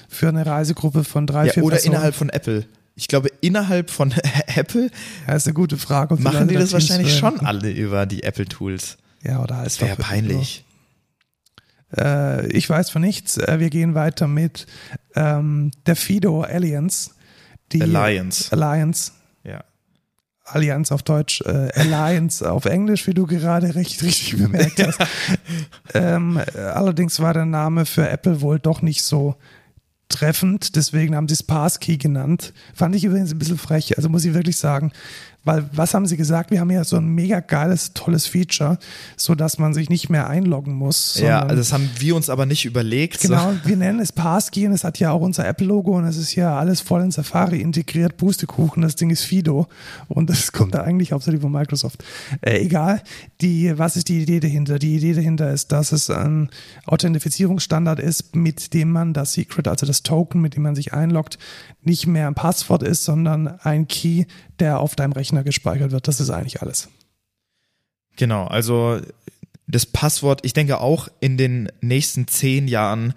für eine Reisegruppe von drei, ja, vier oder Personen. Oder innerhalb von Apple. ich glaube, innerhalb von Apple ja, ist eine gute Frage, ob machen die das wahrscheinlich schon alle über die Apple-Tools. Ja, oder das wäre ja peinlich. Äh, ich weiß von nichts. Wir gehen weiter mit ähm, der Fido Alliance. Die Alliance. Alliance. Ja. Allianz auf Deutsch, äh, Alliance auf Englisch, wie du gerade recht richtig bemerkt hast. ähm, allerdings war der Name für Apple wohl doch nicht so treffend, deswegen haben sie es Passkey genannt. Fand ich übrigens ein bisschen frech, also muss ich wirklich sagen, weil was haben sie gesagt? Wir haben ja so ein mega geiles, tolles Feature, sodass man sich nicht mehr einloggen muss. Ja, also das haben wir uns aber nicht überlegt. Genau, so. Wir nennen es Passkey und es hat ja auch unser App-Logo und es ist ja alles voll in Safari integriert, Pustekuchen, das Ding ist Fido und das kommt da eigentlich hauptsächlich von Microsoft. Äh, egal, die, was ist die Idee dahinter? Die Idee dahinter ist, dass es ein Authentifizierungsstandard ist, mit dem man das Secret, also das Token, mit dem man sich einloggt, nicht mehr ein Passwort ist, sondern ein Key, der auf deinem Rechner gespeichert wird. Das ist eigentlich alles. Genau, also das Passwort, ich denke auch in den nächsten zehn Jahren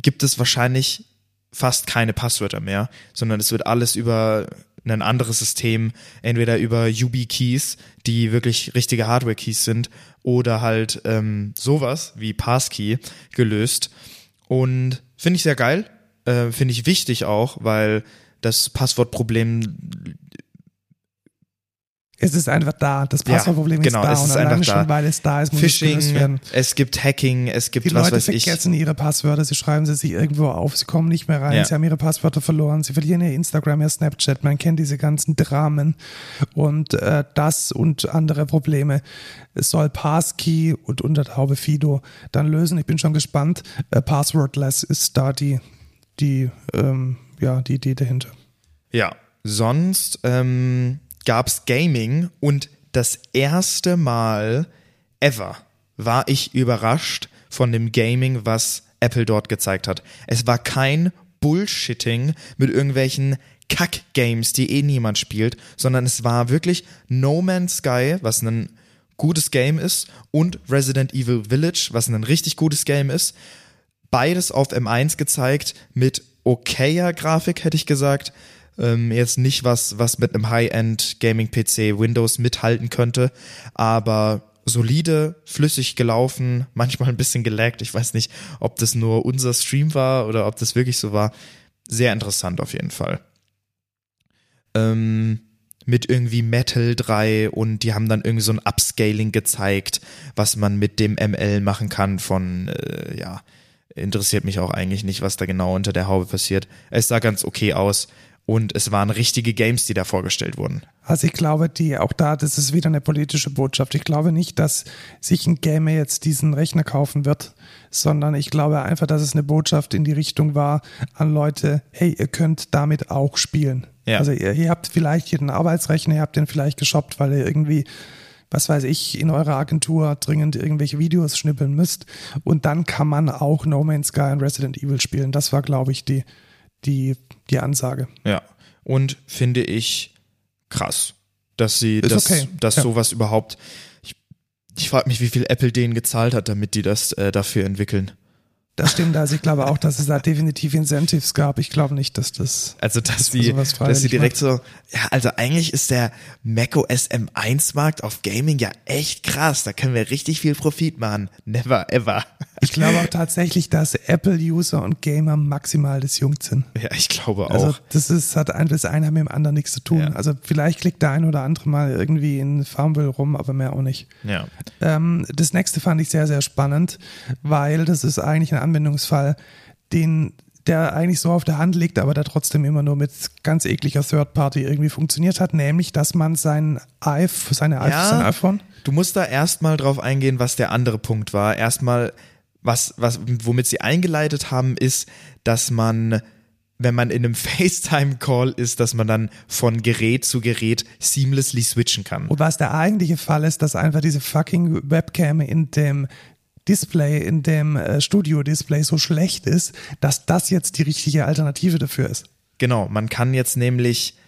gibt es wahrscheinlich fast keine Passwörter mehr, sondern es wird alles über ein anderes System, entweder über U B-Keys, die wirklich richtige Hardware-Keys sind, oder halt ähm, sowas wie Passkey gelöst. Und finde ich sehr geil, äh, finde ich wichtig auch, weil das Passwortproblem es ist einfach da. Das Passwortproblem ja, genau, ist da. Es ist und allein schon, da. Weil es da ist, muss Phishing, es gelöst werden. Es gibt Hacking, es gibt die was Leute weiß ich. Die vergessen ihre Passwörter, sie schreiben sie sich irgendwo auf, sie kommen nicht mehr rein, ja. Sie haben ihre Passwörter verloren, sie verlieren ihr Instagram, ihr Snapchat, man kennt diese ganzen Dramen und äh, das und andere Probleme soll Passkey und unter der Haube Fido dann lösen. Ich bin schon gespannt. Äh, Passwordless ist da die, die, ähm, ja, die Idee dahinter. Ja, sonst ähm gab es Gaming und das erste Mal ever war ich überrascht von dem Gaming, was Apple dort gezeigt hat. Es war kein Bullshitting mit irgendwelchen Kack-Games, die eh niemand spielt, sondern es war wirklich No Man's Sky, was ein gutes Game ist, und Resident Evil Village, was ein richtig gutes Game ist. Beides auf M eins gezeigt mit okayer Grafik, hätte ich gesagt. Jetzt nicht was, was mit einem High-End-Gaming-P C Windows mithalten könnte, aber solide, flüssig gelaufen, manchmal ein bisschen gelaggt. Ich weiß nicht, ob das nur unser Stream war oder ob das wirklich so war. Sehr interessant auf jeden Fall. Ähm, mit irgendwie Metal drei und die haben dann irgendwie so ein Upscaling gezeigt, was man mit dem M L machen kann von, äh, ja, interessiert mich auch eigentlich nicht, was da genau unter der Haube passiert. Es sah ganz okay aus. Und es waren richtige Games, die da vorgestellt wurden. Also ich glaube, die auch da, das ist wieder eine politische Botschaft. Ich glaube nicht, dass sich ein Gamer jetzt diesen Rechner kaufen wird, sondern ich glaube einfach, dass es eine Botschaft in die Richtung war an Leute, hey, ihr könnt damit auch spielen. Ja. Also ihr, ihr habt vielleicht hier einen Arbeitsrechner, ihr habt den vielleicht geshoppt, weil ihr irgendwie, was weiß ich, in eurer Agentur dringend irgendwelche Videos schnippeln müsst. Und dann kann man auch No Man's Sky und Resident Evil spielen. Das war, glaube ich, die Die, die Ansage. Ja, und finde ich krass, dass sie das, okay. dass ja. sowas überhaupt. Ich, ich frage mich, wie viel Apple denen gezahlt hat, damit die das äh, dafür entwickeln. Das stimmt, also ich glaube auch, dass es da definitiv Incentives gab. Ich glaube nicht, dass das. Also, dass, dass, die, sowas dass sie direkt macht. So. Ja, also eigentlich ist der macOS M eins Markt auf Gaming ja echt krass. Da können wir richtig viel Profit machen. Never ever. Ich glaube auch tatsächlich, dass Apple-User und Gamer maximal disjunkt sind. Ja, ich glaube auch. Also, das ist, hat ein, das eine hat mit dem anderen nichts zu tun. Ja. Also, vielleicht klickt der ein oder andere mal irgendwie in Farmville rum, aber mehr auch nicht. Ja. Ähm, das nächste fand ich sehr, sehr spannend, weil das ist eigentlich eine Anwendungsfall, den, der eigentlich so auf der Hand liegt, aber der trotzdem immer nur mit ganz ekliger Third-Party irgendwie funktioniert hat, nämlich, dass man sein iPhone, seine ja, sein iPhone. Du musst da erstmal drauf eingehen, was der andere Punkt war. Erstmal, was, was, womit sie eingeleitet haben, ist, dass man, wenn man in einem FaceTime-Call ist, dass man dann von Gerät zu Gerät seamlessly switchen kann. Und was der eigentliche Fall ist, dass einfach diese fucking Webcam in dem Display in dem äh, Studio-Display so schlecht ist, dass das jetzt die richtige Alternative dafür ist. Genau, man kann jetzt nämlich,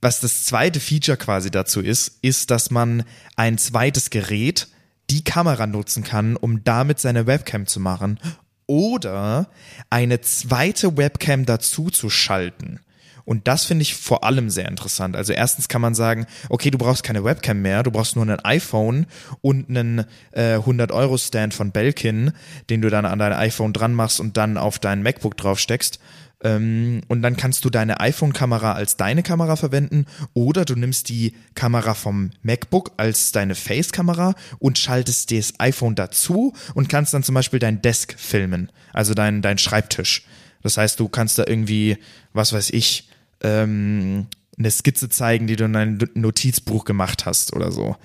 was das zweite Feature quasi dazu ist, ist, dass man ein zweites Gerät, die Kamera nutzen kann, um damit seine Webcam zu machen oder eine zweite Webcam dazu zu schalten. Und das finde ich vor allem sehr interessant. Also erstens kann man sagen, okay, du brauchst keine Webcam mehr, du brauchst nur ein iPhone und einen äh, hundert-Euro-Stand von Belkin, den du dann an dein iPhone dran machst und dann auf dein MacBook draufsteckst. Und dann kannst du deine iPhone-Kamera als deine Kamera verwenden oder du nimmst die Kamera vom MacBook als deine Face-Kamera und schaltest das iPhone dazu und kannst dann zum Beispiel dein Desk filmen, also dein, dein Schreibtisch. Das heißt, du kannst da irgendwie, was weiß ich, ähm, eine Skizze zeigen, die du in deinem Notizbuch gemacht hast oder so.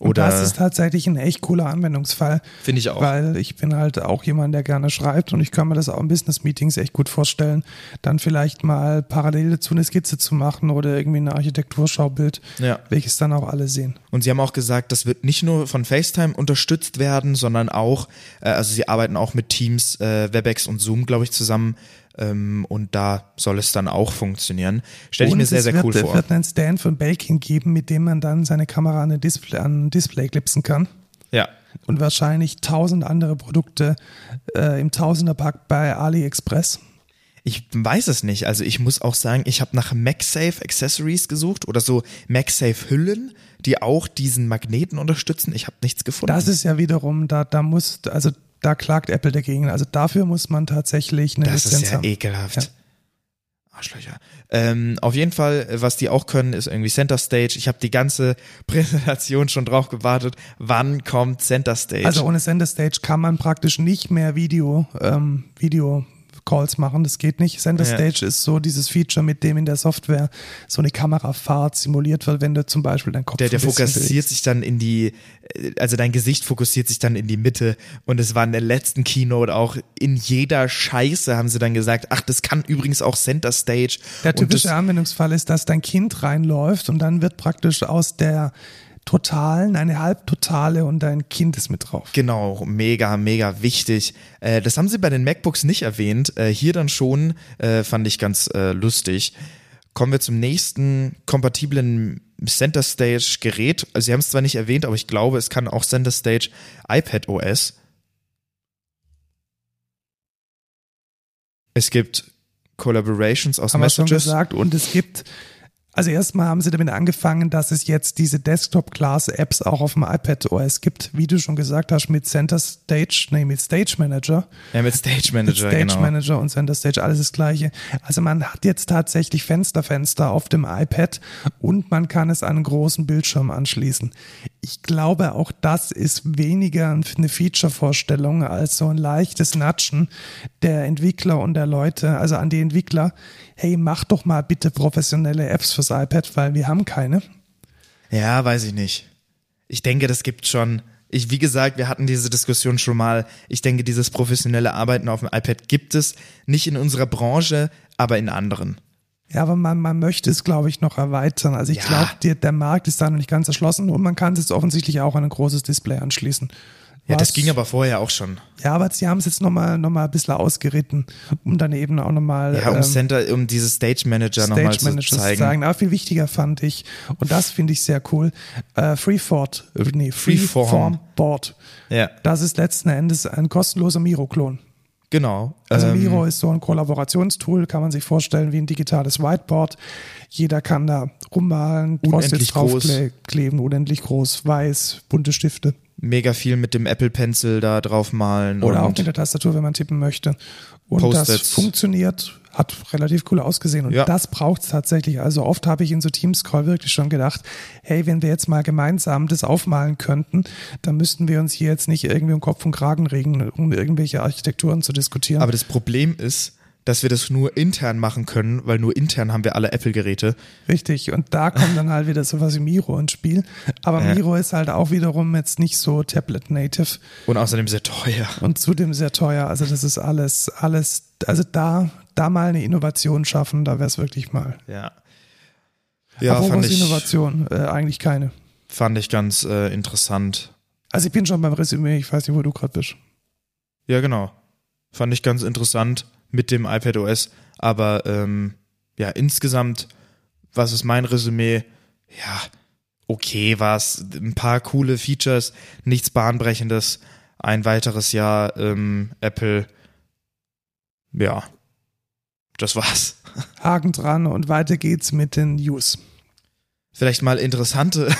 Oder das ist tatsächlich ein echt cooler Anwendungsfall. Finde ich auch. Weil ich bin halt auch jemand, der gerne schreibt und ich kann mir das auch in Business-Meetings echt gut vorstellen, dann vielleicht mal parallel dazu eine Skizze zu machen oder irgendwie ein Architekturschaubild, ja. welches dann auch alle sehen. Und sie haben auch gesagt, das wird nicht nur von FaceTime unterstützt werden, sondern auch, also sie arbeiten auch mit Teams, Webex und Zoom, glaube ich, zusammen. Und da soll es dann auch funktionieren. Stelle ich mir sehr, sehr cool vor. Es wird einen Stand von Belkin geben, mit dem man dann seine Kamera an ein Display, an ein Display klipsen kann. Ja. Und wahrscheinlich tausend andere Produkte äh, im Tausenderpack bei AliExpress. Ich weiß es nicht. Also ich muss auch sagen, ich habe nach MagSafe Accessories gesucht oder so MagSafe Hüllen, die auch diesen Magneten unterstützen. Ich habe nichts gefunden. Das ist ja wiederum, da, da muss, also da klagt Apple dagegen. Also dafür muss man tatsächlich eine Lizenz haben. Das ist ja ekelhaft. Ja. Arschlöcher. Ähm, auf jeden Fall, was die auch können, ist irgendwie Center Stage. Ich habe die ganze Präsentation schon drauf gewartet. Wann kommt Center Stage? Also ohne Center Stage kann man praktisch nicht mehr Video, ähm, Video Calls machen. Das geht nicht. Center Stage ja. ist so dieses Feature, mit dem in der Software so eine Kamerafahrt simuliert wird, wenn du zum Beispiel deinen Kopf... Der, der fokussiert bewegst. sich dann in die, also dein Gesicht fokussiert sich dann in die Mitte und es war in der letzten Keynote auch in jeder Scheiße haben sie dann gesagt, ach, das kann übrigens auch Center Stage. Der typische das, Anwendungsfall ist, dass dein Kind reinläuft und dann wird praktisch aus der Totalen, eine Halbtotale und dein Kind ist mit drauf. Genau, mega, mega wichtig. Äh, das haben sie bei den MacBooks nicht erwähnt. Äh, hier dann schon, äh, fand ich ganz äh, lustig. Kommen wir zum nächsten kompatiblen Center Stage Gerät. Also sie haben es zwar nicht erwähnt, aber ich glaube, es kann auch Center Stage iPad O S. Es gibt Collaborations aus haben Messages. Haben wir schon gesagt. Und es gibt... Also erstmal haben sie damit angefangen, dass es jetzt diese Desktop-Class-Apps auch auf dem iPad O S gibt, wie du schon gesagt hast, mit Center Stage, nee, mit Stage Manager. Ja, mit Stage Manager, mit Stage genau. Manager und Center Stage, alles das Gleiche. Also man hat jetzt tatsächlich Fensterfenster auf dem iPad und man kann es an einen großen Bildschirm anschließen. Ich glaube, auch das ist weniger eine Feature-Vorstellung als so ein leichtes Natschen der Entwickler und der Leute, also an die Entwickler. Hey, mach doch mal bitte professionelle Apps fürs iPad, weil wir haben keine. Ja, weiß ich nicht. Ich denke, das gibt schon. Ich, wie gesagt, wir hatten diese Diskussion schon mal. Ich denke, dieses professionelle Arbeiten auf dem iPad gibt es nicht in unserer Branche, aber in anderen. Ja, aber man, man möchte es, glaube ich, noch erweitern. Also ich ja. glaube, der, der Markt ist da noch nicht ganz erschlossen und man kann es jetzt offensichtlich auch an ein großes Display anschließen. Ja, das ging aber vorher auch schon. Ja, aber sie haben es jetzt nochmal noch mal ein bisschen ausgeritten, um dann eben auch nochmal... Ja, um ähm, Center, um diese Stage Manager nochmal zu zeigen. Zu sagen. Aber viel wichtiger fand ich, und das finde ich sehr cool, äh, Freeform, nee, Freeform. Freeform Board. Ja. Das ist letzten Endes ein kostenloser Miro-Klon. Genau. Also ähm, Miro ist so ein Kollaborationstool, kann man sich vorstellen wie ein digitales Whiteboard. Jeder kann da rummalen, Post-its draufkleben, unendlich groß, weiß, bunte Stifte. Mega viel mit dem Apple Pencil da drauf malen. Oder auch mit der Tastatur, wenn man tippen möchte. Und Post-its. Das funktioniert, hat relativ cool ausgesehen. Und ja. das braucht es tatsächlich. Also oft habe ich in so Teams-Call wirklich schon gedacht, hey, wenn wir jetzt mal gemeinsam das aufmalen könnten, dann müssten wir uns hier jetzt nicht irgendwie um Kopf und Kragen regen, um irgendwelche Architekturen zu diskutieren. Aber das Problem ist, dass wir das nur intern machen können, weil nur intern haben wir alle Apple-Geräte. Richtig, und da kommt dann halt wieder sowas wie Miro ins Spiel. Aber äh. Miro ist halt auch wiederum jetzt nicht so Tablet-Native. Und außerdem sehr teuer. Und zudem sehr teuer. Also das ist alles, alles, also da, da mal eine Innovation schaffen, da wäre es wirklich mal. Ja. Ja, aber fand ich, Innovation? Äh, eigentlich keine. Fand ich ganz äh, interessant. Also ich bin schon beim Resümee, ich weiß nicht, wo du gerade bist. Ja, genau. Fand ich ganz interessant. Mit dem iPad O S, aber ähm, ja, insgesamt, was ist mein Resümee? Ja, okay, war es ein paar coole Features, nichts Bahnbrechendes, ein weiteres Jahr ähm, Apple, ja, das war's. Haken dran und weiter geht's mit den News. Vielleicht mal interessante.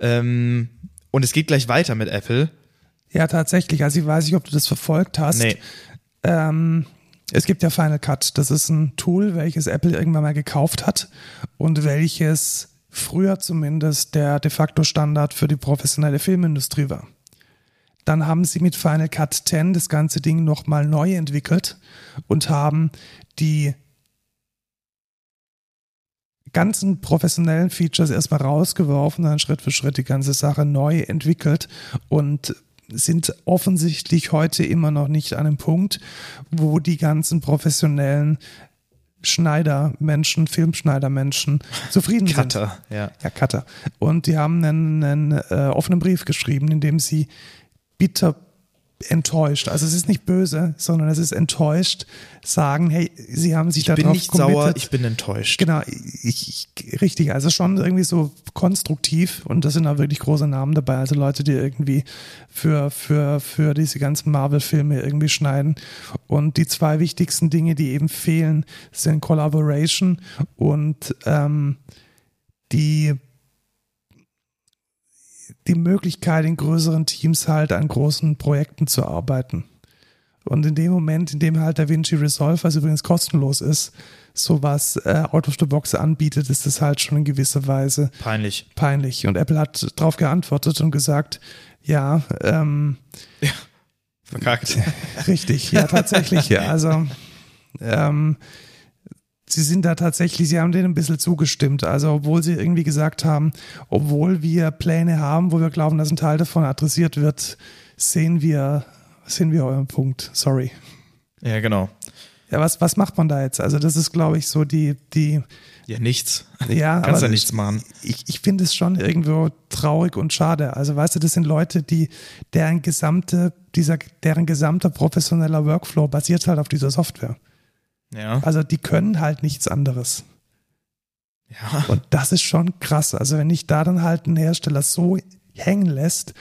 ähm, und es geht gleich weiter mit Apple. Ja, tatsächlich. Also ich weiß nicht, ob du das verfolgt hast. Nee. Ähm, es gibt ja Final Cut. Das ist ein Tool, welches Apple irgendwann mal gekauft hat und welches früher zumindest der de facto Standard für die professionelle Filmindustrie war. Dann haben sie mit Final Cut zehn das ganze Ding nochmal neu entwickelt und haben die ganzen professionellen Features erstmal rausgeworfen, dann Schritt für Schritt die ganze Sache neu entwickelt und sind offensichtlich heute immer noch nicht an einem Punkt, wo die ganzen professionellen Schneidermenschen, Filmschneidermenschen zufrieden Cutter, sind. Ja. ja, Cutter. Und die haben einen, einen äh, offenen Brief geschrieben, in dem sie bitter enttäuscht, also es ist nicht böse, sondern es ist enttäuscht, sagen, hey, sie haben sich da drauf committed. Ich bin nicht sauer, ich bin enttäuscht. Genau, ich, ich, richtig, also schon irgendwie so konstruktiv und da sind auch wirklich große Namen dabei, also Leute, die irgendwie für, für, für diese ganzen Marvel-Filme irgendwie schneiden und die zwei wichtigsten Dinge, die eben fehlen, sind Collaboration und ähm, die die Möglichkeit, in größeren Teams halt an großen Projekten zu arbeiten. Und in dem Moment, in dem halt DaVinci Resolve, was übrigens kostenlos ist, sowas äh, out of the box anbietet, ist das halt schon in gewisser Weise peinlich. peinlich. Und Apple hat darauf geantwortet und gesagt, ja, ähm, ja, verkackt. Richtig, ja, tatsächlich. ja, also, ähm, Sie sind da tatsächlich, sie haben denen ein bisschen zugestimmt. Also obwohl sie irgendwie gesagt haben, obwohl wir Pläne haben, wo wir glauben, dass ein Teil davon adressiert wird, sehen wir, sehen wir euren Punkt. Sorry. Ja, genau. Ja, was, was macht man da jetzt? Also das ist, glaube ich, so die... die ja, nichts. Ja, kannst ja nichts machen. Ich, ich finde es schon irgendwo traurig und schade. Also weißt du, das sind Leute, die deren gesamte, dieser, deren gesamter professioneller Workflow basiert halt auf dieser Software. Ja. Also die können halt nichts anderes. Ja. Und das ist schon krass. Also wenn ich da dann halt einen Hersteller so hängen lässt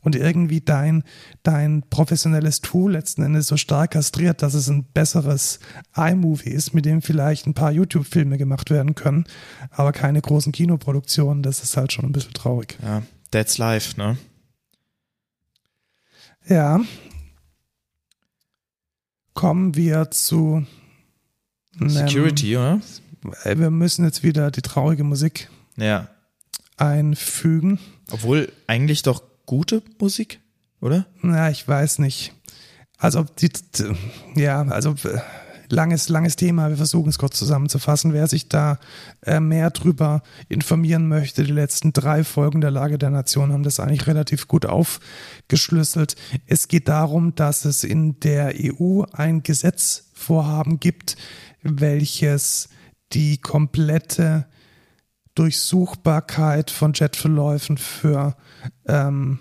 und irgendwie dein, dein professionelles Tool letzten Endes so stark kastriert, dass es ein besseres iMovie ist, mit dem vielleicht ein paar YouTube-Filme gemacht werden können, aber keine großen Kinoproduktionen, das ist halt schon ein bisschen traurig. Ja, that's life, ne? Ja. Kommen wir zu Security, oder? Wir müssen jetzt wieder die traurige Musik ja. einfügen. Obwohl eigentlich doch gute Musik, oder? Na, ich weiß nicht. Also, die, ja, also langes, langes Thema. Wir versuchen es kurz zusammenzufassen. Wer sich da äh, mehr drüber informieren möchte, die letzten drei Folgen der Lage der Nation haben das eigentlich relativ gut aufgeschlüsselt. Es geht darum, dass es in der E U ein Gesetzvorhaben gibt, welches die komplette Durchsuchbarkeit von Chatverläufen für ähm,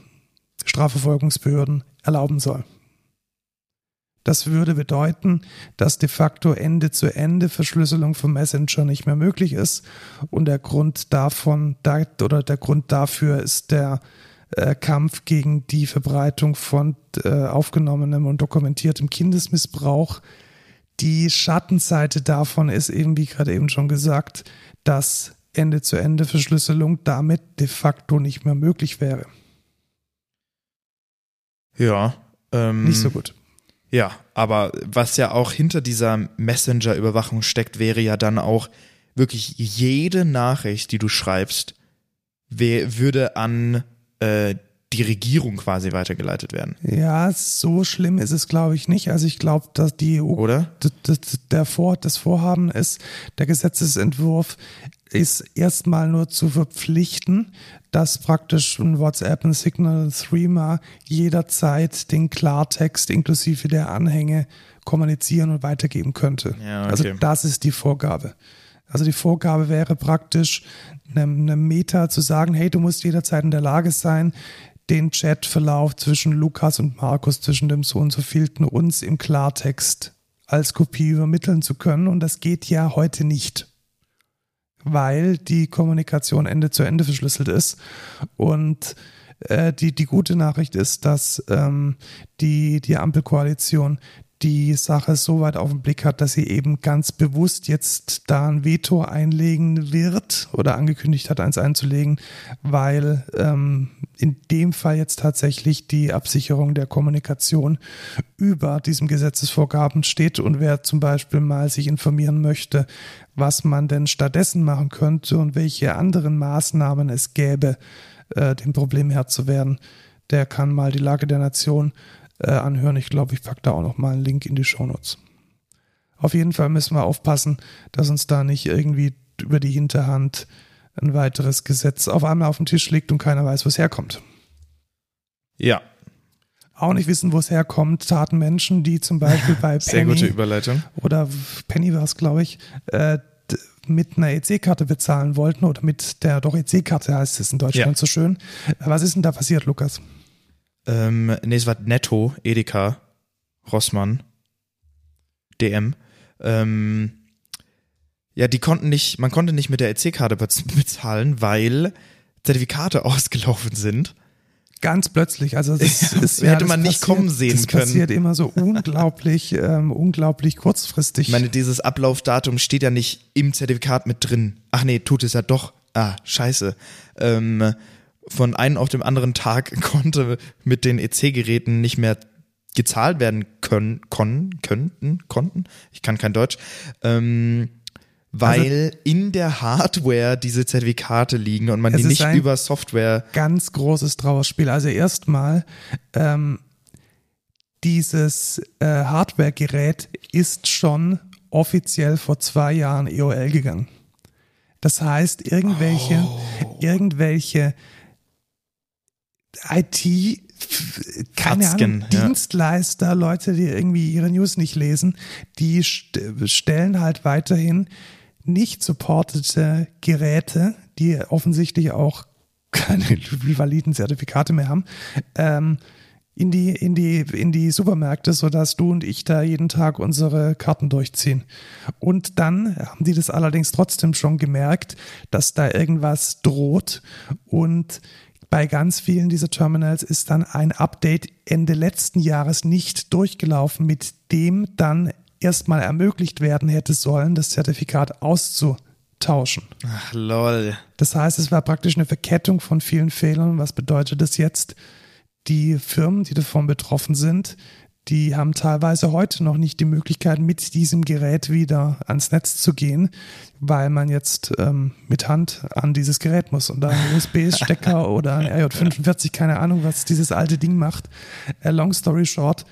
Strafverfolgungsbehörden erlauben soll. Das würde bedeuten, dass de facto Ende-zu-Ende-Verschlüsselung von Messenger nicht mehr möglich ist und der Grund davon oder der Grund dafür ist der äh, Kampf gegen die Verbreitung von äh, aufgenommenem und dokumentiertem Kindesmissbrauch. Die Schattenseite davon ist eben, wie gerade eben schon gesagt, dass Ende-zu-Ende-Verschlüsselung damit de facto nicht mehr möglich wäre. Ja. Ähm, nicht so gut. Ja, aber was ja auch hinter dieser Messenger-Überwachung steckt, wäre ja dann auch wirklich jede Nachricht, die du schreibst, wär, würde an äh, die Regierung quasi weitergeleitet werden. Ja, so schlimm ist es, glaube ich, nicht. Also ich glaube, dass die E U, oder? D- d- der Vor- das Vorhaben ist, der Gesetzesentwurf ist erstmal nur zu verpflichten, dass praktisch ein WhatsApp, ein Signal, ein Threema jederzeit den Klartext inklusive der Anhänge kommunizieren und weitergeben könnte. Ja, okay. Also das ist die Vorgabe. Also die Vorgabe wäre praktisch eine, eine Meta zu sagen, hey, du musst jederzeit in der Lage sein, den Chatverlauf zwischen Lukas und Markus, zwischen dem so und so vielten uns im Klartext als Kopie übermitteln zu können. Und das geht ja heute nicht, weil die Kommunikation Ende zu Ende verschlüsselt ist. Und äh, die, die gute Nachricht ist, dass ähm, die, die Ampelkoalition die Sache so weit auf den Blick hat, dass sie eben ganz bewusst jetzt da ein Veto einlegen wird oder angekündigt hat, eins einzulegen, weil ähm, in dem Fall jetzt tatsächlich die Absicherung der Kommunikation über diesem Gesetzesvorgaben steht. Und wer zum Beispiel mal sich informieren möchte, was man denn stattdessen machen könnte und welche anderen Maßnahmen es gäbe, äh, dem Problem Herr zu werden, der kann mal die Lage der Nation Äh, anhören. Ich glaube, ich packe da auch nochmal einen Link in die Shownotes. Auf jeden Fall müssen wir aufpassen, dass uns da nicht irgendwie über die Hinterhand ein weiteres Gesetz auf einmal auf dem Tisch liegt und keiner weiß, wo es herkommt. Ja. Auch nicht wissen, wo es herkommt, taten Menschen, die zum Beispiel bei Penny sehr gute Überleitung. Oder Penny war es, glaube ich, äh, mit einer E C-Karte bezahlen wollten oder mit der doch E C-Karte heißt es in Deutschland ja. So schön. Was ist denn da passiert, Lukas? Ähm, ne, es war Netto, Edeka, Rossmann, D M. Ähm, ja, die konnten nicht, man konnte nicht mit der E C-Karte bezahlen, weil Zertifikate ausgelaufen sind. Ganz plötzlich, also es, ja, es, ja, hätte man nicht passiert, kommen sehen das können. Das passiert immer so unglaublich, ähm, unglaublich kurzfristig. Ich meine, dieses Ablaufdatum steht ja nicht im Zertifikat mit drin. Ach nee, tut es ja doch. Ah, scheiße. Ähm, Von einem auf dem anderen Tag konnte mit den E C-Geräten nicht mehr gezahlt werden können, können könnten, konnten. Ich kann kein Deutsch. Ähm, weil also, in der Hardware diese Zertifikate liegen und man die nicht über Software. Ganz großes Trauerspiel. Also erstmal, ähm, dieses äh, Hardware-Gerät ist schon offiziell vor zwei Jahren E O L gegangen. Das heißt, irgendwelche, oh. irgendwelche I T, keine Katzken, Ahnung, Dienstleister, ja. Leute, die irgendwie ihre News nicht lesen, die st- stellen halt weiterhin nicht supportete Geräte, die offensichtlich auch keine validen Zertifikate mehr haben, ähm, in die, in die, in die Supermärkte, sodass du und ich da jeden Tag unsere Karten durchziehen. Und dann haben die das allerdings trotzdem schon gemerkt, dass da irgendwas droht und bei ganz vielen dieser Terminals ist dann ein Update Ende letzten Jahres nicht durchgelaufen, mit dem dann erstmal ermöglicht werden hätte sollen, das Zertifikat auszutauschen. Ach, lol. Das heißt, es war praktisch eine Verkettung von vielen Fehlern. Was bedeutet das jetzt? Die Firmen, die davon betroffen sind, die haben teilweise heute noch nicht die Möglichkeit, mit diesem Gerät wieder ans Netz zu gehen, weil man jetzt ähm, mit Hand an dieses Gerät muss und da einen U S B-Stecker oder einen R J fünfundvierzig, keine Ahnung, was dieses alte Ding macht. Äh, long story short,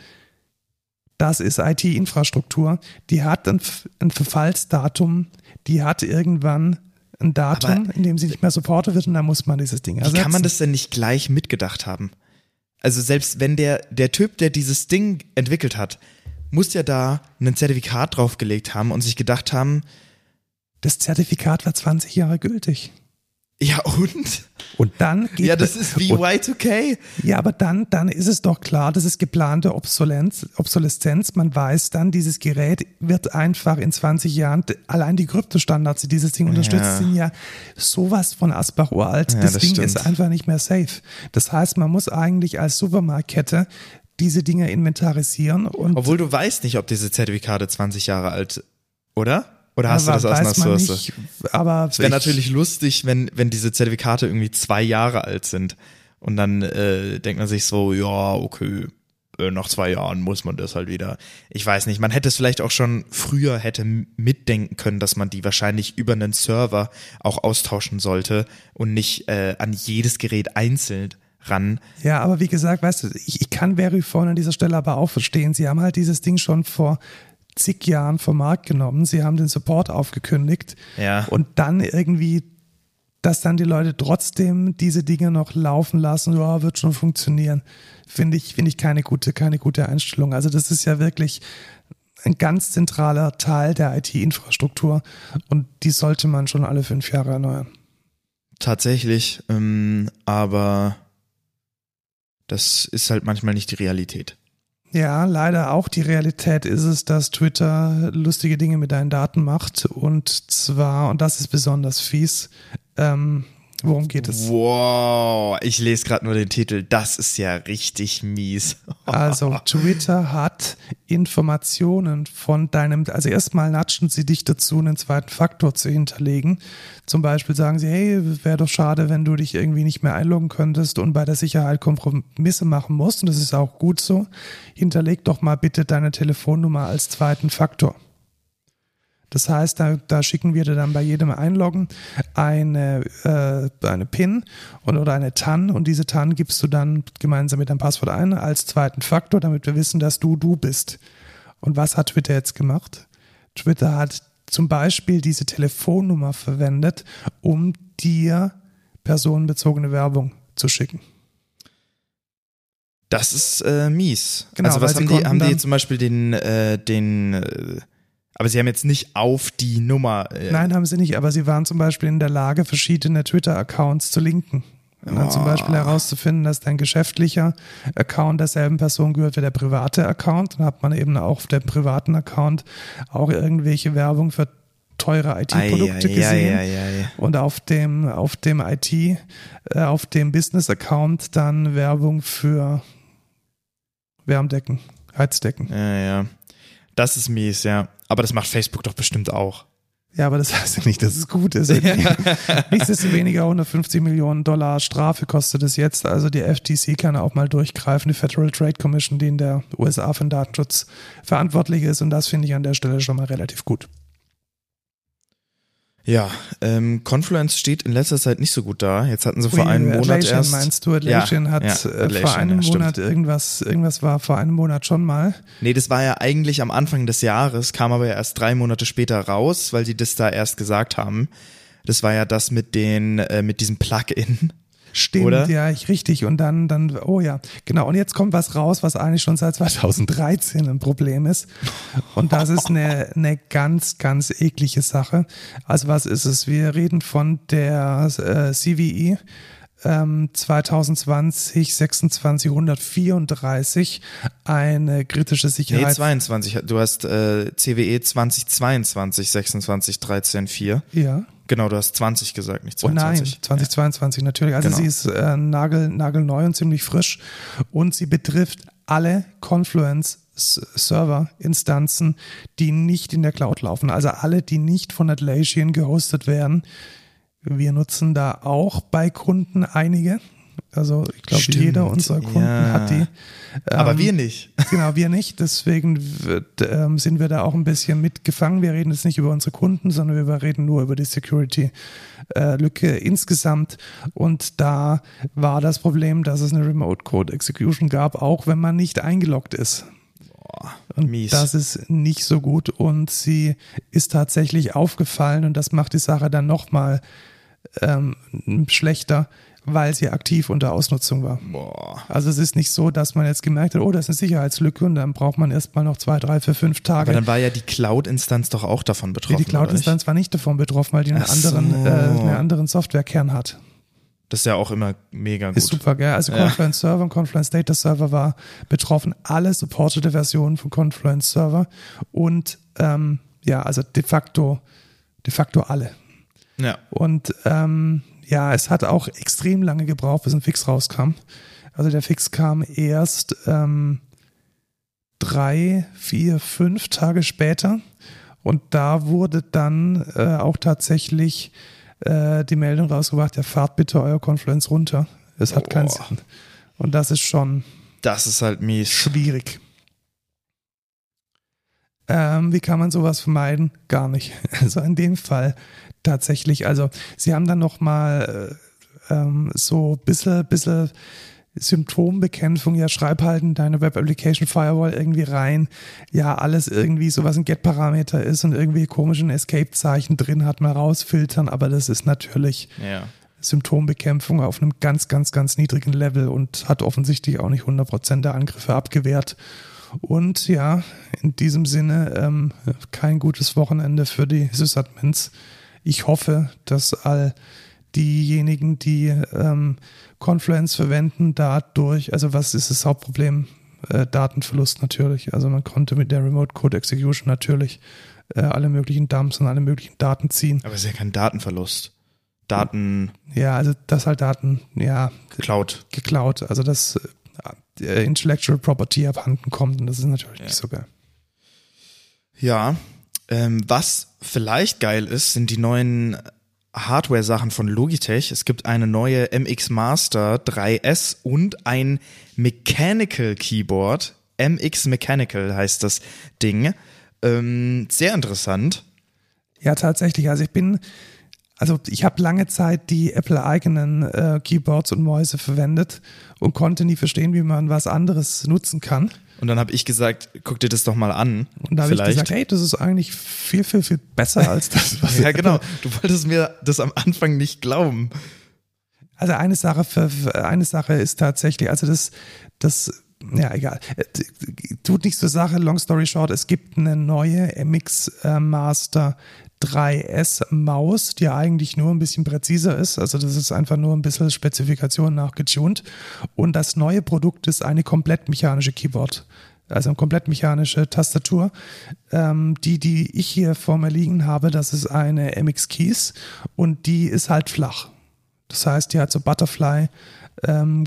das ist I T-Infrastruktur. Die hat ein, ein Verfallsdatum, die hat irgendwann ein Datum, aber in dem sie nicht mehr supportet wird und da muss man dieses Ding ersetzen. Wie kann man das denn nicht gleich mitgedacht haben? Also selbst wenn der, der Typ, der dieses Ding entwickelt hat, muss ja da ein Zertifikat draufgelegt haben und sich gedacht haben, das Zertifikat war zwanzig Jahre gültig. Ja und? Und dann geht ja, das ist wie und, Y zwei K. Ja, aber dann, dann ist es doch klar, das ist geplante Obsolenz, Obsoleszenz. Man weiß dann, dieses Gerät wird einfach in zwanzig Jahren, allein die Kryptostandards, die dieses Ding unterstützt, ja. sind ja sowas von Asbach uralt. Ja, das, das Ding stimmt. ist einfach nicht mehr safe. Das heißt, man muss eigentlich als Supermarktkette diese Dinge inventarisieren. Und obwohl du weißt nicht, ob diese Zertifikate zwanzig Jahre alt, oder? Oder hast aber du das aus einer Source? Es wäre natürlich lustig, wenn, wenn diese Zertifikate irgendwie zwei Jahre alt sind. Und dann äh, denkt man sich so, ja, okay, nach zwei Jahren muss man das halt wieder. Ich weiß nicht, man hätte es vielleicht auch schon früher hätte mitdenken können, dass man die wahrscheinlich über einen Server auch austauschen sollte und nicht äh, an jedes Gerät einzeln ran. Ja, aber wie gesagt, weißt du, ich, ich kann Verifone an dieser Stelle aber auch verstehen. Sie haben halt dieses Ding schon vor zig Jahren vom Markt genommen. Sie haben den Support aufgekündigt ja. und dann irgendwie, dass dann die Leute trotzdem diese Dinge noch laufen lassen, oh, wird schon funktionieren, finde ich, finde ich keine gute, keine gute Einstellung. Also das ist ja wirklich ein ganz zentraler Teil der I T-Infrastruktur und die sollte man schon alle fünf Jahre erneuern. Tatsächlich, ähm, aber das ist halt manchmal nicht die Realität. Ja, leider auch die Realität ist es, dass Twitter lustige Dinge mit deinen Daten macht und zwar, und das ist besonders fies, ähm, Worum geht es? Wow, ich lese gerade nur den Titel. Das ist ja richtig mies. Also Twitter hat Informationen von deinem, also erstmal natschen sie dich dazu, einen zweiten Faktor zu hinterlegen. Zum Beispiel sagen sie, hey, wäre doch schade, wenn du dich irgendwie nicht mehr einloggen könntest und bei der Sicherheit Kompromisse machen musst. Und das ist auch gut so. Hinterleg doch mal bitte deine Telefonnummer als zweiten Faktor. Das heißt, da, da schicken wir dir dann bei jedem Einloggen eine, äh, eine PIN und, oder eine T A N und diese T A N gibst du dann gemeinsam mit deinem Passwort ein als zweiten Faktor, damit wir wissen, dass du du bist. Und was hat Twitter jetzt gemacht? Twitter hat zum Beispiel diese Telefonnummer verwendet, um dir personenbezogene Werbung zu schicken. Das ist äh, mies. Genau, also was haben die, haben die zum Beispiel den... Äh, den äh Aber sie haben jetzt nicht auf die Nummer... Äh Nein, haben sie nicht, aber sie waren zum Beispiel in der Lage, verschiedene Twitter-Accounts zu linken. Und dann oh. zum Beispiel herauszufinden, dass dein geschäftlicher Account derselben Person gehört wie der private Account. Dann hat man eben auch auf dem privaten Account auch irgendwelche Werbung für teure I T-Produkte ei, gesehen. Ei, ei, ei, ei. Und auf dem, auf dem I T, äh, auf dem Business-Account dann Werbung für Wärmdecken, Heizdecken. Ja, ja. Das ist mies, ja. Aber das macht Facebook doch bestimmt auch. Ja, aber das heißt ja nicht, dass es gut ist. Nichtsdestoweniger hundertfünfzig Millionen Dollar Strafe kostet es jetzt. Also die F T C kann auch mal durchgreifen, die Federal Trade Commission, die in der U S A für den Datenschutz verantwortlich ist. Und das finde ich an der Stelle schon mal relativ gut. Ja, ähm, Confluence steht in letzter Zeit nicht so gut da. Jetzt hatten sie Ui, vor einem Atlassian Monat erst... meinst du? Atlassian ja, hat ja, Atlassian, vor einem ja, Monat irgendwas, irgendwas war vor einem Monat schon mal. Nee, das war ja eigentlich am Anfang des Jahres, kam aber ja erst drei Monate später raus, weil die das da erst gesagt haben. Das war ja das mit den, äh, mit diesem Plugin. Stimmt, oder? Ja, ich, richtig. Und dann, dann, oh ja, genau. Und jetzt kommt was raus, was eigentlich schon seit zweitausenddreizehn ein Problem ist. Und das ist eine, eine ganz, ganz eklige Sache. Also was ist es? Wir reden von der äh, C V I ähm, zwanzig zwanzig, sechsundzwanzig hundertvierunddreißig, eine kritische Sicherheit. Nee, zweiundzwanzig. Du hast äh, C W E zwanzig zweiundzwanzig, sechsundzwanzig, dreizehn, vier. Ja. Genau, du hast zwanzig gesagt, nicht zweiundzwanzig. Oh nein, zwanzig zweiundzwanzig ja. Natürlich. Also genau. Sie ist äh, nagel, nagelneu und ziemlich frisch und sie betrifft alle Confluence-Server-Instanzen, die nicht in der Cloud laufen. Also alle, die nicht von Atlassian gehostet werden. Wir nutzen da auch bei Kunden einige. Also ich glaube, jeder unserer Kunden ja. hat die. Ähm, Aber wir nicht. Genau, wir nicht. Deswegen wird, ähm, sind wir da auch ein bisschen mitgefangen. Wir reden jetzt nicht über unsere Kunden, sondern wir reden nur über die Security-Lücke äh, insgesamt. Und da war das Problem, dass es eine Remote-Code-Execution gab, auch wenn man nicht eingeloggt ist. Und mies. Das ist nicht so gut. Und sie ist tatsächlich aufgefallen und das macht die Sache dann nochmal ähm, schlechter, weil sie aktiv unter Ausnutzung war. Boah. Also es ist nicht so, dass man jetzt gemerkt hat, oh, das ist eine Sicherheitslücke und dann braucht man erstmal noch zwei, drei, vier, fünf Tage. Aber dann war ja die Cloud-Instanz doch auch davon betroffen. Die Cloud-Instanz war nicht davon betroffen, weil die einen Ach anderen, so. äh, einen anderen Softwarekern hat. Das ist ja auch immer mega gut. Ist super, gell? Also Confluence ja. Server und Confluence Data Server war betroffen. Alle supportete Versionen von Confluence Server und ähm, ja, also de facto, de facto alle. Ja. Und ähm, ja, es hat auch extrem lange gebraucht, bis ein Fix rauskam. Also der Fix kam erst ähm, drei, vier, fünf Tage später und da wurde dann äh, auch tatsächlich äh, die Meldung rausgebracht, ja, fahrt bitte euer Confluence runter. Es hat oh. keinen Sinn. Und das ist schon das ist halt mies. Schwierig. Ähm, wie kann man sowas vermeiden? Gar nicht. Also in dem Fall tatsächlich. Also sie haben dann nochmal ähm, so ein bisschen, bisschen Symptombekämpfung. Ja, schreib halt in deine Web Application Firewall irgendwie rein. Ja, alles irgendwie so, was ein Get-Parameter ist und irgendwie komischen Escape-Zeichen drin hat, mal rausfiltern. Aber das ist natürlich ja. Symptombekämpfung auf einem ganz, ganz, ganz niedrigen Level und hat offensichtlich auch nicht hundert Prozent der Angriffe abgewehrt. Und ja, in diesem Sinne ähm, kein gutes Wochenende für die Sysadmins. Ich hoffe, dass all diejenigen, die ähm, Confluence verwenden, dadurch, also was ist das Hauptproblem? Äh, Datenverlust natürlich. Also man konnte mit der Remote Code Execution natürlich äh, alle möglichen Dumps und alle möglichen Daten ziehen. Aber es ist ja kein Datenverlust. Daten. Ja, also das halt Daten, ja. Geklaut. Geklaut, also das äh, Intellectual Property abhanden kommt und das ist natürlich ja. nicht so geil. Ja, ähm, was vielleicht geil ist, sind die neuen Hardware-Sachen von Logitech. Es gibt eine neue M X Master drei S und ein Mechanical Keyboard. M X Mechanical heißt das Ding. Ähm, sehr interessant. Ja, tatsächlich. Also ich bin, also ich habe lange Zeit die Apple-eigenen äh, Keyboards und Mäuse verwendet und konnte nie verstehen, wie man was anderes nutzen kann. Und dann habe ich gesagt, guck dir das doch mal an. Und da habe ich gesagt, hey, das ist eigentlich viel, viel, viel besser als das, was ja, genau. Du wolltest mir das am Anfang nicht glauben. Also eine Sache, für, eine Sache ist tatsächlich, also das, das, ja, egal. Tut nichts zur Sache, long story short, es gibt eine neue M X Master drei S Maus, die eigentlich nur ein bisschen präziser ist. Also das ist einfach nur ein bisschen Spezifikation nachgetunt. Und das neue Produkt ist eine komplett mechanische Keyboard, also eine komplett mechanische Tastatur. Ähm, die, die ich hier vor mir liegen habe, das ist eine M X Keys und die ist halt flach. Das heißt, die hat so Butterfly, ähm,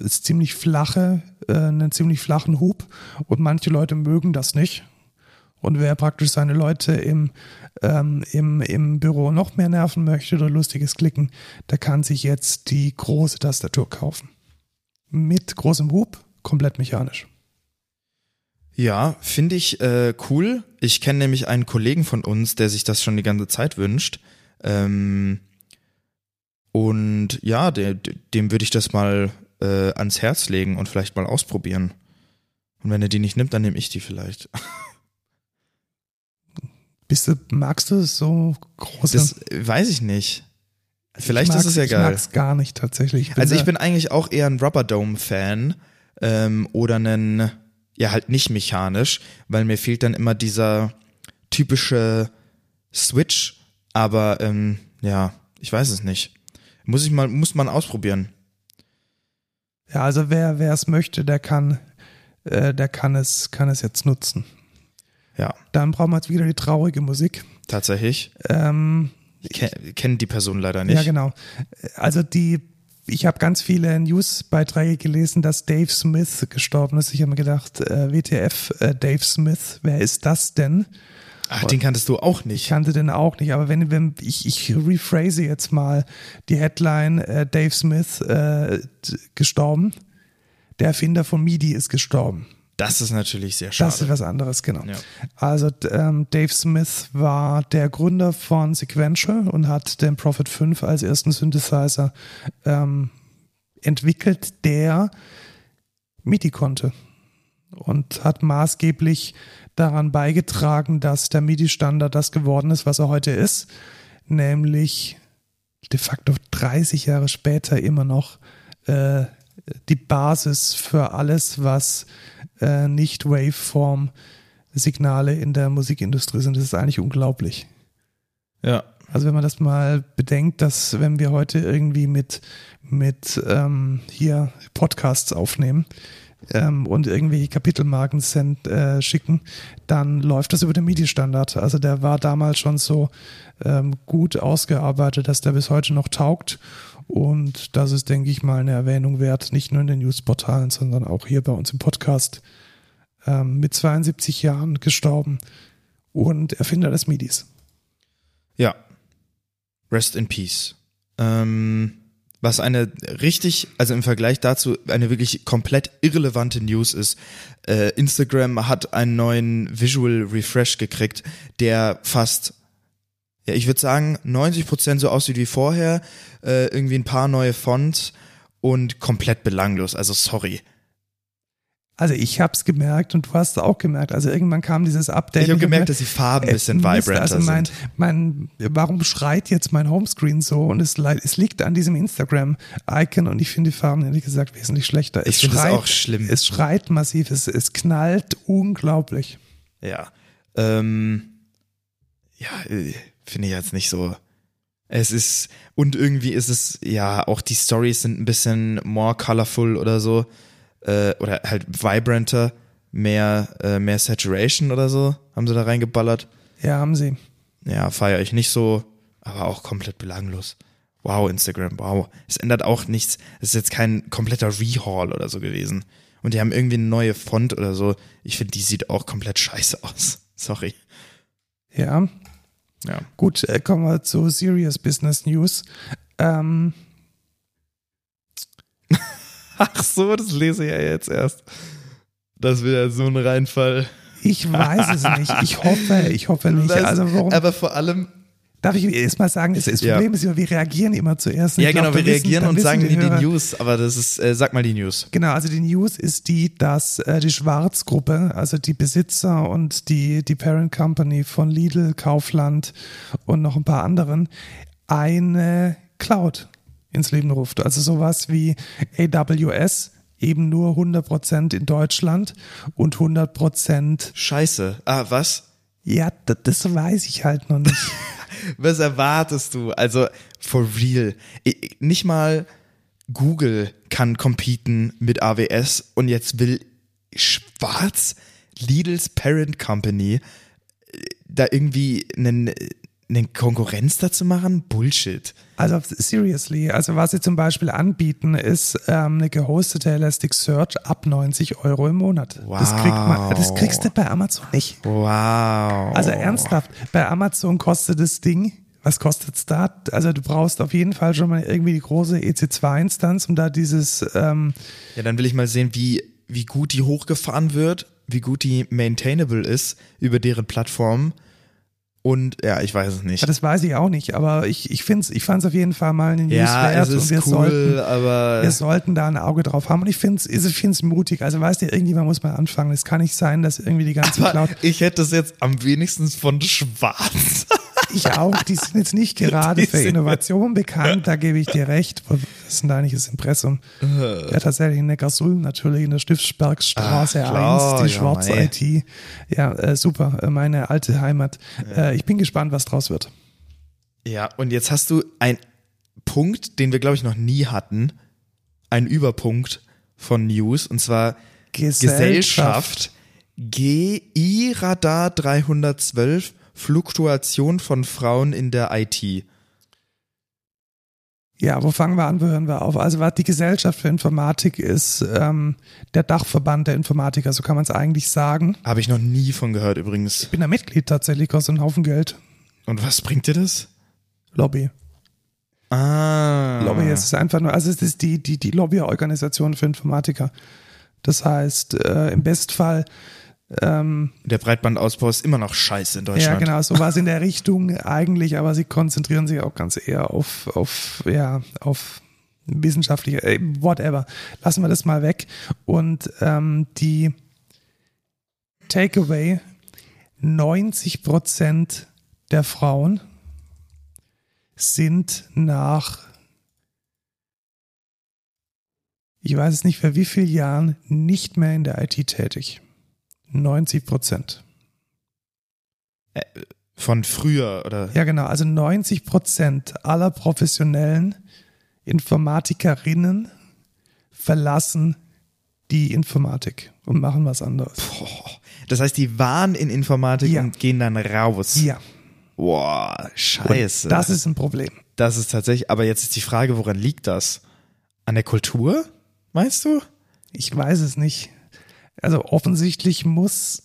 ist ziemlich flache, äh, einen ziemlich flachen Hub und manche Leute mögen das nicht. Und wer praktisch seine Leute im, ähm, im, im Büro noch mehr nerven möchte oder lustiges Klicken, der kann sich jetzt die große Tastatur kaufen. Mit großem Hub, komplett mechanisch. Ja, finde ich äh, cool. Ich kenne nämlich einen Kollegen von uns, der sich das schon die ganze Zeit wünscht. Ähm, und ja, de, de, dem würde ich das mal äh, ans Herz legen und vielleicht mal ausprobieren. Und wenn er die nicht nimmt, dann nehme ich die vielleicht. Bist du, magst du es so groß? Das weiß ich nicht. Vielleicht ich mag, ist es ja geil. Ich mag es gar nicht tatsächlich. Ich also ich bin eigentlich auch eher ein Rubber Dome Fan ähm, oder einen, ja halt nicht mechanisch, weil mir fehlt dann immer dieser typische Switch. Aber ähm, ja, ich weiß es nicht. Muss ich mal, muss man ausprobieren. Ja, also wer wer es möchte, der kann, äh, der kann es, kann es jetzt nutzen. Ja. Dann brauchen wir jetzt wieder die traurige Musik. Tatsächlich. Ähm, ich ke- kenne die Person leider nicht. Ja, genau. Also die, ich habe ganz viele Newsbeiträge gelesen, dass Dave Smith gestorben ist. Ich habe mir gedacht, äh, W T F, äh, Dave Smith, wer ist das denn? Ach, und den kanntest du auch nicht. Ich kannte den auch nicht, aber wenn, wenn ich, ich rephrase jetzt mal die Headline, äh, Dave Smith äh, gestorben, der Erfinder von MIDI ist gestorben. Das ist natürlich sehr schade. Das ist was anderes, genau. Ja. Also ähm, Dave Smith war der Gründer von Sequential und hat den Prophet fünf als ersten Synthesizer ähm, entwickelt, der MIDI konnte und hat maßgeblich daran beigetragen, dass der MIDI-Standard das geworden ist, was er heute ist, nämlich de facto dreißig Jahre später immer noch äh, die Basis für alles, was äh, nicht Waveform-Signale in der Musikindustrie sind. Das ist eigentlich unglaublich. Ja. Also wenn man das mal bedenkt, dass wenn wir heute irgendwie mit, mit ähm, hier Podcasts aufnehmen ähm, und irgendwelche Kapitelmarken send, äh, schicken, dann läuft das über den MIDI-Standard. Also der war damals schon so ähm, gut ausgearbeitet, dass der bis heute noch taugt. Und das ist, denke ich mal, eine Erwähnung wert, nicht nur in den Newsportalen, sondern auch hier bei uns im Podcast. Ähm, mit zweiundsiebzig Jahren gestorben und Erfinder des MIDIs. Ja, rest in peace. Ähm, was eine richtig, also im Vergleich dazu, eine wirklich komplett irrelevante News ist. Äh, Instagram hat einen neuen Visual Refresh gekriegt, der fast... Ja, ich würde sagen, neunzig Prozent so aussieht wie vorher, äh, irgendwie ein paar neue Fonts und komplett belanglos, also sorry. Also ich habe es gemerkt und du hast es auch gemerkt, also irgendwann kam dieses Update. Ich habe gemerkt, dass die Farben ein bisschen vibranter also mein, sind. Mein, warum schreit jetzt mein Homescreen so und es, es liegt an diesem Instagram-Icon und ich finde die Farben ehrlich gesagt wesentlich schlechter. Ich finde es auch schlimm. Es schreit massiv, es, es knallt unglaublich. Ja, ähm, ja, finde ich jetzt nicht so. Es ist, und irgendwie ist es, ja, auch die Stories sind ein bisschen more colorful oder so. Äh, oder halt vibranter, mehr, äh, mehr Saturation oder so, haben sie da reingeballert. Ja, haben sie. Ja, feiere ich nicht so, aber auch komplett belanglos. Wow, Instagram, wow. Es ändert auch nichts. Es ist jetzt kein kompletter Rehaul oder so gewesen. Und die haben irgendwie eine neue Font oder so. Ich finde, die sieht auch komplett scheiße aus. Sorry. Ja. Ja. Gut, äh, kommen wir zu Serious Business News. Ähm. Ach so, das lese ich ja jetzt erst. Das wird ja so ein Reinfall. Ich weiß es nicht. Ich hoffe, ich hoffe nicht. Das, also warum? Aber vor allem. Darf ich erst mal sagen, das ja. Problem ist, wir reagieren immer zuerst. Ja, glaub, genau, wir wissen, reagieren und sagen die, die News, aber das ist, äh, sag mal die News. Genau, also die News ist die, dass äh, die Schwarzgruppe, also die Besitzer und die, die Parent Company von Lidl, Kaufland und noch ein paar anderen, eine Cloud ins Leben ruft. Also sowas wie A W S, eben nur hundert Prozent in Deutschland und hundert Prozent... Scheiße, ah, was? Ja, das, das weiß ich halt noch nicht. Was erwartest du? Also, for real. Nicht mal Google kann competen mit A W S und jetzt will Schwarz, Lidl's Parent Company, da irgendwie einen, eine Konkurrenz dazu machen? Bullshit. Also, seriously. Also, was sie zum Beispiel anbieten, ist ähm, eine gehostete Elasticsearch ab neunzig Euro im Monat. Wow. Das, kriegt man, das kriegst du bei Amazon nicht. Wow. Also, ernsthaft, bei Amazon kostet das Ding, was kostet es da? Also, du brauchst auf jeden Fall schon mal irgendwie die große E C zwei Instanz, um da dieses... Ähm, ja, dann will ich mal sehen, wie, wie gut die hochgefahren wird, wie gut die maintainable ist über deren Plattformen. Und ja, ich weiß es nicht. Ja, das weiß ich auch nicht, aber ich, ich finde es, ich fand es auf jeden Fall mal eine News ja, wert und wir, cool, sollten, aber wir sollten da ein Auge drauf haben und ich finde es ich find's mutig. Also weißt du, irgendjemand muss mal anfangen. Es kann nicht sein, dass irgendwie die ganze aber Cloud... Ich hätte das jetzt am wenigsten von Schwarz. Ich auch, die sind jetzt nicht gerade die für Innovation bekannt, da gebe ich dir recht. Was ist denn da nicht das Impressum? Ja, tatsächlich in Neckarsulm natürlich, in der Stiftsbergstraße Ach, eins, die ja, schwarze mei. I T. Ja, äh, super, meine alte Heimat. Ja. Äh, ich bin gespannt, was draus wird. Ja, und jetzt hast du einen Punkt, den wir, glaube ich, noch nie hatten, einen Überpunkt von News, und zwar Gesellschaft. Gesellschaft G I Radar dreihundertzwölf Fluktuation von Frauen in der I T. Ja, wo fangen wir an, wo hören wir auf? Also die Gesellschaft für Informatik ist ähm, der Dachverband der Informatiker, so kann man es eigentlich sagen. Habe ich noch nie von gehört übrigens. Ich bin da Mitglied tatsächlich, kostet einen Haufen Geld. Und was bringt dir das? Lobby. Ah. Lobby, es ist einfach nur, also es ist die, die, die Lobbyorganisation für Informatiker. Das heißt, äh, im Bestfall Ähm, der Breitbandausbau ist immer noch scheiße in Deutschland. Ja, genau, so war es in der Richtung eigentlich, aber sie konzentrieren sich auch ganz eher auf, auf, ja, auf wissenschaftliche, äh, whatever. Lassen wir das mal weg. Und ähm, die Takeaway, neunzig Prozent der Frauen sind nach, ich weiß es nicht, für wie vielen Jahren nicht mehr in der I T tätig. neunzig Prozent. Äh, von früher, oder? Ja, genau. Also neunzig Prozent aller professionellen Informatikerinnen verlassen die Informatik und machen was anderes. Boah. Das heißt, die waren in Informatik ja. und gehen dann raus. Ja. Boah, scheiße. Und das ist ein Problem. Das ist tatsächlich, aber jetzt ist die Frage, woran liegt das? An der Kultur, meinst du? Ich weiß es nicht. Also offensichtlich muss,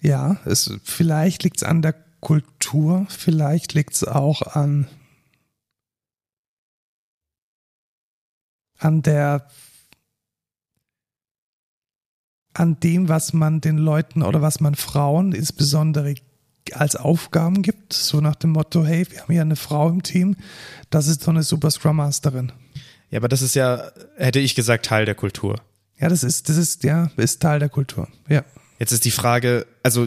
ja, es, vielleicht liegt es an der Kultur, vielleicht liegt es auch an, an der, an dem, was man den Leuten oder was man Frauen insbesondere als Aufgaben gibt, so nach dem Motto, hey, wir haben hier eine Frau im Team, das ist doch eine super Scrum Masterin. Ja, aber das ist ja, hätte ich gesagt, Teil der Kultur. Ja, das ist, das ist, ja, ist Teil der Kultur, ja. Jetzt ist die Frage, also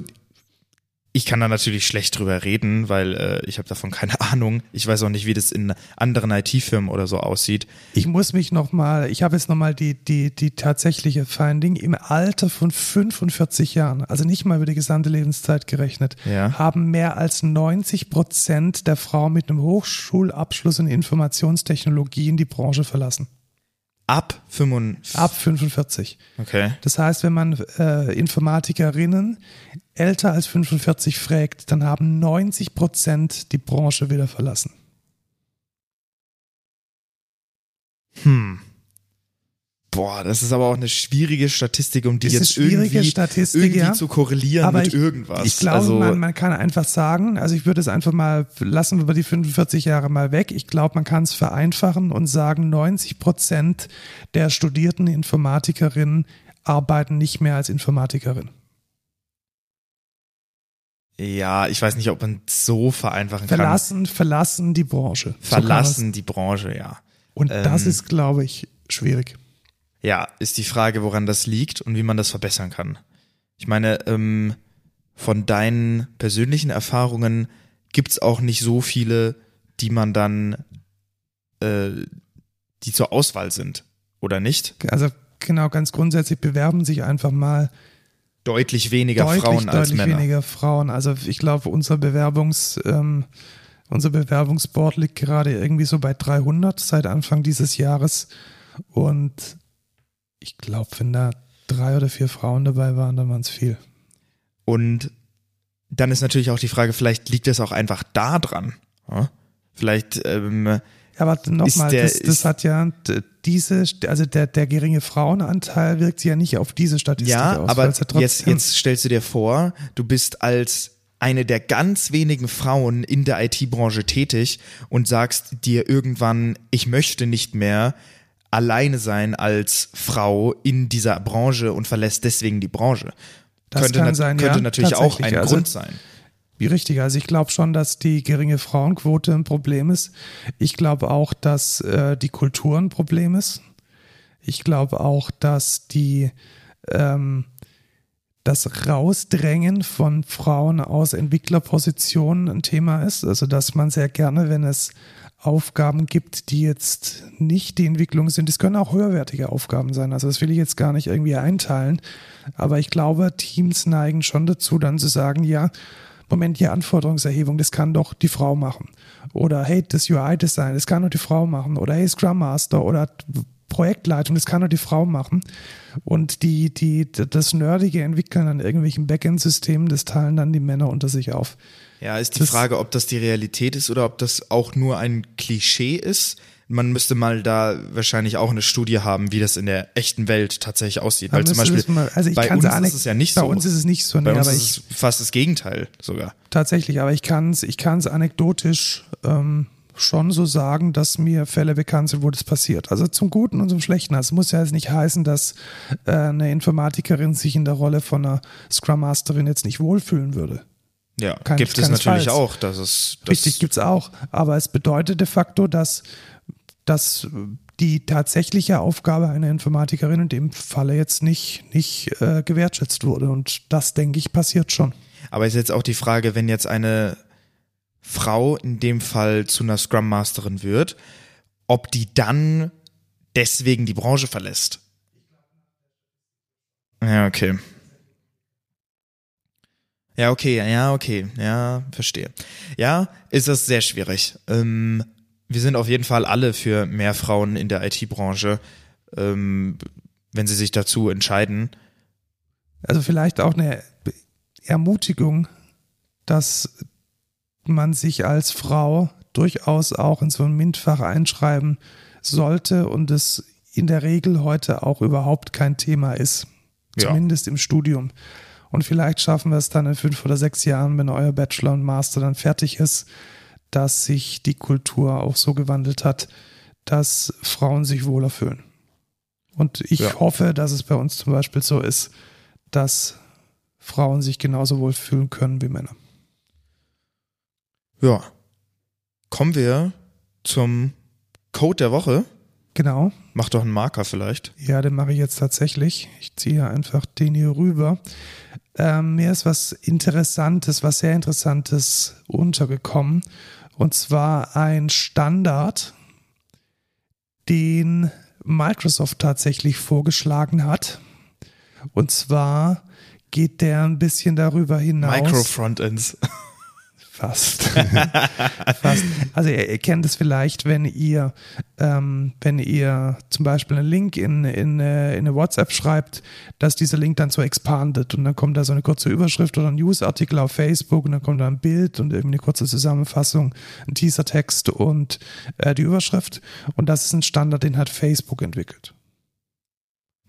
ich kann da natürlich schlecht drüber reden, weil äh, ich habe davon keine Ahnung. Ich weiß auch nicht, wie das in anderen I T-Firmen oder so aussieht. Ich muss mich nochmal, ich habe jetzt nochmal die, die, die tatsächliche Finding. Im Alter von fünfundvierzig Jahren, also nicht mal über die gesamte Lebenszeit gerechnet, ja. haben mehr als neunzig Prozent der Frauen mit einem Hochschulabschluss in Informationstechnologien die Branche verlassen. Ab fünfundvierzig? Ab fünfundvierzig. Okay. Das heißt, wenn man äh, Informatikerinnen älter als fünfundvierzig fragt, dann haben neunzig Prozent die Branche wieder verlassen. Hm. Boah, das ist aber auch eine schwierige Statistik, um die ist jetzt irgendwie, irgendwie ja. zu korrelieren aber mit ich, irgendwas. Ich glaube, also, man, man kann einfach sagen, also ich würde es einfach mal, lassen wir die fünfundvierzig Jahre mal weg, ich glaube, man kann es vereinfachen und sagen, neunzig Prozent der studierten Informatikerinnen arbeiten nicht mehr als Informatikerin. Ja, ich weiß nicht, ob man es so vereinfachen verlassen, kann. Verlassen die Branche. Verlassen so die Branche, ja. Und ähm, das ist, glaube ich, schwierig. Ja, ist die Frage, woran das liegt und wie man das verbessern kann. Ich meine, ähm, von deinen persönlichen Erfahrungen gibt's auch nicht so viele, die man dann, äh, die zur Auswahl sind, oder nicht? Also genau, ganz grundsätzlich bewerben sich einfach mal deutlich weniger deutlich, Frauen als deutlich Männer. Deutlich weniger Frauen. Also ich glaube, unser Bewerbungs... Ähm, unser Bewerbungsboard liegt gerade irgendwie so bei dreihundert seit Anfang dieses Jahres und ich glaube, wenn da drei oder vier Frauen dabei waren, dann waren es viel. Und dann ist natürlich auch die Frage, vielleicht liegt das auch einfach da dran. Ja? Vielleicht ähm, ja, aber nochmal, das, das hat ja diese, also der, der geringe Frauenanteil wirkt ja nicht auf diese Statistik ja, aus. Aber ja, aber jetzt, jetzt stellst du dir vor, du bist als eine der ganz wenigen Frauen in der I T-Branche tätig und sagst dir irgendwann, ich möchte nicht mehr alleine sein als Frau in dieser Branche und verlässt deswegen die Branche. Das könnte, kann na- sein, könnte ja, natürlich auch ein also, Grund sein. Wie richtig, also ich glaube schon, dass die geringe Frauenquote ein Problem ist. Ich glaube auch, dass äh, die Kultur ein Problem ist. Ich glaube auch, dass die ähm, das Rausdrängen von Frauen aus Entwicklerpositionen ein Thema ist. Also dass man sehr gerne, wenn es Aufgaben gibt, die jetzt nicht die Entwicklung sind. Es können auch höherwertige Aufgaben sein. Also das will ich jetzt gar nicht irgendwie einteilen. Aber ich glaube, Teams neigen schon dazu, dann zu sagen, ja, Moment, hier Anforderungserhebung, das kann doch die Frau machen. Oder hey, das U I-Design, das kann doch die Frau machen. Oder hey, Scrum Master oder Projektleitung, das kann doch die Frau machen. Und die, die, das nerdige Entwickeln an irgendwelchen Backend-Systemen, das teilen dann die Männer unter sich auf. Ja, ist die das, Frage, ob das die Realität ist oder ob das auch nur ein Klischee ist. Man müsste mal da wahrscheinlich auch eine Studie haben, wie das in der echten Welt tatsächlich aussieht. Weil zum Beispiel mal, also ich bei uns anex- ist es ja nicht bei so. Bei uns ist es nicht so. Bei nee, uns aber ist es fast das Gegenteil sogar. Tatsächlich, aber ich kann es ich kann's anekdotisch ähm, schon so sagen, dass mir Fälle bekannt sind, wo das passiert. Also zum Guten und zum Schlechten. Es muss ja jetzt nicht heißen, dass äh, eine Informatikerin sich in der Rolle von einer Scrum Masterin jetzt nicht wohlfühlen würde. Ja, Kein, gibt es natürlich Falls. auch. Dass es, dass Richtig, gibt es auch. Aber es bedeutet de facto, dass, dass die tatsächliche Aufgabe einer Informatikerin in dem Falle jetzt nicht, nicht äh, gewertschätzt wurde. Und das, denke ich, passiert schon. Aber ist jetzt auch die Frage, wenn jetzt eine Frau in dem Fall zu einer Scrum Masterin wird, ob die dann deswegen die Branche verlässt. Ja, okay. Ja, okay, ja, okay, ja, verstehe. Ja, ist das sehr schwierig. Ähm, wir sind auf jeden Fall alle für mehr Frauen in der I T-Branche, ähm, wenn sie sich dazu entscheiden. Also vielleicht auch eine Ermutigung, dass man sich als Frau durchaus auch in so ein MINT-Fach einschreiben sollte und es in der Regel heute auch überhaupt kein Thema ist, zumindest im Studium. Und vielleicht schaffen wir es dann in fünf oder sechs Jahren, wenn euer Bachelor und Master dann fertig ist, dass sich die Kultur auch so gewandelt hat, dass Frauen sich wohler fühlen. Und ich ja. hoffe, dass es bei uns zum Beispiel so ist, dass Frauen sich genauso wohl fühlen können wie Männer. Ja. Kommen wir zum Code der Woche. Genau. Mach doch einen Marker vielleicht. Ja, den mache ich jetzt tatsächlich. Ich ziehe einfach den hier rüber. Ähm, mir ist was Interessantes, was sehr Interessantes untergekommen. Und zwar ein Standard, den Microsoft tatsächlich vorgeschlagen hat. Und zwar geht der ein bisschen darüber hinaus. Micro-Frontends. Fast. Fast. Also ihr, ihr kennt es vielleicht, wenn ihr, ähm, wenn ihr zum Beispiel einen Link in, in, in eine WhatsApp schreibt, dass dieser Link dann so expandet und dann kommt da so eine kurze Überschrift oder ein Newsartikel auf Facebook und dann kommt da ein Bild und irgendwie eine kurze Zusammenfassung, ein Teasertext und äh, die Überschrift. Und das ist ein Standard, den hat Facebook entwickelt.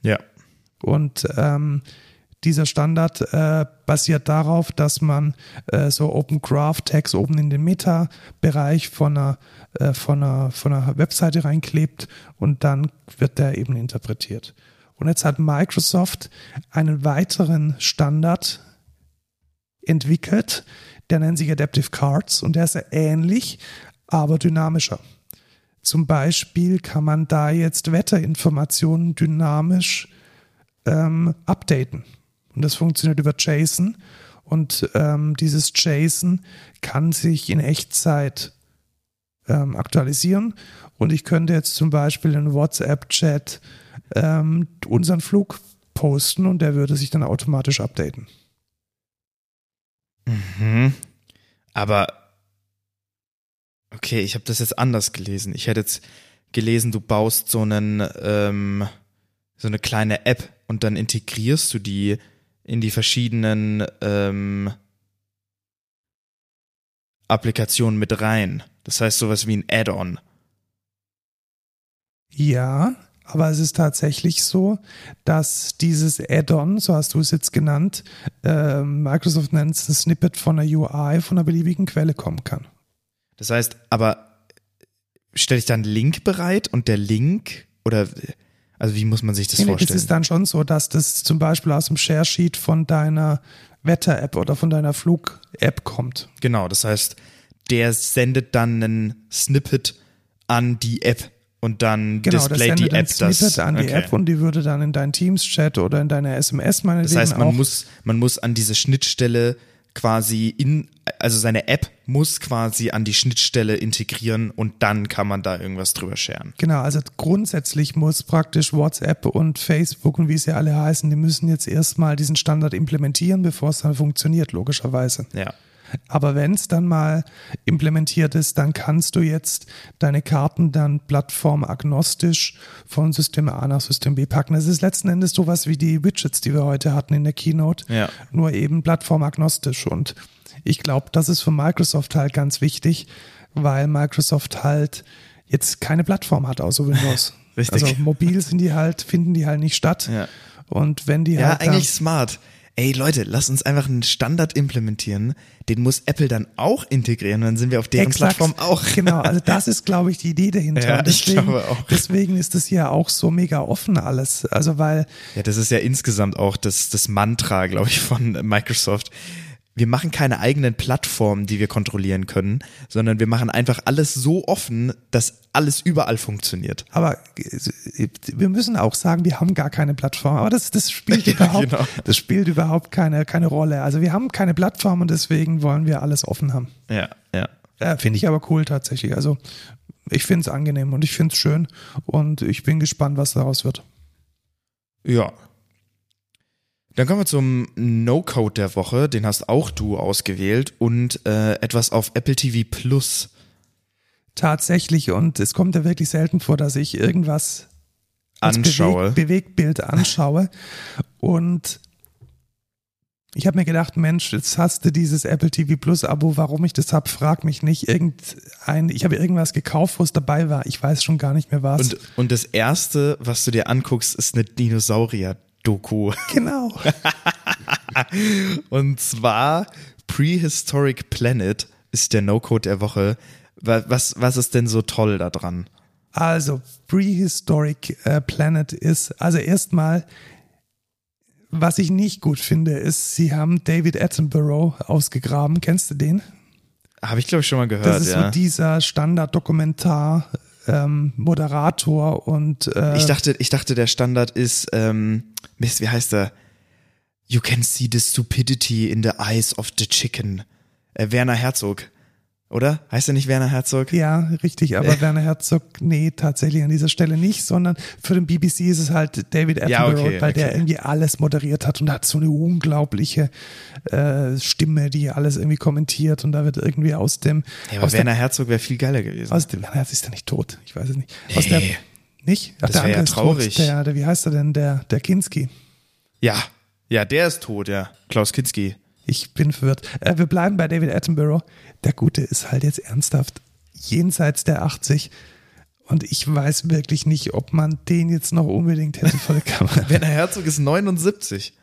Ja. Und ähm, dieser Standard äh, basiert darauf, dass man äh, so Open Graph Tags oben in den Meta-Bereich von einer, äh, von einer, von einer Webseite reinklebt und dann wird der eben interpretiert. Und jetzt hat Microsoft einen weiteren Standard entwickelt, der nennt sich Adaptive Cards und der ist ja ähnlich, aber dynamischer. Zum Beispiel kann man da jetzt Wetterinformationen dynamisch ähm, updaten. Und das funktioniert über JSON. Und ähm, dieses JSON kann sich in Echtzeit ähm, aktualisieren. Und ich könnte jetzt zum Beispiel in WhatsApp-Chat ähm, unseren Flug posten und der würde sich dann automatisch updaten. Mhm. Aber okay, ich habe das jetzt anders gelesen. Ich hätte jetzt gelesen, du baust so einen, ähm, so eine kleine App und dann integrierst du die in die verschiedenen ähm, Applikationen mit rein. Das heißt sowas wie ein Add-on. Ja, aber es ist tatsächlich so, dass dieses Add-on, so hast du es jetzt genannt, äh, Microsoft nennt es ein Snippet von einer U I von einer beliebigen Quelle kommen kann. Das heißt, aber stelle ich da einen Link bereit und der Link oder also wie muss man sich das nee, vorstellen? Es ist dann schon so, dass das zum Beispiel aus dem Share-Sheet von deiner Wetter-App oder von deiner Flug-App kommt. Genau, das heißt, der sendet dann einen Snippet an die App und dann genau, displayt die App das. Genau, das sendet ein Snippet an die okay. App und die würde dann in deinen Teams-Chat oder in deine S M S meinetwegen auch. Das heißt, man muss, man muss an diese Schnittstelle quasi in, also seine App muss quasi an die Schnittstelle integrieren und dann kann man da irgendwas drüber scheren. Genau, also grundsätzlich muss praktisch WhatsApp und Facebook und wie sie alle heißen, die müssen jetzt erstmal diesen Standard implementieren, bevor es dann funktioniert, logischerweise. Ja. Aber wenn es dann mal implementiert ist, dann kannst du jetzt deine Karten dann plattformagnostisch von System A nach System B packen. Das ist letzten Endes sowas wie die Widgets, die wir heute hatten in der Keynote, ja. Nur eben plattformagnostisch. Und ich glaube, das ist für Microsoft halt ganz wichtig, weil Microsoft halt jetzt keine Plattform hat außer Windows. Richtig. Also mobil sind die halt, finden die halt nicht statt. Ja. Und wenn die ja, halt eigentlich smart. Ey Leute, lasst uns einfach einen Standard implementieren, den muss Apple dann auch integrieren und dann sind wir auf deren Exakt. Plattform auch. Genau, also das ist glaube ich die Idee dahinter. Ja, deswegen, ich glaube auch. Deswegen ist das hier auch so mega offen alles, also weil… Ja, das ist ja insgesamt auch das, das Mantra, glaube ich, von Microsoft. Wir machen keine eigenen Plattformen, die wir kontrollieren können, sondern wir machen einfach alles so offen, dass alles überall funktioniert. Aber wir müssen auch sagen, wir haben gar keine Plattform. Aber das, das spielt überhaupt, ja, genau. das spielt überhaupt keine, keine Rolle. Also wir haben keine Plattform und deswegen wollen wir alles offen haben. Ja, ja. ja finde ich aber cool tatsächlich. Also ich finde es angenehm und ich finde es schön und ich bin gespannt, was daraus wird. Ja. Dann kommen wir zum No-Code der Woche, den hast auch du ausgewählt und äh, etwas auf Apple T V plus. Tatsächlich und es kommt ja wirklich selten vor, dass ich irgendwas anschaue. Beweg- Bewegtbild anschaue und ich habe mir gedacht, Mensch, jetzt hast du dieses Apple T V Plus Abo, warum ich das habe, frag mich nicht. Irgendein, ich habe irgendwas gekauft, wo es dabei war, ich weiß schon gar nicht mehr was. Und, und das Erste, was du dir anguckst, ist eine Dinosaurier- Doku. Genau. Und zwar Prehistoric Planet ist der No-Code der Woche. Was, was ist denn so toll daran? Also Prehistoric äh, Planet ist, also erstmal, was ich nicht gut finde, ist, sie haben David Attenborough ausgegraben. Kennst du den? Habe ich glaube ich schon mal gehört, ja. Das ist ja. So dieser Standard-Dokumentar Ähm, Moderator und äh, ich dachte, ich dachte, der Standard ist ähm, Mist, wie heißt der? You can see the stupidity in the eyes of the chicken. Äh, Werner Herzog. Oder? Heißt er nicht Werner Herzog? Ja, richtig, aber äh. Werner Herzog, nee, tatsächlich an dieser Stelle nicht, sondern für den B B C ist es halt David Attenborough, ja, okay, weil okay. der irgendwie alles moderiert hat und hat so eine unglaubliche äh, Stimme, die alles irgendwie kommentiert und da wird irgendwie aus dem... Hey, aber aus Werner der, Herzog wäre viel geiler gewesen. Aus dem, Werner Herzog ist ja nicht tot, ich weiß es nicht. Aus nee, der, nicht? Ach, das wäre ja traurig. Tot, der, der, wie heißt er denn? Der, der Kinski. Ja, ja, der ist tot, ja. Klaus Kinski. Ich bin verwirrt. Äh, wir bleiben bei David Attenborough. Der Gute ist halt jetzt ernsthaft jenseits der achtzig. Und ich weiß wirklich nicht, ob man den jetzt noch unbedingt hätte vor der Kamera. Werner Herzog ist neunundsiebzig.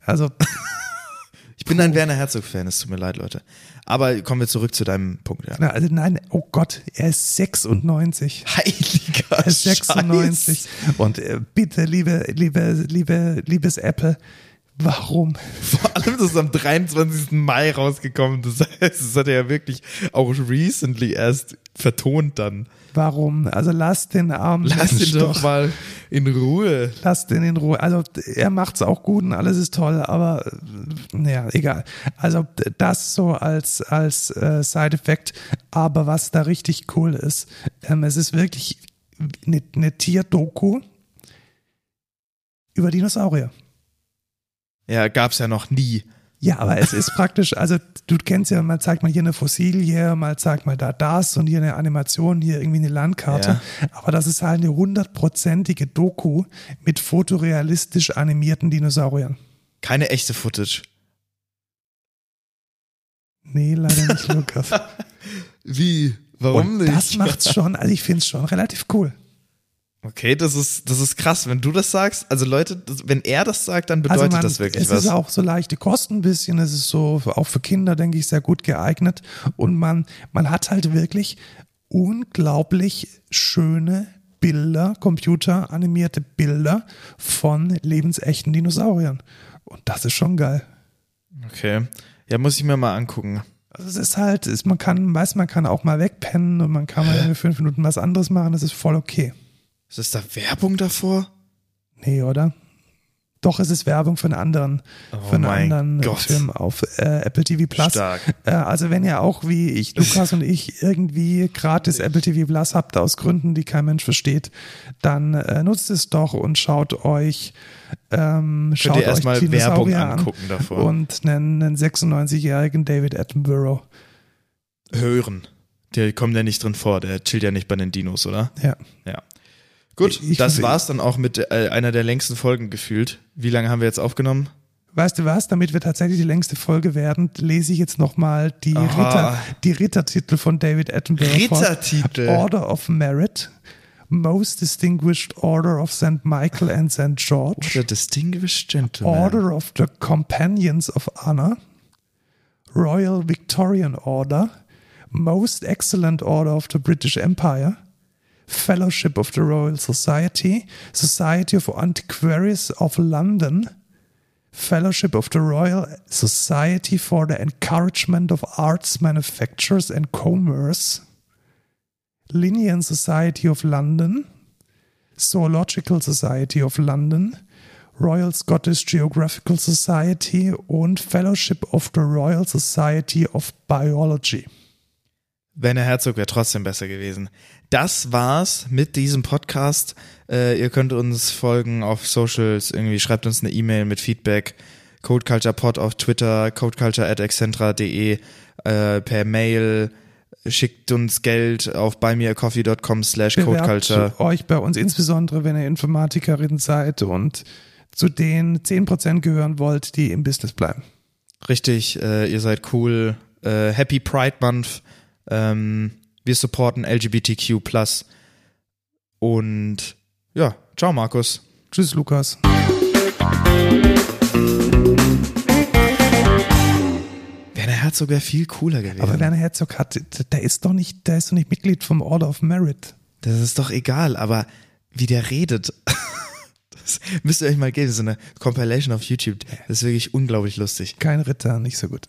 Also. Ich bin ein Werner Herzog-Fan, es tut mir leid, Leute. Aber kommen wir zurück zu deinem Punkt. Ja. Na, also nein, oh Gott, er ist sechsundneunzig. Heiliger er ist sechsundneunzig. Scheiß. Und äh, bitte, liebe, liebe, liebe, liebes Apple, warum? Vor allem, das ist am dreiundzwanzigsten Mai rausgekommen. Das heißt, das hat er ja wirklich auch recently erst vertont dann. Warum? Also lass den Arm. Lass den Stoch. Doch mal in Ruhe. Lass den in Ruhe. Also er macht's auch gut und alles ist toll, aber naja, egal. Also das so als, als äh, Side-Effekt. Aber was da richtig cool ist, ähm, es ist wirklich eine, eine Tier-Doku über Dinosaurier. Ja, gab's ja noch nie. Ja, aber es ist praktisch, also du kennst ja, mal zeigt mal hier eine Fossilie, mal zeigt mal da das und hier eine Animation, hier irgendwie eine Landkarte. Ja. Aber das ist halt eine hundertprozentige Doku mit fotorealistisch animierten Dinosauriern. Keine echte Footage. Nee, leider nicht, Lukas. Wie? Warum und nicht? Das macht's schon, also ich find's schon relativ cool. Okay, das ist, das ist krass, wenn du das sagst, also Leute, das, wenn er das sagt, dann bedeutet also man, das wirklich es was. Es ist auch so leichte Kosten ein bisschen, es ist so auch für Kinder, denke ich, sehr gut geeignet und man, man hat halt wirklich unglaublich schöne Bilder, computeranimierte Bilder von lebensechten Dinosauriern und das ist schon geil. Okay, ja, muss ich mir mal angucken. Also es ist halt, ist, man kann, weiß, man kann auch mal wegpennen und man kann mal in fünf Minuten was anderes machen, das ist voll okay. Ist das da Werbung davor? Nee, oder? Doch, es ist Werbung für einen anderen, oh für einen anderen Gott. Film auf äh, Apple T V plus. Stark. Äh, also wenn ihr auch wie ich, Lukas und ich, irgendwie gratis Apple T V plus habt aus Gründen, die kein Mensch versteht, dann äh, nutzt es doch und schaut euch ähm, schaut euch erstmal Werbung angucken an davor. Und einen, einen sechsundneunzigjährigen David Attenborough hören. Der kommt ja nicht drin vor, der chillt ja nicht bei den Dinos, oder? Ja. Ja. Gut, ich, das war's dann auch mit äh, einer der längsten Folgen gefühlt. Wie lange haben wir jetzt aufgenommen? Weißt du was, damit wir tatsächlich die längste Folge werden, lese ich jetzt nochmal die, Ritter, die Rittertitel von David Attenborough. Rittertitel? Order of Merit, Most Distinguished Order of Saint Michael and Saint George, The Distinguished Gentleman, Order of the Companions of Honor, Royal Victorian Order, Most Excellent Order of the British Empire, Fellowship of the Royal Society, Society of Antiquaries of London, Fellowship of the Royal Society for the Encouragement of Arts, Manufactures and Commerce, Linnean Society of London, Zoological Society of London, Royal Scottish Geographical Society und Fellowship of the Royal Society of Biology. Werner Herzog wäre trotzdem besser gewesen. Das war's mit diesem Podcast. Äh, ihr könnt uns folgen auf Socials, irgendwie schreibt uns eine E-Mail mit Feedback. CodeCulturePod auf Twitter, codeculture at excentra dot de, äh, per Mail. Schickt uns Geld auf buy me a coffee dot com slash codeculture. Bewerbt euch bei uns, insbesondere wenn ihr Informatikerin seid und zu den zehn Prozent gehören wollt, die im Business bleiben. Richtig, äh, ihr seid cool. Äh, Happy Pride Month. Ähm, wir supporten L G B T Q plus. Und ja, ciao Markus. Tschüss Lukas. Werner Herzog wäre viel cooler gewesen. Aber Werner Herzog hat, der ist doch nicht, der ist doch nicht Mitglied vom Order of Merit. Das ist doch egal, aber wie der redet, das müsst ihr euch mal geben. So eine Compilation auf YouTube, das ist wirklich unglaublich lustig. Kein Ritter, nicht so gut.